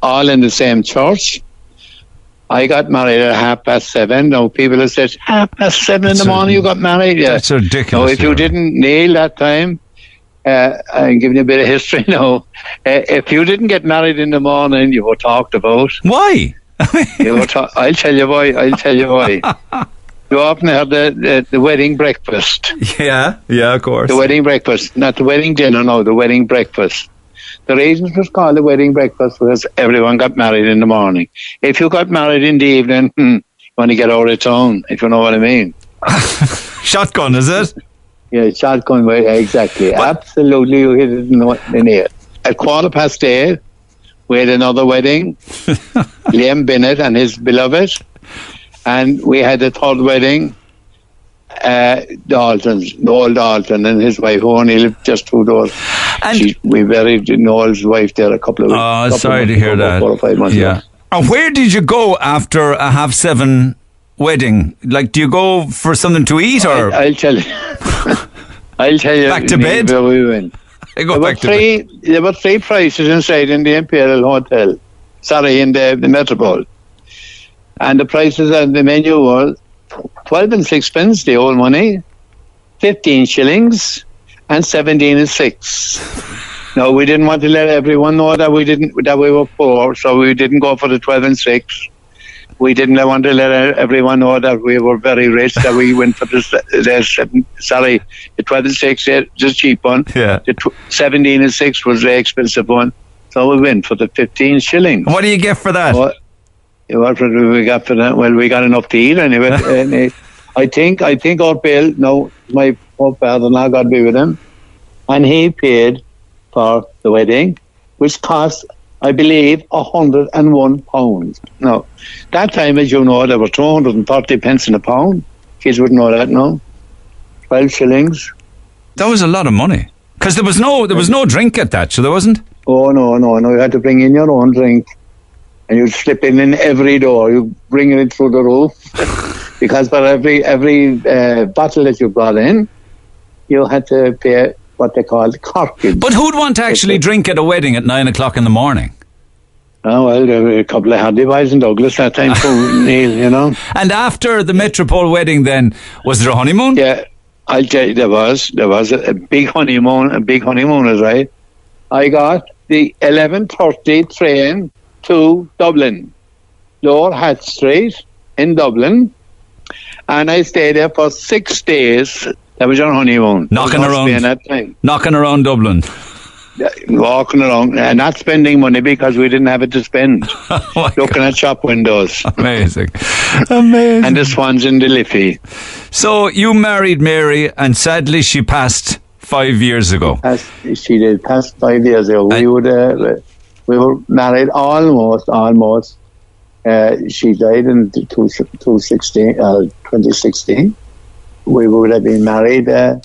all in the same church. I got married at half past seven. Now, people have said, half past seven that's in the morning you got married? Yeah. That's ridiculous. So if you didn't nail that time, Uh, I'm giving you a bit of history now. Uh, if you didn't get married in the morning, you were talked about. Why? you were ta- I'll tell you why. I'll tell you why. You often had the, the, the wedding breakfast. Yeah, yeah, of course. The wedding breakfast. Not the wedding dinner, no, the wedding breakfast. The reason it was called the wedding breakfast was everyone got married in the morning. If you got married in the evening, hmm, you want to get out of town, if you know what I mean. Shotgun, is it? Yeah, shotgun, exactly. What? Absolutely, you hit it in the, in the air. At quarter past eight, we had another wedding, Liam Bennett and his beloved, and we had a third wedding, uh, Dalton's, Noel Dalton and his wife, who only lived just two doors. And she, we buried Noel's wife there a couple of weeks. Oh, couple sorry of months to hear ago, that. Four or five months yeah. ago. And where did you go after a half seven wedding? Like, do you go for something to eat, or I, I'll tell you I'll tell you back to bed where we went. I go there back were three, to bed. There were three prices inside in the Imperial Hotel, sorry, in the, the Metropole, and the prices on the menu were twelve and sixpence, the old money, fifteen shillings, and seventeen and six. No, we didn't want to let everyone know that we didn't that we were poor, so we didn't go for the twelve and six. We didn't want to let everyone know that we were very rich, that we went for the, the seven, sorry, the twelve and six, the cheap one. Yeah. The tw- seventeen and six was the expensive one. So we went for the fifteen shillings. What do you get for that? What, what we got for that? Well, we got enough to eat anyway. and it, I think, I think our bill, no, my poor father, now God be with him, and he paid for the wedding, which cost, I believe, one hundred and one pounds. Now, that time, as you know, there were two hundred thirty pence in a pound. Kids wouldn't know that now. twelve shillings. That was a lot of money. Because there was no there was no drink at that, so there wasn't? Oh, no, no, no. You had to bring in your own drink. And you'd slip in in every door. You bring it through the roof. Because for every, every uh, bottle that you brought in, you had to pay what they call corkage. But who'd want to actually drink at a wedding at nine o'clock in the morning? Oh, well, there were a couple of handy boys in Douglas that time, so Neil, you know. And after the Metropole wedding then, was there a honeymoon? Yeah, I'll tell you, there was. There was a, a big honeymoon, a big honeymoon, is right. I got the eleven thirty train to Dublin, Lower Hat Street in Dublin, and I stayed there for six days. That was your honeymoon. Knocking around. That time. Knocking around Dublin. Walking around and not spending money because we didn't have it to spend. oh Looking God. At shop windows. Amazing. Amazing. And the swans in the Liffey. So you married Mary, and sadly she passed five years ago. She, passed, she did pass five years ago. And we would uh, we were married almost, almost. Uh, she died in twenty sixteen. We would have been married uh,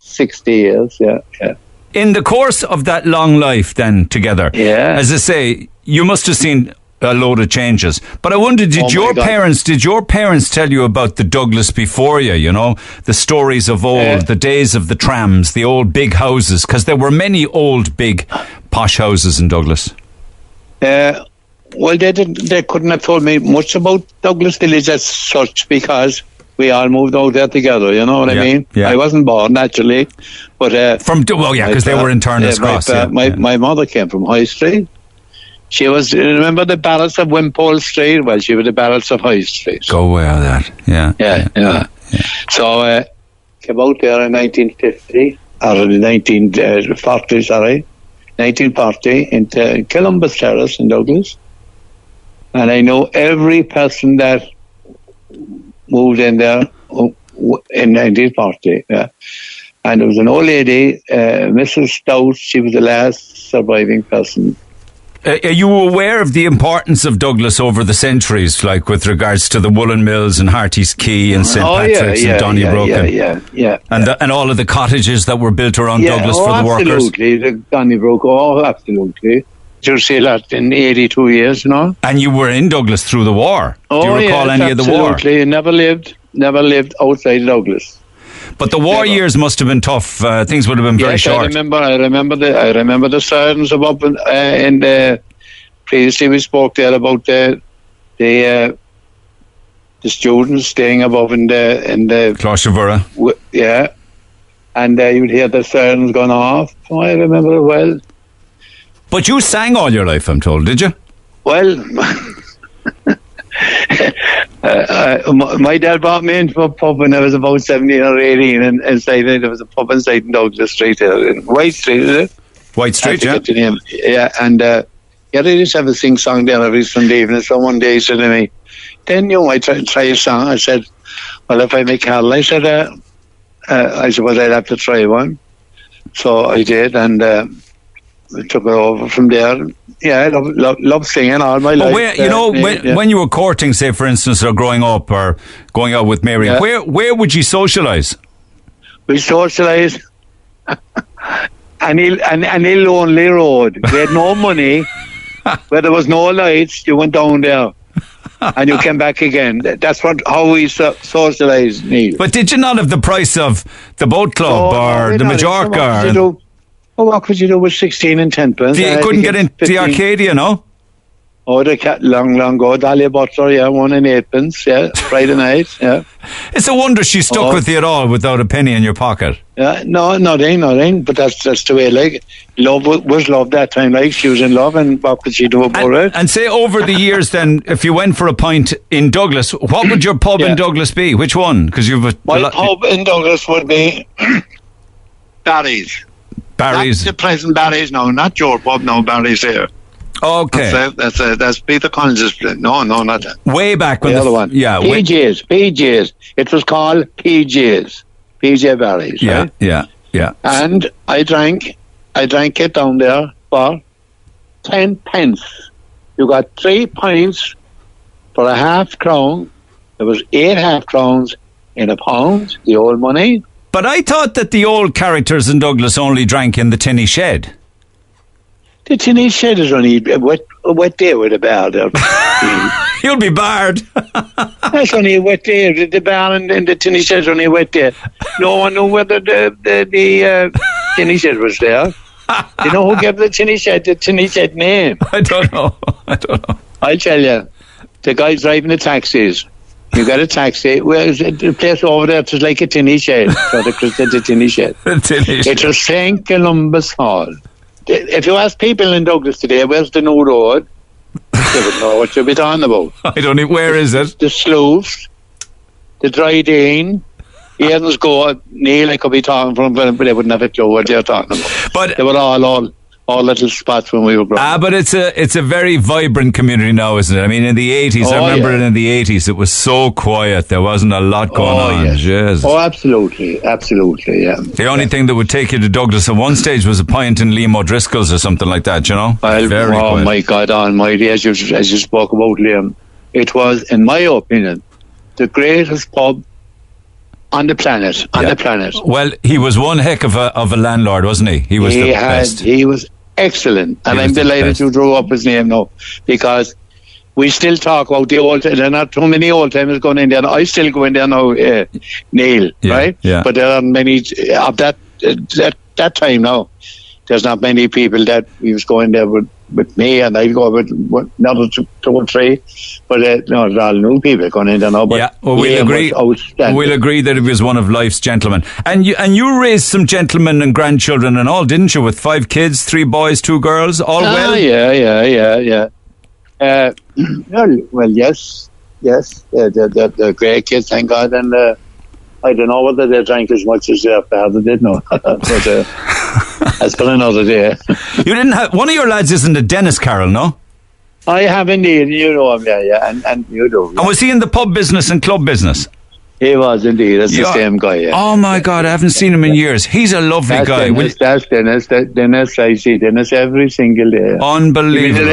sixty years, yeah, yeah. In the course of that long life then together, yeah. As I say, you must have seen a load of changes. But I wonder, did oh your parents, did your parents tell you about the Douglas before you, you know, the stories of old, yeah. the days of the trams, the old big houses, because there were many old big posh houses in Douglas? Uh, well, they, didn't, they couldn't have told me much about Douglas Village as such because we all moved out there together, you know what yeah, I mean? Yeah. I wasn't born, naturally. But, uh, from, well, yeah, because they were in Turner's uh, Cross. My, yeah, my, yeah. my mother came from High Street. She was, remember the ballots of Wimpole Street? Well, she was the ballots of High Street. Go away on that, yeah. Yeah, yeah. yeah. yeah. So, uh, came out there in nineteen fifty, or in nineteen forty, sorry, nineteen forty, in Columbus Terrace in Douglas. And I know every person that moved in there in nineteen forty, yeah. And there was an old lady, uh, Missus Stout. She was the last surviving person. Uh, are you aware of the importance of Douglas over the centuries, like with regards to the woolen mills and Harty's Quay and Saint Oh, Patrick's yeah, yeah, and Donnybroken? Yeah, yeah, yeah. And, yeah. The, and all of the cottages that were built around yeah, Douglas oh, for the absolutely. workers? Absolutely, Donnybroken, oh, absolutely. You see that in eighty-two years, you know. And you were in Douglas through the war. Oh, do you recall yes, any absolutely. of the war? Absolutely, never lived, never lived outside Douglas. But the war years must have been tough. Uh, things would have been very yes, short. I remember. I remember the. I remember the sirens of up in, uh, in the. Previously, we spoke there about the the uh, the students staying above in the in the. Clochevera. W- yeah, and uh, you'd hear the sirens going off. Oh, I remember it well. But you sang all your life, I'm told. Did you? Well. Uh, uh, my dad brought me into a pub when I was about seventeen or eighteen, and inside there was a pub inside Douglas Street, in White Street, is it? White Street, yeah. Name. Yeah, and uh, yeah, they used to have a sing song there every Sunday evening. So one day he said to me, "Then you know, I try, try a song." I said, "Well, if I make Carol," I said, uh, uh, "I suppose I'd have to try one." So I did, and uh, we took it over from there. Yeah, I love, love, love singing all my but life. Where, you know, uh, when, yeah. when you were courting, say, for instance, or growing up or going out with Mary, yeah. where where would you socialise? We socialised an, Ill, an, an ill lonely road. We had no money, where there was no lights. You went down there and you came back again. That's what how we so- socialised, Neil. But did you not have the price of the boat club oh, or the Majorca? Oh, what could you do with sixteen and ten pence? You couldn't get into the Arcadia, no? Oh, the cat long, long ago. Dahlia Butler, yeah, one and eight pence, yeah, Friday night, yeah. It's a wonder she stuck oh. with you at all without a penny in your pocket. Yeah, no, nothing, nothing, but that's that's the way, like, love was love that time, like, she was in love, and what could she do about and, it? And say, over the years, then, if you went for a pint in Douglas, what would your pub yeah. in Douglas be? Which one? Because you've a, My a lot, pub in Douglas would be Barry's. Barry's. That's the present Barry's now, not your pub, no, Barry's here. Okay. That's, a, that's, a, that's Peter Collins' no, no, not that. Way back when the, the other f- one. Yeah. P J's, way- P J's. It was called P J's. P J Barry's, yeah, right? Yeah, yeah. And I drank, I drank it down there for ten pence. You got three pints for a half crown. There was eight half crowns in a pound, the old money. But I thought that the old characters in Douglas only drank in the tinny shed. The tinny shed is only a wet, a wet day with a bar there. You'll be barred. That's only a wet day. The, the bar and, and the tinny shed is only a wet day. No one knew whether the, the, the uh, tinny shed was there. You know who gave the tinny shed the tinny shed name? I don't know. I don't know. I'll tell you. The guy driving the taxis. You got a taxi. Well, the place over there, it was like a tinny shed. So they called it a tinny shed. It was Saint Columbus Hall. If you ask people in Douglas today, where's the new road? They would know what you'll be talking about. I don't know. Where is it? The Sleuths, the Dryden, Aiden's Gore, Neil, I could be talking from, but they wouldn't have a clue what they're talking about. But they were all all. All little spots when we were growing up. Ah, but it's a it's a very vibrant community now, isn't it? I mean, in the eighties, oh, I remember yeah. it in the eighties, it was so quiet. There wasn't a lot going oh, on. Yes. Yes. Oh, absolutely. Absolutely, yeah. The only yeah. thing that would take you to Douglas at one stage was a pint in Liam O'Driscoll's or something like that, you know? Well, very oh, quiet. My God almighty, as you, as you spoke about Liam, it was, in my opinion, the greatest pub on the planet. On yeah. the planet. Well, he was one heck of a of a landlord, wasn't he? He was he the had, best. He was excellent, and I'm delighted you drew up his name now, because we still talk about the old. There are not too many old timers going in there. I still go in there now, uh, Neil, yeah, right? Yeah. But there are many of that, uh, that that time now. There's not many people that he was going there with with me, and I'll go with another two, two or three. But uh, no, it's all new people going in there now. But yeah, well, we'll agree. We'll agree that he was one of life's gentlemen. And you and you raised some gentlemen and grandchildren and all, didn't you? With five kids, three boys, two girls, all ah, well. Yeah, yeah, yeah, yeah. Uh, well, well, yes, yes. They're, they're, they're great kids, thank God, and. Uh, I don't know whether they drank as much as their father did, no. But uh, that's been another day. You didn't have, one of your lads isn't a Dennis Carroll, no? I have indeed, you know him, yeah, yeah, and, and you do. Yeah. And was he in the pub business and club business? He was indeed, that's You're, the same guy, yeah. Oh my God, I haven't seen him in years. He's a lovely that's guy. Dennis, that's Dennis, that's Dennis, I see Dennis every single day. Unbelievable.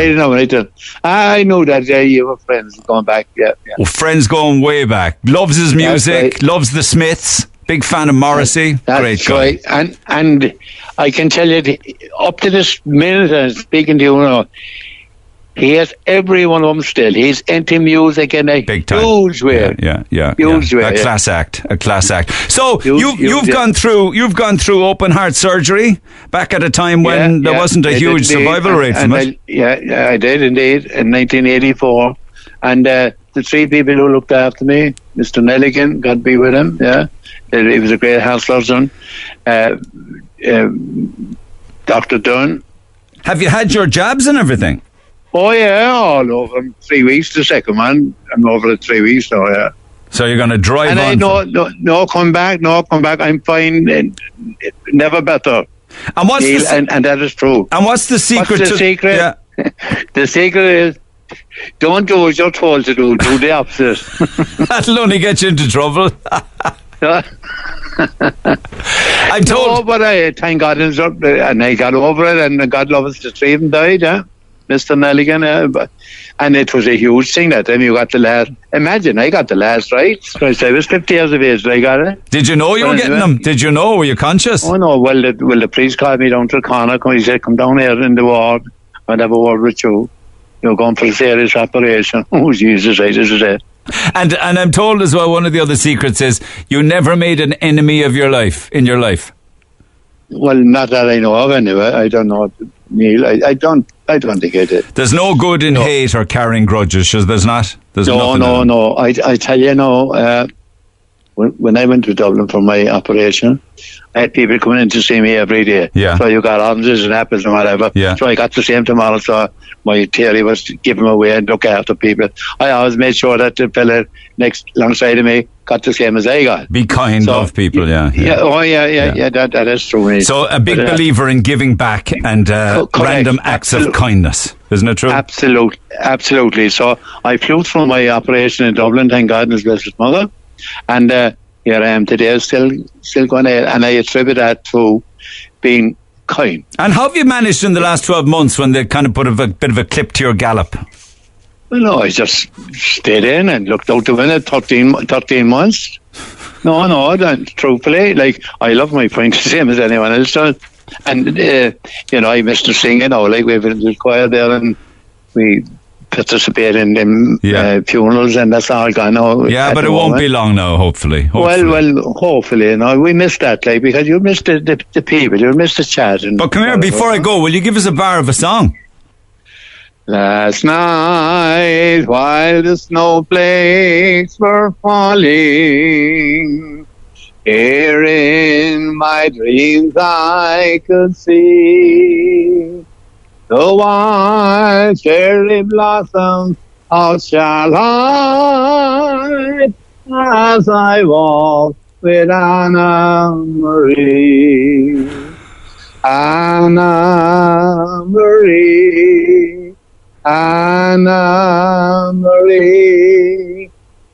I know that uh, you were friends going back, yeah, yeah. Well, friends going way back. Loves his music, right. Loves the Smiths, big fan of Morrissey. That's great guy. Right. And, and I can tell you, up to this minute, I'm speaking to you now, he has every one of them still. He's into music in a big time. Huge way. Yeah, yeah, yeah. Huge yeah. way. A yeah. class act. A class act. So huge, you, huge, you've yeah. gone through you've gone through open heart surgery back at a time when yeah, there yeah, wasn't a huge indeed. survival and, rate from and it. I, yeah, yeah, I did indeed in nineteen eighty-four, and uh, the three people who looked after me, Mister Nelligan, God be with him. Yeah, he was a great house surgeon. Uh, um, Doctor Dunn. Have you had your jabs and everything? Oh, yeah, all over three weeks, the second one. I'm over it three weeks now, yeah. So you're going to drive and on? I, no, no, no, come back, no, come back. I'm fine. It, it, never better. And what's Neil, the se- and, and that is true. And what's the secret? What's the to, secret? Yeah. The secret is don't do what you're told to do. Do the opposite. That'll only get you into trouble. I'm told. No, but I, thank God, and I got over it, and God love us, the three of them died, yeah. Mister Nelligan, uh, but, and it was a huge thing that time you got the last. Imagine, I got the last, right? I was fifty years of age, I got it. Did you know you were getting them? Did you know? Were you conscious? Oh, no. Well, the, well, the priest called me down to the corner. He said, come down here in the ward. I'll have a word with you. You're going for a serious operation. Oh, Jesus, right, this is it. And, and I'm told as well, one of the other secrets is you never made an enemy of your life, in your life. Well, not that I know of, anyway. I don't know, Neil. I, I don't. I don't think I did. There's no good in no. hate or carrying grudges. There's not. There's no, no, no. I, I tell you, no. Uh, when, when I went to Dublin for my operation, I had people coming in to see me every day. Yeah. So you got oranges and apples and whatever. Yeah. So I got the same tomorrow. So my theory was to give them away and look after people. I always made sure that the fella next alongside of me got the same as I got. Be kind so, of people, yeah, yeah. Yeah. Oh, yeah, yeah, yeah. yeah that, that is true. Mate. So a big but, uh, believer in giving back and uh, random acts Absolute. of kindness, isn't it true? Absolutely, absolutely. So I flew through my operation in Dublin, thank God, and His Blessed Mother, and uh, here I am today, still, still going ahead, and I attribute that to being kind. And how have you managed in the last twelve months when they kind of put a bit of a clip to your gallop? Well, no, I just stayed in and looked out the window thirteen, thirteen months. No, no, that, truthfully, like, I love my point the same as anyone else does. And, uh, you know, I missed the singing, or like we were in the choir there and we participate in them yeah. uh, funerals, and that's all gone now. Yeah, but it moment. won't be long now, hopefully. hopefully. Well, well, hopefully, you know, we miss that, like, because you miss the, the, the people, you miss the chat. And but come here, before I go, will you give us a bar of a song? Last night, while the snowflakes were falling, here in my dreams I could see the wild cherry blossoms outshine as I walk with Anna Marie, Anna Marie. Anna Marie,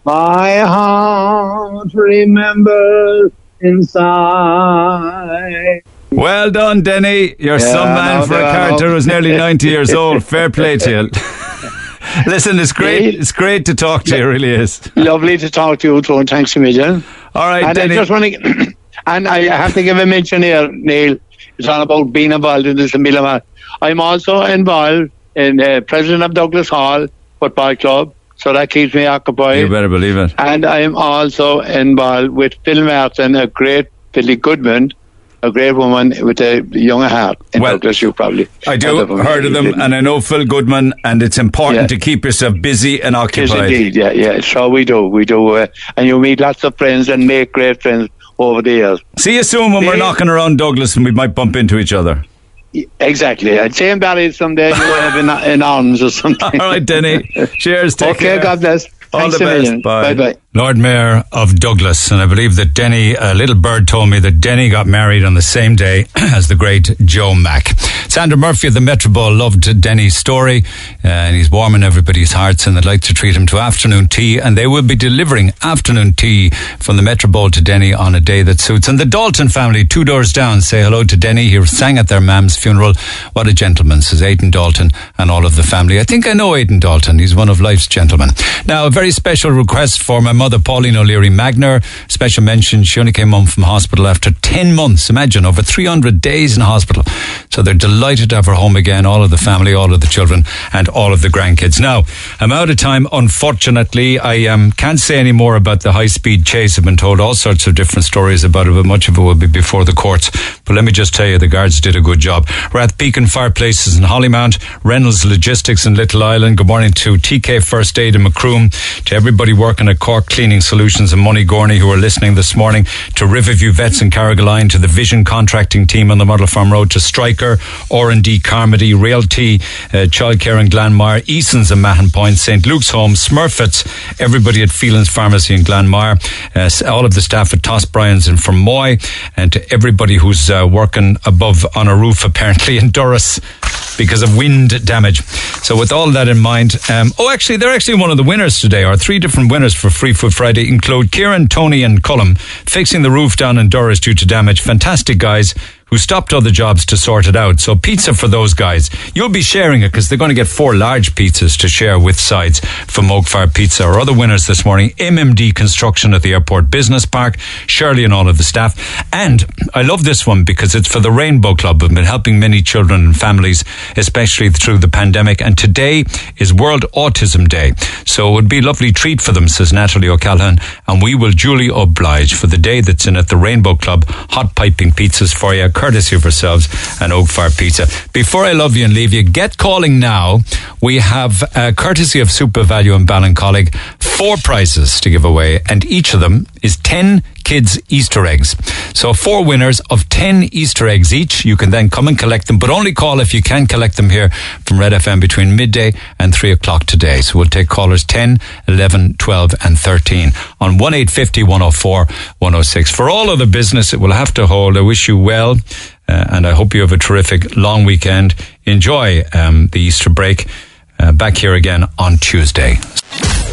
my heart remembers inside. Well done, Denny. You're yeah, some man no, for no, a character no. who's nearly ninety years old. Fair play to you. Listen, it's great. It's great to talk to you. It really is. Lovely to talk to you, Tron. Thanks a million. All right, and Denny. I just want to, and I have to give a mention here, Neil. It's all about being involved in this. I'm also involved. And uh, president of Douglas Hall Football Club, so that keeps me occupied. You better believe it. And I'm also involved with Phil Martin, a great Billy Goodman, a great woman with a younger heart. In well, you probably I do heard of them, didn't. And I know Phil Goodman. And it's important yeah. to keep yourself busy and occupied. Yes, indeed, yeah, yeah. So we do, we do, uh, and you meet lots of friends and make great friends over the years. See you soon when they, we're knocking around Douglas, and we might bump into each other. Exactly. I'd say in Barry someday you have in, in arms or something. All right, Denny. Cheers. Take okay, care. God bless. All Thanks the best. Bye. Bye-bye. Lord Mayor of Douglas, and I believe that Denny, a little bird told me that Denny got married on the same day as the great Joe Mack. Sandra Murphy of the Metropole loved Denny's story, uh, and he's warming everybody's hearts, and they'd like to treat him to afternoon tea, and they will be delivering afternoon tea from the Metropole to Denny on a day that suits. And the Dalton family, two doors down, say hello to Denny. He sang at their mam's funeral. What a gentleman, says Aidan Dalton and all of the family. I think I know Aidan Dalton. He's one of life's gentlemen. Now, a very special request for my mother, Pauline O'Leary Magner. Special mention, she only came home from hospital after ten months. Imagine, over three hundred days in hospital. So they're delighted to have her home again, all of the family, all of the children, and all of the grandkids. Now, I'm out of time, unfortunately. I um, can't say any more about the high-speed chase. I've been told all sorts of different stories about it, but much of it will be before the courts. But let me just tell you, the guards did a good job. Rathbeacon Fireplaces in Hollymount, Reynolds Logistics in Little Island. Good morning to T K First Aid in Macroom, to everybody working at Cork Cleaning Solutions and Moneygorney who are listening this morning, to Riverview Vets in Carrigaline, to the Vision Contracting Team on the Model Farm Road, to Stryker, R and D Carmody, Realty, uh, Childcare in Glanmire, Eason's in Mahon Point, Saint Luke's Home, Smurfits, everybody at Phelan's Pharmacy in Glanmire, uh, all of the staff at Toss Bryan's in Fermoy, and to everybody who's uh, working above on a roof apparently in Durris because of wind damage. So with all that in mind, um, oh actually they're actually one of the winners today. Our three different winners for Free Food Friday include Kieran, Tony and Cullum, fixing the roof down in Durris due to damage. Fantastic guys who stopped other jobs to sort it out. So pizza for those guys. You'll be sharing it because they're going to get four large pizzas to share with sides from Oak Fire Pizza. Our other winners this morning, M M D Construction at the Airport Business Park, Shirley and all of the staff. And I love this one because it's for the Rainbow Club. I've been helping many children and families, especially through the pandemic. And today is World Autism Day. So it would be a lovely treat for them, says Natalie O'Callaghan. And we will duly oblige for the day that's in at the Rainbow Club. Hot piping pizzas for you, courtesy of yourselves and Oak Fire Pizza. Before I love you and leave you, get calling now. We have, uh, courtesy of SuperValu and Ballincollig, four prizes to give away, and each of them is ten kids' Easter eggs. So four winners of ten Easter eggs each. You can then come and collect them, but only call if you can collect them here from Red F M between midday and three o'clock today. So we'll take callers ten, eleven, twelve, and thirteen on one eight five zero, one zero four, one zero six. For all other business, it will have to hold. I wish you well. Uh, and I hope you have a terrific long weekend. Enjoy um, the Easter break. Uh, back here again on Tuesday.